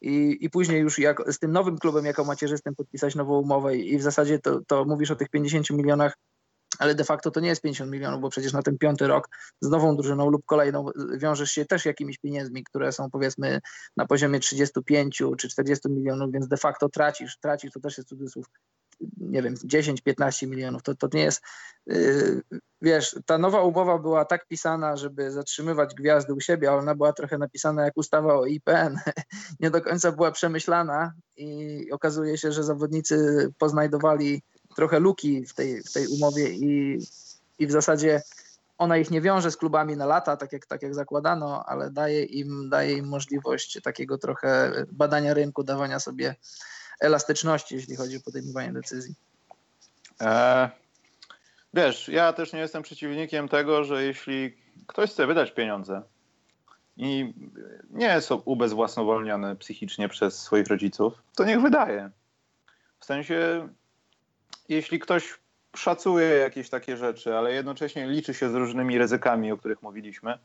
I, i później już jak, z tym nowym klubem jako macierzystym podpisać nową umowę i w zasadzie to, to mówisz o tych pięćdziesięciu milionach, ale de facto to nie jest pięćdziesiąt milionów, bo przecież na ten piąty rok z nową drużyną lub kolejną wiążesz się też jakimiś pieniędzmi, które są powiedzmy na poziomie trzydziestu pięciu czy czterdziestu milionów, więc de facto tracisz, tracisz to też jest cudzysłów, nie wiem, dziesięć do piętnastu milionów, to, to nie jest, yy, wiesz, ta nowa umowa była tak pisana, żeby zatrzymywać gwiazdy u siebie, ale ona była trochę napisana jak ustawa o I P N, nie do końca była przemyślana i okazuje się, że zawodnicy poznajdowali trochę luki w tej, w tej umowie i, i w zasadzie ona ich nie wiąże z klubami na lata, tak jak, tak jak zakładano, ale daje im, daje im możliwość takiego trochę badania rynku, dawania sobie elastyczności, jeśli chodzi o podejmowanie decyzji. E, wiesz, ja też nie jestem przeciwnikiem tego, że jeśli ktoś chce wydać pieniądze i nie jest ubezwłasnowolniony psychicznie przez swoich rodziców, to niech wydaje. W sensie, jeśli ktoś szacuje jakieś takie rzeczy, ale jednocześnie liczy się z różnymi ryzykami, o których mówiliśmy,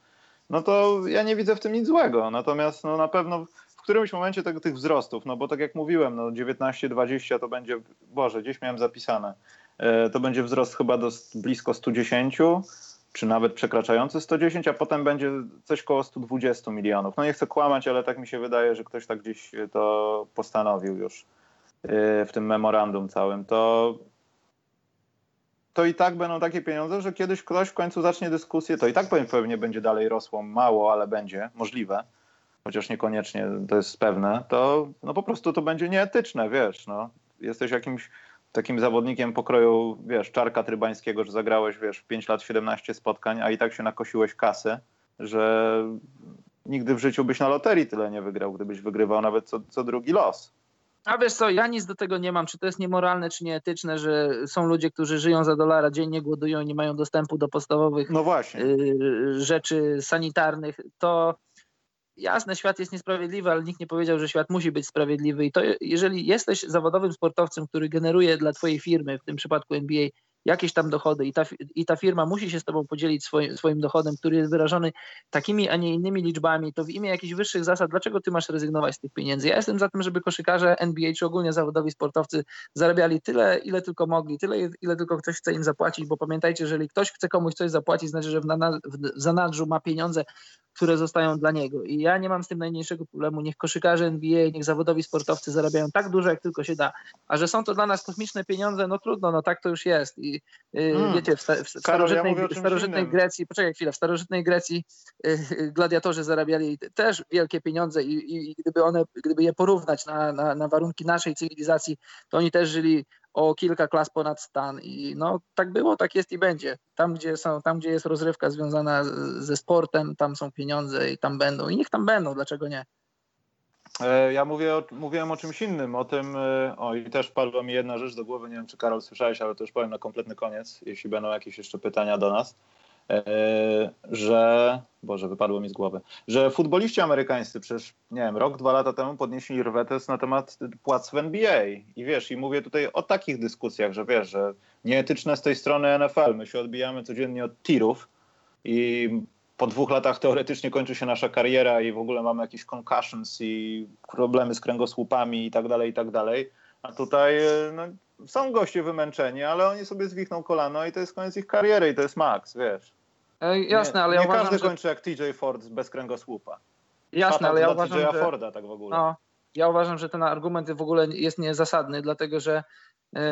no to ja nie widzę w tym nic złego. Natomiast no, na pewno... w którymś momencie tego, tych wzrostów, no bo tak jak mówiłem, no dziewiętnaście dwadzieścia to będzie, Boże, gdzieś miałem zapisane, to będzie wzrost chyba do blisko sto dziesięć, czy nawet przekraczający sto dziesięć, a potem będzie coś koło sto dwadzieścia milionów. No nie chcę kłamać, ale tak mi się wydaje, że ktoś tak gdzieś to postanowił już w tym memorandum całym. To, to i tak będą takie pieniądze, że kiedyś ktoś w końcu zacznie dyskusję, to i tak pewnie będzie dalej rosło mało, ale będzie możliwe, chociaż niekoniecznie to jest pewne, to no po prostu to będzie nieetyczne, wiesz, no. Jesteś jakimś takim zawodnikiem pokroju, wiesz, Czarka Trybańskiego, że zagrałeś, wiesz, w pięć lat siedemnaście spotkań, a i tak się nakosiłeś kasy, że nigdy w życiu byś na loterii tyle nie wygrał, gdybyś wygrywał nawet co, co drugi los. A wiesz co, ja nic do tego nie mam, czy to jest niemoralne, czy nieetyczne, że są ludzie, którzy żyją za dolara, dziennie głodują i nie mają dostępu do podstawowych no właśnie. Y, rzeczy sanitarnych, to... Jasne, świat jest niesprawiedliwy, ale nikt nie powiedział, że świat musi być sprawiedliwy i to jeżeli jesteś zawodowym sportowcem, który generuje dla twojej firmy, w tym przypadku N B A, jakieś tam dochody i ta, i ta firma musi się z tobą podzielić swoim, swoim dochodem, który jest wyrażony takimi, a nie innymi liczbami, to w imię jakichś wyższych zasad, dlaczego ty masz rezygnować z tych pieniędzy? Ja jestem za tym, żeby koszykarze N B A czy ogólnie zawodowi sportowcy zarabiali tyle, ile tylko mogli, tyle, ile tylko ktoś chce im zapłacić, bo pamiętajcie, jeżeli ktoś chce komuś coś zapłacić, znaczy, że w, na, w zanadrzu ma pieniądze, które zostają dla niego i ja nie mam z tym najmniejszego problemu, niech koszykarze N B A, niech zawodowi sportowcy zarabiają tak dużo, jak tylko się da, a że są to dla nas kosmiczne pieniądze, no trudno, no tak to już jest i yy, hmm. wiecie, w, sta- w starożytnej, Karol, ja w starożytnej Grecji, poczekaj chwilę, w starożytnej Grecji yy, gladiatorzy zarabiali też wielkie pieniądze i, i gdyby one, gdyby je porównać na, na, na warunki naszej cywilizacji, to oni też żyli o kilka klas ponad stan i no tak było, tak jest i będzie. Tam gdzie, są, tam, gdzie jest rozrywka związana ze sportem, tam są pieniądze i tam będą. I niech tam będą, dlaczego nie? Ja mówię o, mówiłem o czymś innym, o tym, o i też padła mi jedna rzecz do głowy, nie wiem czy Karol słyszałeś, ale to już powiem na kompletny koniec, jeśli będą jakieś jeszcze pytania do nas, że, Boże, wypadło mi z głowy, że futboliści amerykańscy przecież, nie wiem, rok, dwa lata temu podnieśli rwetes na temat płac w N B A i wiesz, i mówię tutaj o takich dyskusjach, że wiesz, że nieetyczne z tej strony N F L, my się odbijamy codziennie od tirów i po dwóch latach teoretycznie kończy się nasza kariera i w ogóle mamy jakieś concussions i problemy z kręgosłupami i tak dalej, i tak dalej, a tutaj no, są goście wymęczeni, ale oni sobie zwichną kolano i to jest koniec ich kariery i to jest maks, wiesz. E, jasne, nie, ale ja nie uważam, każdy że... kończy jak T J Ford bez kręgosłupa. Jasne, Patent ale ja uważam, T J że... Forda tak w ogóle. No, ja uważam, że ten argument w ogóle jest niezasadny, dlatego że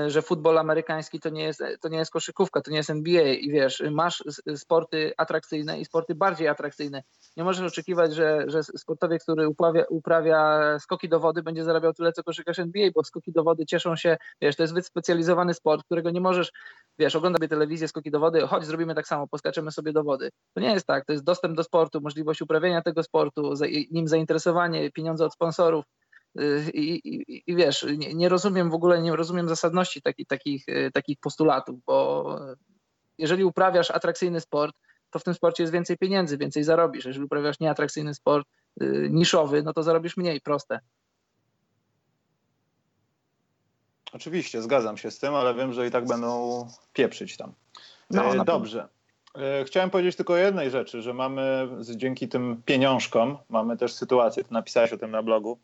że futbol amerykański to nie jest, to nie jest koszykówka, to nie jest N B A i wiesz, masz sporty atrakcyjne i sporty bardziej atrakcyjne. Nie możesz oczekiwać, że, że sportowiec, który uprawia, uprawia skoki do wody, będzie zarabiał tyle, co koszykarz N B A, bo skoki do wody cieszą się, wiesz, to jest wyspecjalizowany sport, którego nie możesz, wiesz, oglądać telewizję, skoki do wody, chodź, zrobimy tak samo, poskaczemy sobie do wody. To nie jest tak, to jest dostęp do sportu, możliwość uprawiania tego sportu, nim zainteresowanie, pieniądze od sponsorów. I, i, i wiesz, nie, nie rozumiem w ogóle, nie rozumiem zasadności taki, takich, takich postulatów, bo jeżeli uprawiasz atrakcyjny sport, to w tym sporcie jest więcej pieniędzy, więcej zarobisz. Jeżeli uprawiasz nieatrakcyjny sport y, niszowy, no to zarobisz mniej, proste. Oczywiście, zgadzam się z tym, ale wiem, że i tak będą pieprzyć tam. No, e, dobrze. Chciałem powiedzieć tylko o jednej rzeczy, że mamy dzięki tym pieniążkom, mamy też sytuację, ty napisałeś o tym na blogu,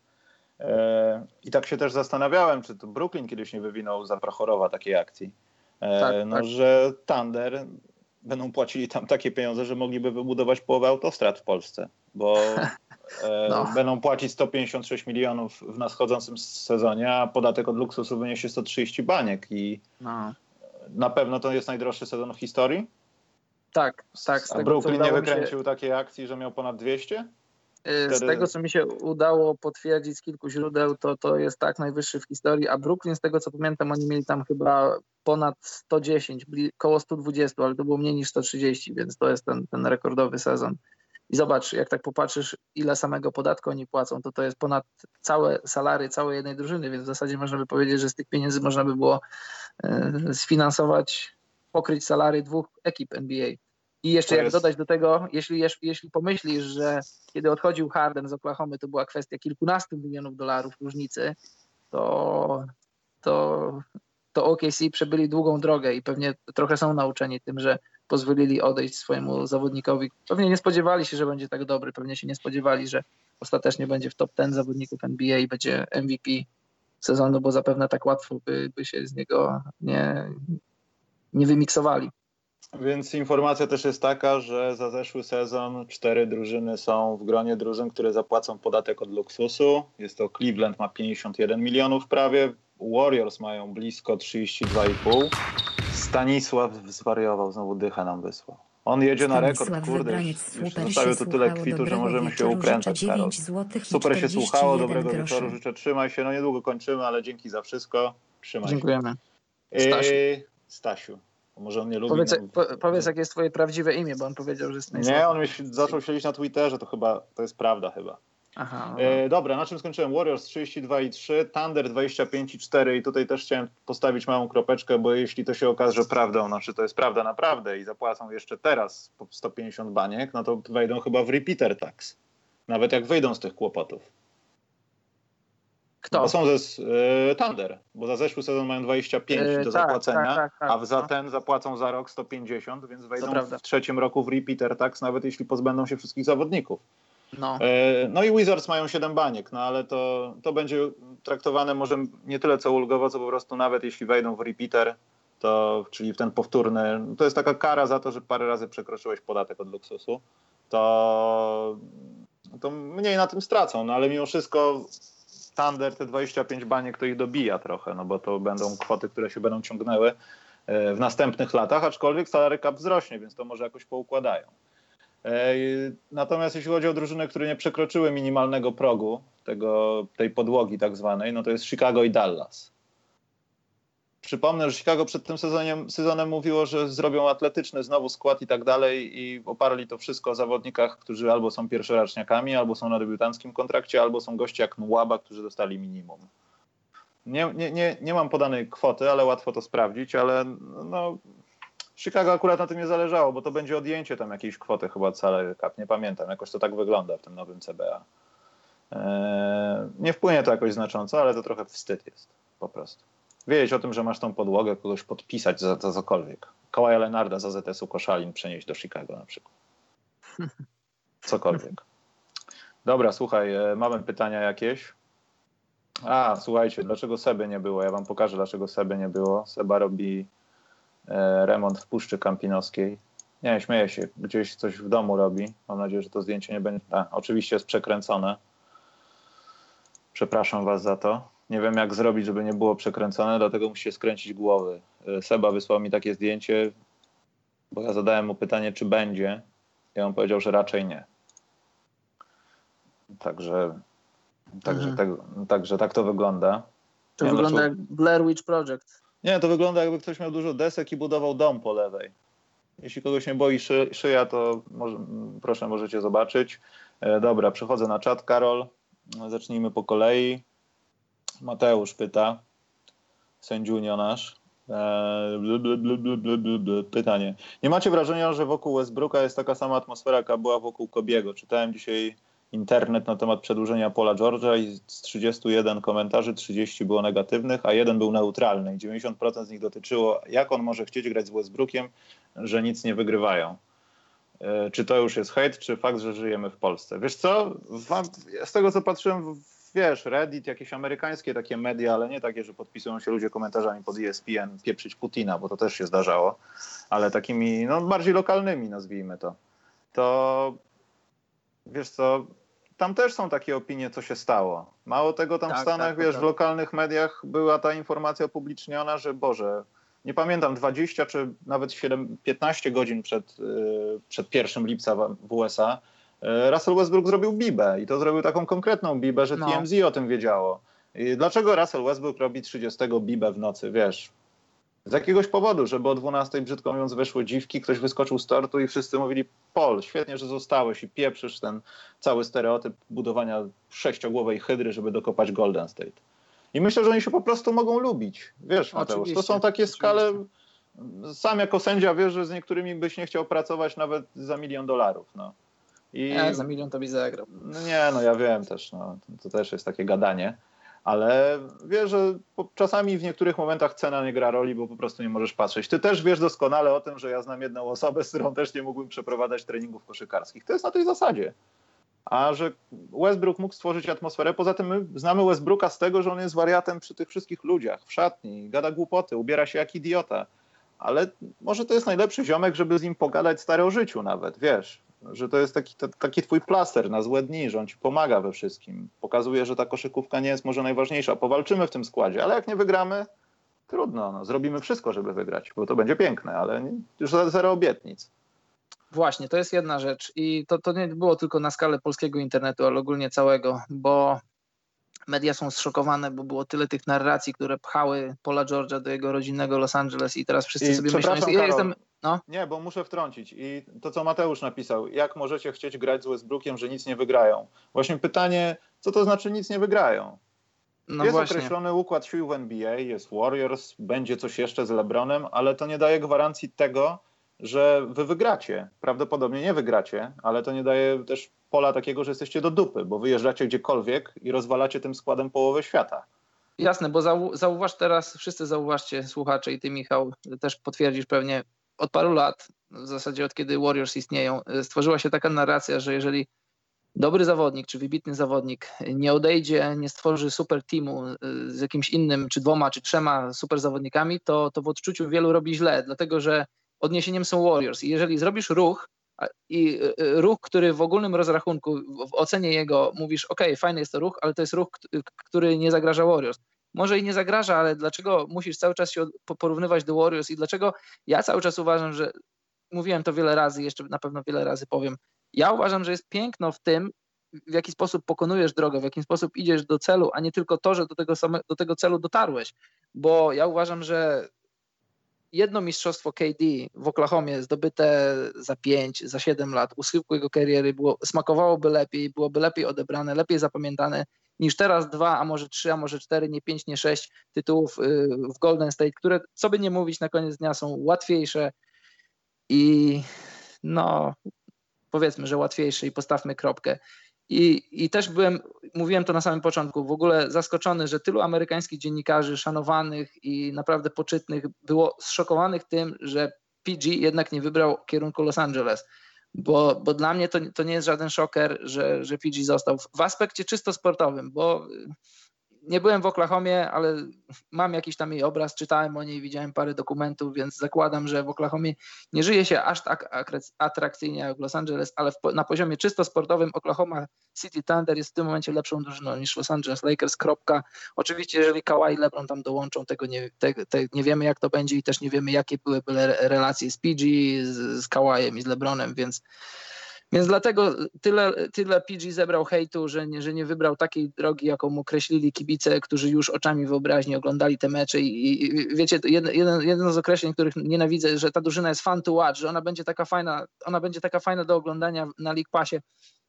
i tak się też zastanawiałem, czy to Brooklyn kiedyś nie wywinął za Prochorowa takiej akcji, tak, no, tak. Że Thunder będą płacili tam takie pieniądze, że mogliby wybudować połowę autostrad w Polsce, bo no. Będą płacić sto pięćdziesiąt sześć milionów w nadchodzącym sezonie, a podatek od luksusu wyniesie sto trzydzieści baniek i no. Na pewno to jest najdroższy sezon w historii? Tak, tak. Z a tego, Brooklyn nie wykręcił się... takiej akcji, że miał ponad dwieście? Z tego, co mi się udało potwierdzić z kilku źródeł, to to jest tak najwyższy w historii, a Brooklyn, z tego co pamiętam, oni mieli tam chyba ponad sto dziesięć, koło sto dwadzieścia, ale to było mniej niż sto trzydzieści, więc to jest ten, ten rekordowy sezon. I zobacz, jak tak popatrzysz, ile samego podatku oni płacą, to to jest ponad całe salary całej jednej drużyny, więc w zasadzie można by powiedzieć, że z tych pieniędzy można by było e, sfinansować, pokryć salary dwóch ekip N B A. I jeszcze jak dodać do tego, jeśli, jeśli pomyślisz, że kiedy odchodził Harden z Oklahomy, to była kwestia kilkunastu milionów dolarów różnicy, to, to, to O K C przebyli długą drogę i pewnie trochę są nauczeni tym, że pozwolili odejść swojemu zawodnikowi. Pewnie nie spodziewali się, że będzie tak dobry, pewnie się nie spodziewali, że ostatecznie będzie w top dziesięć zawodników N B A i będzie M V P sezonu, bo zapewne tak łatwo by, by się z niego nie, nie wymiksowali. Więc informacja też jest taka, że za zeszły sezon cztery drużyny są w gronie drużyn, które zapłacą podatek od luksusu. Jest to Cleveland, ma pięćdziesiąt jeden milionów prawie, Warriors mają blisko trzydzieści dwa i pół. Stanisław zwariował, znowu dycha nam wysłał. On jedzie na rekord, kurde, już zostawił tu tyle kwitu, że możemy się ukręcać, Karol. Super się słuchało, dobrego wieczoru życzę, trzymaj się, no niedługo kończymy, ale dzięki za wszystko, trzymaj się. Dziękujemy. Stasiu. E, Stasiu. Może on nie lubi. Powiedz, no, po, powiedz, jakie jest twoje prawdziwe imię, bo on powiedział, że jest najsłabszy. Nie, on mi się, zaczął siedzieć na Twitterze, to chyba, to jest prawda chyba. Aha. E, dobra, na czym skończyłem? Warriors trzydzieści dwa i trzy, Thunder dwadzieścia pięć i cztery i tutaj też chciałem postawić małą kropeczkę, bo jeśli to się okaże prawdą, znaczy to jest prawda naprawdę i zapłacą jeszcze teraz po sto pięćdziesiąt baniek, no to wejdą chyba w repeater tax. Nawet jak wyjdą z tych kłopotów. Kto? Bo są ze y, Thunder, bo za zeszły sezon mają dwadzieścia pięć yy, do tak, zapłacenia, tak, tak, tak, a za tak. ten zapłacą za rok sto pięćdziesiąt, więc wejdą w trzecim roku w repeater tax, nawet jeśli pozbędą się wszystkich zawodników. No, y, no i Wizards mają siedem baniek, no ale to, to będzie traktowane może nie tyle co ulgowo, co po prostu nawet jeśli wejdą w repeater, to, czyli w ten powtórny, to jest taka kara za to, że parę razy przekroczyłeś podatek od luksusu, to, to mniej na tym stracą, no ale mimo wszystko Thunder te dwadzieścia pięć baniek to ich dobija trochę, no bo to będą kwoty, które się będą ciągnęły w następnych latach, aczkolwiek salary cap wzrośnie, więc to może jakoś poukładają. Natomiast jeśli chodzi o drużyny, które nie przekroczyły minimalnego progu, tego, tej podłogi tak zwanej, no to jest Chicago i Dallas. Przypomnę, że Chicago przed tym sezonem, sezonem mówiło, że zrobią atletyczny znowu skład i tak dalej i oparli to wszystko o zawodnikach, którzy albo są pierwszoraczniakami, albo są na debiutanckim kontrakcie, albo są goście jak Nwaba, którzy dostali minimum. Nie, nie, nie, nie mam podanej kwoty, ale łatwo to sprawdzić, ale no, Chicago akurat na tym nie zależało, bo to będzie odjęcie tam jakiejś kwoty chyba od salary cap, nie pamiętam, jakoś to tak wygląda w tym nowym C B A. Eee, nie wpłynie to jakoś znacząco, ale to trochę wstyd jest po prostu. Wiedzieć o tym, że masz tą podłogę, kogoś podpisać za, za cokolwiek. Kawaja Leonarda za Z S U Koszalin przenieść do Chicago na przykład. Cokolwiek. Dobra, słuchaj, mamy pytania jakieś. A, słuchajcie, dlaczego Seby nie było? Ja wam pokażę, dlaczego Seby nie było. Seba robi e, remont w Puszczy Kampinoskiej. Nie, śmieję się. Gdzieś coś w domu robi. Mam nadzieję, że to zdjęcie nie będzie... A, oczywiście jest przekręcone. Przepraszam was za to. Nie wiem, jak zrobić, żeby nie było przekręcone, dlatego musi się skręcić głowy. Seba wysłał mi takie zdjęcie, bo ja zadałem mu pytanie, czy będzie. I on powiedział, że raczej nie. Także, także, mhm. tak, także tak to wygląda. To nie wygląda wiem, jak Blair Witch Project. Nie, to wygląda, jakby ktoś miał dużo desek i budował dom po lewej. Jeśli kogoś nie boi szy, szyja, to może, proszę, możecie zobaczyć. E, dobra, przechodzę na czat, Karol. Zacznijmy po kolei. Mateusz pyta, sędziunio nasz, eee, blu, blu, blu, blu, blu, blu, blu. Pytanie. Nie macie wrażenia, że wokół Westbrooka jest taka sama atmosfera, jaka była wokół Kobiego? Czytałem dzisiaj internet na temat przedłużenia Paula George'a i z trzydziestu jeden komentarzy trzydzieści było negatywnych, a jeden był neutralny i dziewięćdziesiąt procent z nich dotyczyło, jak on może chcieć grać z Westbrookiem, że nic nie wygrywają. Eee, czy to już jest hejt, czy fakt, że żyjemy w Polsce? Wiesz co, z tego co patrzyłem w Wiesz, Reddit, jakieś amerykańskie takie media, ale nie takie, że podpisują się ludzie komentarzami pod E S P N, pieprzyć Putina, bo to też się zdarzało, ale takimi no, bardziej lokalnymi, nazwijmy to. To wiesz co, tam też są takie opinie, co się stało. Mało tego, tam tak, w Stanach, tak, wiesz, tak. w lokalnych mediach była ta informacja opubliczniona, że Boże, nie pamiętam, dwadzieścia czy nawet siedem, piętnaście godzin przed, yy, przed pierwszego lipca w U S A Russell Westbrook zrobił bibę i to zrobił taką konkretną bibę, że T M Z no. o tym wiedziało. I dlaczego Russell Westbrook robi trzydziestą bibę w nocy, wiesz? Z jakiegoś powodu, żeby o dwunastej brzydko mówiąc weszły dziwki, ktoś wyskoczył z tortu i wszyscy mówili Pol, świetnie, że zostałeś i pieprzysz ten cały stereotyp budowania sześciogłowej hydry, żeby dokopać Golden State. I myślę, że oni się po prostu mogą lubić. Wiesz, Mateusz, oczywiście, to są takie oczywiście. skale... Sam jako sędzia wiesz, że z niektórymi byś nie chciał pracować nawet za milion dolarów, no. I... Ja za milion to by zagrał. No nie, no ja wiem też, no, to też jest takie gadanie, ale wiesz, że czasami w niektórych momentach cena nie gra roli, bo po prostu nie możesz patrzeć. Ty też wiesz doskonale o tym, że ja znam jedną osobę, z którą też nie mógłbym przeprowadzać treningów koszykarskich. To jest na tej zasadzie. A że Westbrook mógł stworzyć atmosferę, poza tym my znamy Westbrooka z tego, że on jest wariatem przy tych wszystkich ludziach w szatni, gada głupoty, ubiera się jak idiota, ale może to jest najlepszy ziomek, żeby z nim pogadać stary o życiu nawet, wiesz, że to jest taki, t- taki twój plaster na złe dni, że on ci pomaga we wszystkim, pokazuje, że ta koszykówka nie jest może najważniejsza, powalczymy w tym składzie, ale jak nie wygramy, trudno, no, zrobimy wszystko, żeby wygrać, bo to będzie piękne, ale nie, już zero obietnic. Właśnie, to jest jedna rzecz i to, to nie było tylko na skalę polskiego internetu, ale ogólnie całego, bo media są zszokowane, bo było tyle tych narracji, które pchały Paula George'a do jego rodzinnego Los Angeles i teraz wszyscy I sobie myślą, ja Karol, jestem... No? Nie, bo muszę wtrącić i to, co Mateusz napisał, jak możecie chcieć grać z Westbrookiem, że nic nie wygrają? Właśnie pytanie, co to znaczy nic nie wygrają? No jest właśnie określony układ sił w N B A, jest Warriors, będzie coś jeszcze z LeBronem, ale to nie daje gwarancji tego, że wy wygracie. Prawdopodobnie nie wygracie, ale to nie daje też pola takiego, że jesteście do dupy, bo wyjeżdżacie gdziekolwiek i rozwalacie tym składem połowę świata. Jasne, bo zau- zauważ teraz, wszyscy zauważcie, słuchacze, i ty, Michał, też potwierdzisz pewnie, od paru lat, w zasadzie od kiedy Warriors istnieją, stworzyła się taka narracja, że jeżeli dobry zawodnik czy wybitny zawodnik nie odejdzie, nie stworzy super teamu z jakimś innym, czy dwoma, czy trzema super zawodnikami, to, to w odczuciu wielu robi źle, dlatego że odniesieniem są Warriors. I jeżeli zrobisz ruch, i ruch, który w ogólnym rozrachunku, w ocenie jego mówisz, ok, fajny jest to ruch, ale to jest ruch, który nie zagraża Warriors. Może i nie zagraża, ale dlaczego musisz cały czas się porównywać do Warriors i dlaczego ja cały czas uważam, że mówiłem to wiele razy, jeszcze na pewno wiele razy powiem, ja uważam, że jest piękno w tym, w jaki sposób pokonujesz drogę, w jaki sposób idziesz do celu, a nie tylko to, że do tego, same, do tego celu dotarłeś, bo ja uważam, że jedno mistrzostwo K D w Oklahomie zdobyte za pięć, za siedem lat, u schyłku jego kariery było, smakowałoby lepiej, byłoby lepiej odebrane, lepiej zapamiętane niż teraz dwa, a może trzy, a może cztery, nie pięć, nie sześć tytułów w Golden State, które, co by nie mówić, na koniec dnia są łatwiejsze i no powiedzmy, że łatwiejsze i postawmy kropkę. I, i też byłem, mówiłem to na samym początku, w ogóle zaskoczony, że tylu amerykańskich dziennikarzy szanowanych i naprawdę poczytnych było zszokowanych tym, że P G jednak nie wybrał kierunku Los Angeles, bo, bo dla mnie to, to nie jest żaden szoker, że, że P G został w, w aspekcie czysto sportowym, bo nie byłem w Oklahomie, ale mam jakiś tam jej obraz, czytałem o niej, widziałem parę dokumentów, więc zakładam, że w Oklahomie nie żyje się aż tak atrakcyjnie jak w Los Angeles, ale w, na poziomie czysto sportowym Oklahoma City Thunder jest w tym momencie lepszą drużyną niż Los Angeles Lakers, kropka. Oczywiście, jeżeli Kawhi i LeBron tam dołączą, tego nie, te, te, nie wiemy, jak to będzie i też nie wiemy, jakie były, były relacje z P G, z, z Kawhiem i z LeBronem, więc... Więc dlatego tyle, tyle P G zebrał hejtu, że nie, że nie wybrał takiej drogi, jaką mu kreślili kibice, którzy już oczami wyobraźni oglądali te mecze i, i wiecie, jedno, jedno z określeń, których nienawidzę, że ta drużyna jest fun to watch, że ona będzie taka fajna, ona będzie taka fajna do oglądania na League Passie.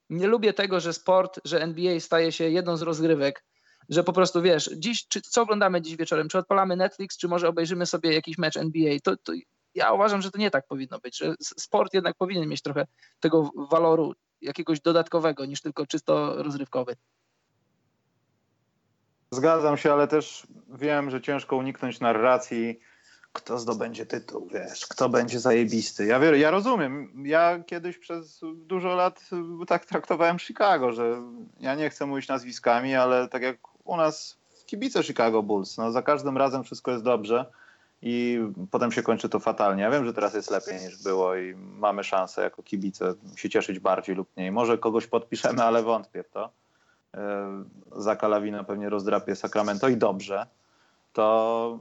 Nie lubię tego, że sport, że N B A staje się jedną z rozgrywek, że po prostu wiesz, dziś, czy, co oglądamy dziś wieczorem, czy odpalamy Netflix, czy może obejrzymy sobie jakiś mecz N B A, to... to ja uważam, że to nie tak powinno być, że sport jednak powinien mieć trochę tego waloru jakiegoś dodatkowego niż tylko czysto rozrywkowy. Zgadzam się, ale też wiem, że ciężko uniknąć narracji, kto zdobędzie tytuł, wiesz, kto będzie zajebisty. Ja, ja rozumiem, ja kiedyś przez dużo lat tak traktowałem Chicago, że ja nie chcę mówić nazwiskami, ale tak jak u nas kibice Chicago Bulls, no za każdym razem wszystko jest dobrze. I potem się kończy to fatalnie. Ja wiem, że teraz jest lepiej niż było i mamy szansę jako kibice się cieszyć bardziej lub mniej. Może kogoś podpiszemy, ale wątpię w to. Zaka Lawina pewnie rozdrapie Sacramento i dobrze. To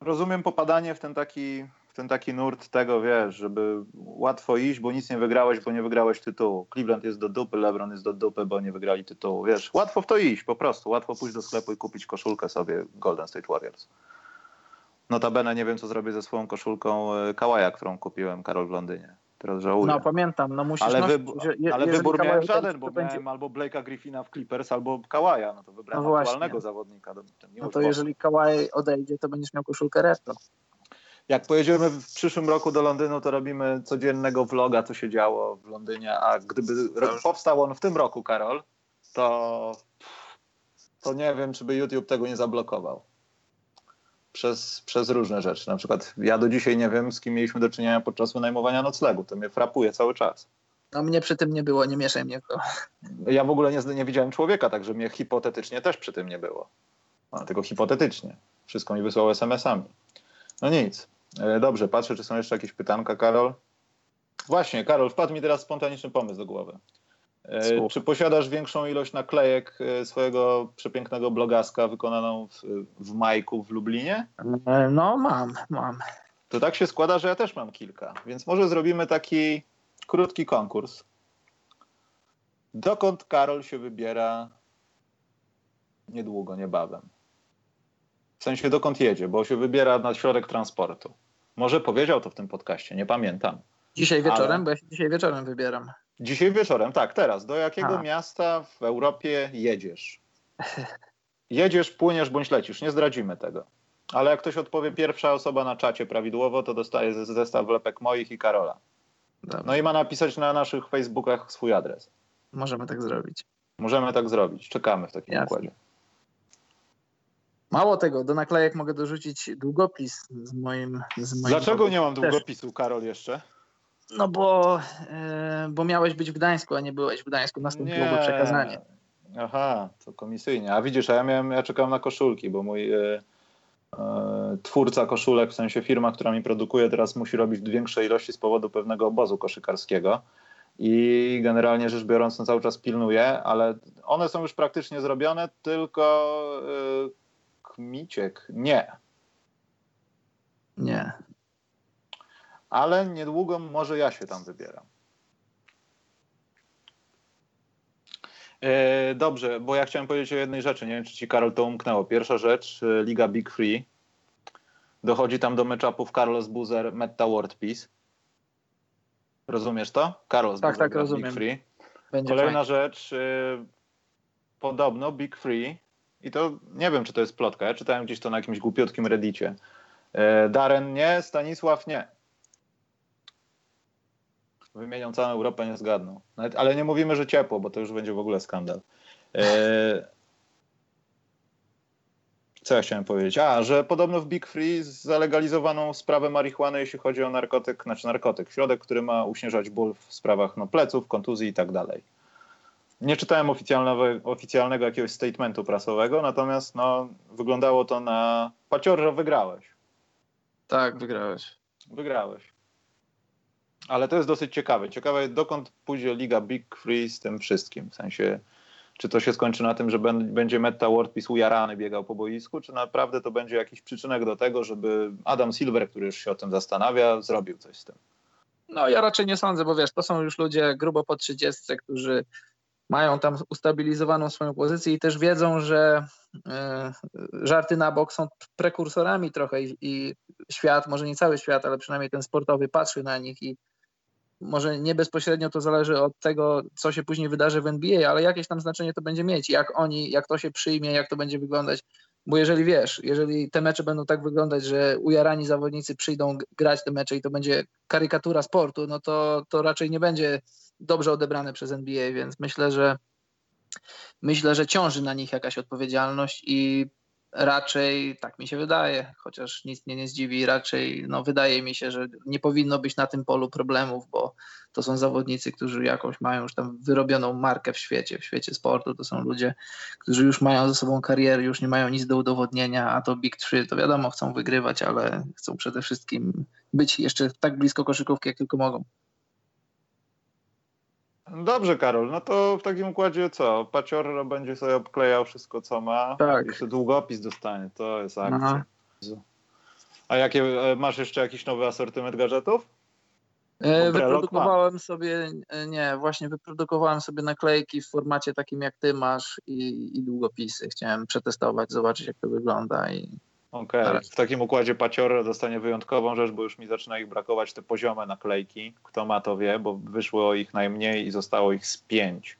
rozumiem popadanie w ten taki, w ten taki nurt tego, wiesz, żeby łatwo iść, bo nic nie wygrałeś, bo nie wygrałeś tytułu. Cleveland jest do dupy, LeBron jest do dupy, bo nie wygrali tytułu. Wiesz, łatwo w to iść, po prostu. Łatwo pójść do sklepu i kupić koszulkę sobie Golden State Warriors. Notabene nie wiem, co zrobię ze swoją koszulką Kawaja, którą kupiłem, Karol, w Londynie. Teraz żałuję. No pamiętam, no musisz... Ale, wyb- że je- ale wybór Kawaja miałem żaden, bo będzie... miałem albo Blake'a Griffina w Clippers, albo Kawaja. No to wybrałem no aktualnego zawodnika. Do, no to jeżeli Kawaj odejdzie, to będziesz miał koszulkę retro. Jak pojedziemy w przyszłym roku do Londynu, to robimy codziennego vloga, co się działo w Londynie, a gdyby powstał on w tym roku, Karol, to... to nie wiem, czy by YouTube tego nie zablokował. Przez, przez różne rzeczy. Na przykład ja do dzisiaj nie wiem, z kim mieliśmy do czynienia podczas wynajmowania noclegu. To mnie frapuje cały czas. No mnie przy tym nie było, nie mieszaj mnie w to. Ja w ogóle nie, nie widziałem człowieka, także mnie hipotetycznie też przy tym nie było. No, tylko hipotetycznie. Wszystko mi wysłało es em esami. No nic. Dobrze, patrzę, czy są jeszcze jakieś pytanka, Karol. Właśnie, Karol, wpadł mi teraz spontaniczny pomysł do głowy. Słuch. Czy posiadasz większą ilość naklejek swojego przepięknego blogaska wykonaną w, w Majku w Lublinie? No mam, mam. To tak się składa, że ja też mam kilka, więc może zrobimy taki krótki konkurs. Dokąd Karol się wybiera niedługo, niebawem? W sensie dokąd jedzie, bo się wybiera na środek transportu. Może powiedział to w tym podcaście, nie pamiętam. Dzisiaj wieczorem, ale... bo ja się dzisiaj wieczorem wybieram. Dzisiaj wieczorem, tak, teraz. Do jakiego A. miasta w Europie jedziesz? Jedziesz, płyniesz bądź lecisz, nie zdradzimy tego. Ale jak ktoś odpowie, pierwsza osoba na czacie prawidłowo, to dostaje zestaw lepek moich i Karola. Dobra. No i ma napisać na naszych Facebookach swój adres. Możemy tak zrobić. Możemy tak zrobić, czekamy w takim Jasne. układzie. Mało tego, do naklejek mogę dorzucić długopis z moim... Z moim Dlaczego długopis? nie mam długopisu, Karol, jeszcze? No bo, yy, bo miałeś być w Gdańsku, a nie byłeś w Gdańsku. Nastąpiło przekazanie. Aha, to komisyjnie. A widzisz, a ja, miałem, ja czekam na koszulki, bo mój yy, yy, twórca koszulek, w sensie firma, która mi produkuje, teraz musi robić większe ilości z powodu pewnego obozu koszykarskiego. I generalnie rzecz biorąc, no, cały czas pilnuję, ale one są już praktycznie zrobione, tylko yy, Kmiciek. Nie. Nie. Ale niedługo może ja się tam wybieram. Yy, dobrze, bo ja chciałem powiedzieć o jednej rzeczy. Nie wiem, czy ci, Karol, to umknęło. Pierwsza rzecz, Liga Big Three. Dochodzi tam do matchupów Carlos Boozer, Metta World Peace. Rozumiesz to? Carlos tak, Boozer, tak, rozumiem. Big Three. Będzie Kolejna fajnie. rzecz. Yy, podobno Big Three, i to nie wiem, czy to jest plotka. Ja czytałem gdzieś to na jakimś głupiotkim Reddicie. Yy, Darren nie, Stanisław nie. Wymienią całą Europę, nie zgadną. Nawet, ale nie mówimy, że ciepło, bo to już będzie w ogóle skandal. Eee, co ja chciałem powiedzieć? A, że podobno w Big Three zalegalizowano sprawę marihuany, jeśli chodzi o narkotyk, znaczy narkotyk, środek, który ma uśmierzać ból w sprawach no, pleców, kontuzji i tak dalej. Nie czytałem oficjalnego, oficjalnego jakiegoś statementu prasowego, natomiast no, wyglądało to na... Paciorżo, wygrałeś. Tak, wygrałeś. Wygrałeś. Ale to jest dosyć ciekawe. Ciekawe, dokąd pójdzie Liga Big Three z tym wszystkim. W sensie, czy to się skończy na tym, że będzie Metta World Peace ujarany biegał po boisku, czy naprawdę to będzie jakiś przyczynek do tego, żeby Adam Silver, który już się o tym zastanawia, zrobił coś z tym? No ja raczej nie sądzę, bo wiesz, to są już ludzie grubo po trzydziestce, którzy mają tam ustabilizowaną swoją pozycję i też wiedzą, że yy, żarty na bok są prekursorami trochę i, i świat, może nie cały świat, ale przynajmniej ten sportowy patrzy na nich i może nie bezpośrednio to zależy od tego, co się później wydarzy w en bi ej, ale jakieś tam znaczenie to będzie mieć, jak oni, jak to się przyjmie, jak to będzie wyglądać, bo jeżeli wiesz, jeżeli te mecze będą tak wyglądać, że ujarani zawodnicy przyjdą grać te mecze i to będzie karykatura sportu, no to, to raczej nie będzie dobrze odebrane przez en bi ej, więc myślę, że myślę, że ciąży na nich jakaś odpowiedzialność i raczej, tak mi się wydaje, chociaż nic mnie nie zdziwi, raczej no, wydaje mi się, że nie powinno być na tym polu problemów, bo to są zawodnicy, którzy jakąś mają już tam wyrobioną markę w świecie, w świecie sportu, to są ludzie, którzy już mają ze sobą karierę, już nie mają nic do udowodnienia, a to Big Three, to wiadomo, chcą wygrywać, ale chcą przede wszystkim być jeszcze tak blisko koszykówki, jak tylko mogą. Dobrze, Karol, no to w takim układzie co? Paciorro będzie sobie obklejał wszystko, co ma. Tak. Jeszcze długopis dostanie, to jest akcja. Aha. A jakie, masz jeszcze jakiś nowy asortyment gadżetów? E, wyprodukowałem sobie, nie, właśnie wyprodukowałem sobie naklejki w formacie takim, jak ty masz i, i długopisy. Chciałem przetestować, zobaczyć, jak to wygląda. I... Okej, okay. W takim układzie Paciorro dostanie wyjątkową rzecz, bo już mi zaczyna ich brakować, te poziome naklejki. Kto ma, to wie, bo wyszło ich najmniej i zostało ich z pięć.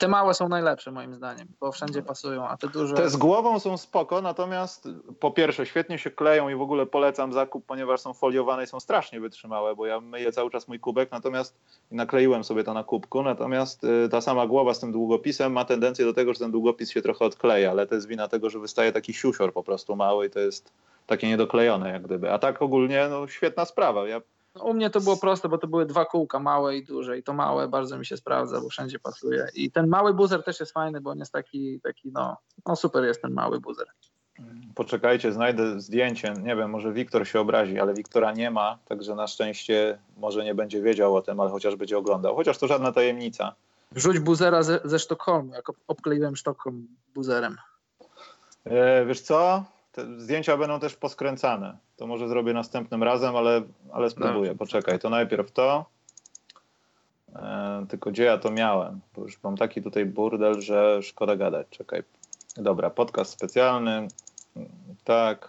Te małe są najlepsze moim zdaniem, bo wszędzie pasują, a te duże... Te z głową są spoko, natomiast po pierwsze świetnie się kleją i w ogóle polecam zakup, ponieważ są foliowane i są strasznie wytrzymałe, bo ja myję cały czas mój kubek, natomiast nakleiłem sobie to na kubku, natomiast ta sama głowa z tym długopisem ma tendencję do tego, że ten długopis się trochę odkleja, ale to jest wina tego, że wystaje taki siusior po prostu mały i to jest takie niedoklejone jak gdyby, a tak ogólnie no, świetna sprawa, ja... No, u mnie to było proste, bo to były dwa kółka, małe i duże i to małe bardzo mi się sprawdza, bo wszędzie pasuje i ten mały buzer też jest fajny, bo on jest taki, taki no, no super jest ten mały buzer. Poczekajcie, znajdę zdjęcie, nie wiem, może Wiktor się obrazi, ale Wiktora nie ma, także na szczęście może nie będzie wiedział o tym, ale chociaż będzie oglądał, chociaż to żadna tajemnica. Wrzuć buzera ze, ze Sztokholmu, jak obkleiłem Sztokholm buzerem. E, wiesz co? Te zdjęcia będą też poskręcane. To może zrobię następnym razem, ale, ale spróbuję. Poczekaj, to najpierw to. E, tylko gdzie ja to miałem? Bo już mam taki tutaj burdel, że szkoda gadać. Czekaj. Dobra, podcast specjalny. Tak,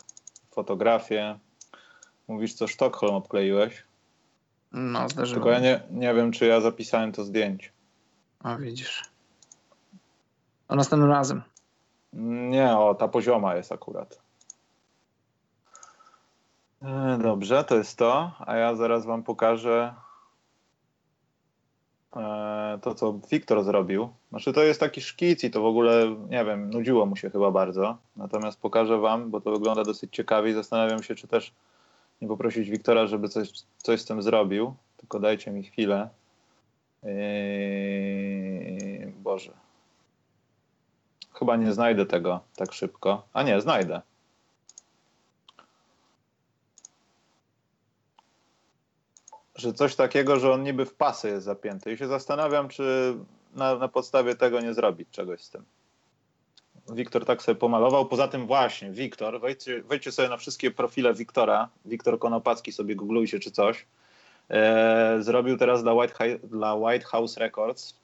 fotografie. Mówisz, co Sztokholm obkleiłeś? No, zdarzyło. Tylko ja nie, nie wiem, czy ja zapisałem to zdjęcie. A widzisz. A następnym razem. Nie, o, ta pozioma jest akurat. Dobrze, to jest to, a ja zaraz wam pokażę to, co Wiktor zrobił. Znaczy to jest taki szkic i to w ogóle, nie wiem, nudziło mu się chyba bardzo. Natomiast pokażę wam, bo to wygląda dosyć ciekawie i zastanawiam się, czy też nie poprosić Wiktora, żeby coś, coś z tym zrobił. Tylko dajcie mi chwilę. Eee, Boże. Chyba nie znajdę tego tak szybko. A nie, znajdę. Że coś takiego, że on niby w pasy jest zapięty. I się zastanawiam, czy na, na podstawie tego nie zrobić czegoś z tym. Wiktor tak sobie pomalował. Poza tym właśnie, Wiktor, wejdźcie, wejdźcie sobie na wszystkie profile Wiktora. Wiktor Konopacki, sobie googlujcie czy coś. Eee, zrobił teraz dla White, Hi- dla White House Records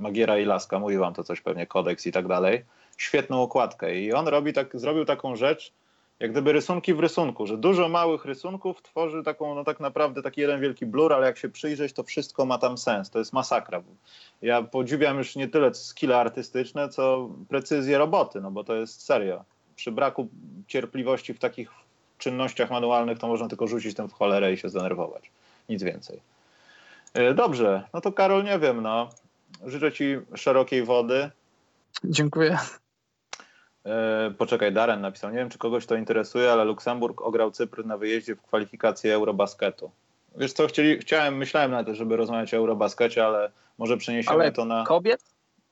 Magiera i Laska. Mówi wam to coś pewnie, kodeks i tak dalej. Świetną okładkę i on robi tak, zrobił taką rzecz, jak gdyby rysunki w rysunku, że dużo małych rysunków tworzy taką, no tak naprawdę taki jeden wielki blur, ale jak się przyjrzeć, to wszystko ma tam sens, to jest masakra. Ja podziwiam już nie tyle skille artystyczne, co precyzję roboty, no bo to jest serio. Przy braku cierpliwości w takich czynnościach manualnych to można tylko rzucić tym w cholerę i się zdenerwować. Nic więcej. Dobrze, no to Karol, nie wiem, no. Życzę ci szerokiej wody. Dziękuję. Poczekaj, Darren napisał, nie wiem, czy kogoś to interesuje, ale Luksemburg ograł Cypr na wyjeździe w kwalifikacji Eurobasketu. Wiesz co, chcieli, chciałem, myślałem na to, żeby rozmawiać o Eurobaskecie, ale może przeniesiemy ale to na... kobiet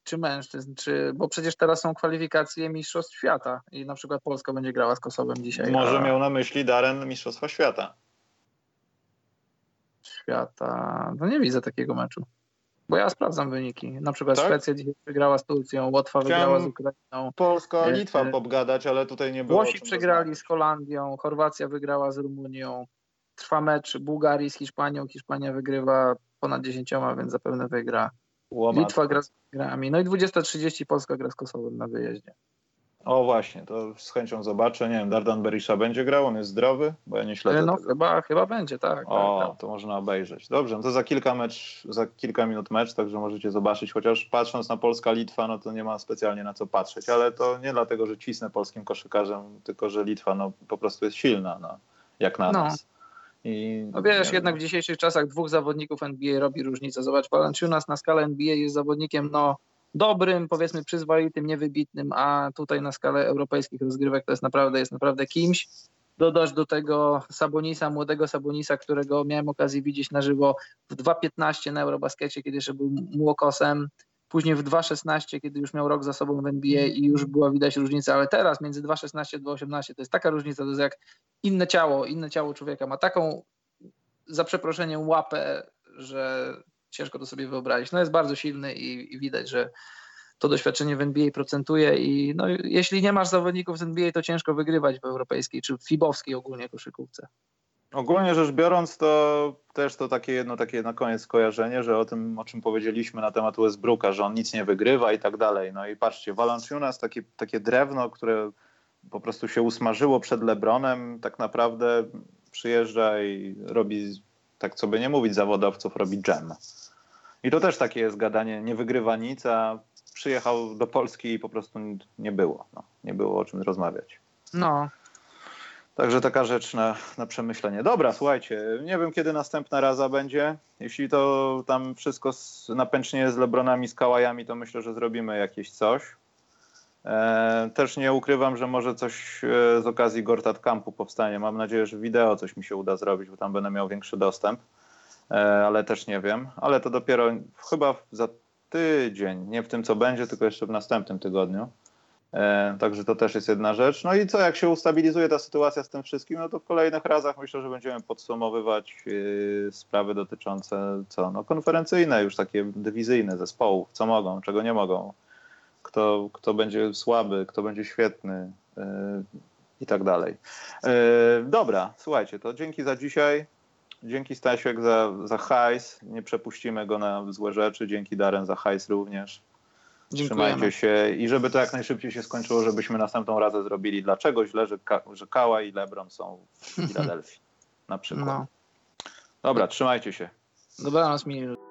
czy mężczyzn? Czy... Bo przecież teraz są kwalifikacje Mistrzostw Świata i na przykład Polska będzie grała z Kosowem dzisiaj. Może a... miał na myśli Darren Mistrzostwa Świata. Świata. No nie widzę takiego meczu. Bo ja sprawdzam wyniki. Na przykład tak? Szwecja dzisiaj wygrała z Turcją, Łotwa Chciałem wygrała z Ukrainą. Polska, Litwa pogadać, ale tutaj nie było. Włosi przegrali z Holandią, Chorwacja wygrała z Rumunią. Trwa mecz Bułgarii z Hiszpanią. Hiszpania wygrywa ponad dziesięcioma, więc zapewne wygra. Łomad. Litwa gra z grami. No i dwudziesta trzydzieści Polska gra z Kosowem na wyjeździe. O właśnie, to z chęcią zobaczę. Nie wiem, Dardan Berisha będzie grał, on jest zdrowy, bo ja nie śledzę no, tego. Chyba, chyba będzie, tak. O, tak, tak. To można obejrzeć. Dobrze, no to za kilka, mecz, za kilka minut mecz, także możecie zobaczyć, chociaż patrząc na Polska-Litwa, no to nie ma specjalnie na co patrzeć, ale to nie dlatego, że cisnę polskim koszykarzem, tylko że Litwa no, po prostu jest silna, no, jak na no. nas. I, no wiesz, jednak w dzisiejszych czasach dwóch zawodników N B A robi różnicę. Zobacz, Valanciunas na skalę N B A jest zawodnikiem, no dobrym, powiedzmy przyzwoitym, niewybitnym, a tutaj na skalę europejskich rozgrywek to jest naprawdę, jest naprawdę kimś. Dodasz do tego Sabonisa, młodego Sabonisa, którego miałem okazję widzieć na żywo w dwa piętnaście na Eurobaskecie, kiedy jeszcze był młokosem, później w dwa szesnaście, kiedy już miał rok za sobą w N B A i już była widać różnica, ale teraz między dwa szesnaście a dwa osiemnaście to jest taka różnica, to jest jak inne ciało, inne ciało człowieka. Ma taką, za przeproszeniem, łapę, że... ciężko to sobie wyobrazić. No jest bardzo silny i, i widać, że to doświadczenie w N B A procentuje i no, jeśli nie masz zawodników z N B A, to ciężko wygrywać w europejskiej czy w fibowskiej ogólnie koszykówce. Ogólnie rzecz biorąc, to też to takie jedno takie na koniec skojarzenie, że o tym, o czym powiedzieliśmy na temat Westbrooka, że on nic nie wygrywa i tak dalej. No i patrzcie, Valanciunas, takie, takie drewno, które po prostu się usmażyło przed LeBronem, tak naprawdę przyjeżdża i robi... tak co by nie mówić zawodowców, robi dżem. I to też takie jest gadanie, nie wygrywa nic, a przyjechał do Polski i po prostu nie było. No, nie było o czym rozmawiać. No. Także taka rzecz na, na przemyślenie. Dobra, słuchajcie, nie wiem kiedy następna raza będzie. Jeśli to tam wszystko z, napęcznie z LeBronami, z Kawajami, to myślę, że zrobimy jakieś coś. E, też nie ukrywam, że może coś z okazji Gortat Campu powstanie. Mam nadzieję, że wideo coś mi się uda zrobić, bo tam będę miał większy dostęp. E, ale też nie wiem. Ale to dopiero chyba za tydzień. Nie w tym, co będzie, tylko jeszcze w następnym tygodniu. E, także to też jest jedna rzecz. No i co, jak się ustabilizuje ta sytuacja z tym wszystkim, no to w kolejnych razach myślę, że będziemy podsumowywać y, sprawy dotyczące co, no konferencyjne, już takie dywizyjne zespołów, co mogą, czego nie mogą, kto, kto będzie słaby, kto będzie świetny y, i tak dalej. Y, dobra, słuchajcie, to dzięki za dzisiaj. Dzięki Stasiek za, za hajs. Nie przepuścimy go na złe rzeczy. Dzięki Darren za hajs również. Dziękujemy. Trzymajcie się i żeby to jak najszybciej się skończyło, żebyśmy następną razę zrobili dlaczego źle, że, Ka- że Kała i LeBron są w Filadelfii na przykład. No. Dobra, trzymajcie się. Dobranoc, miłego.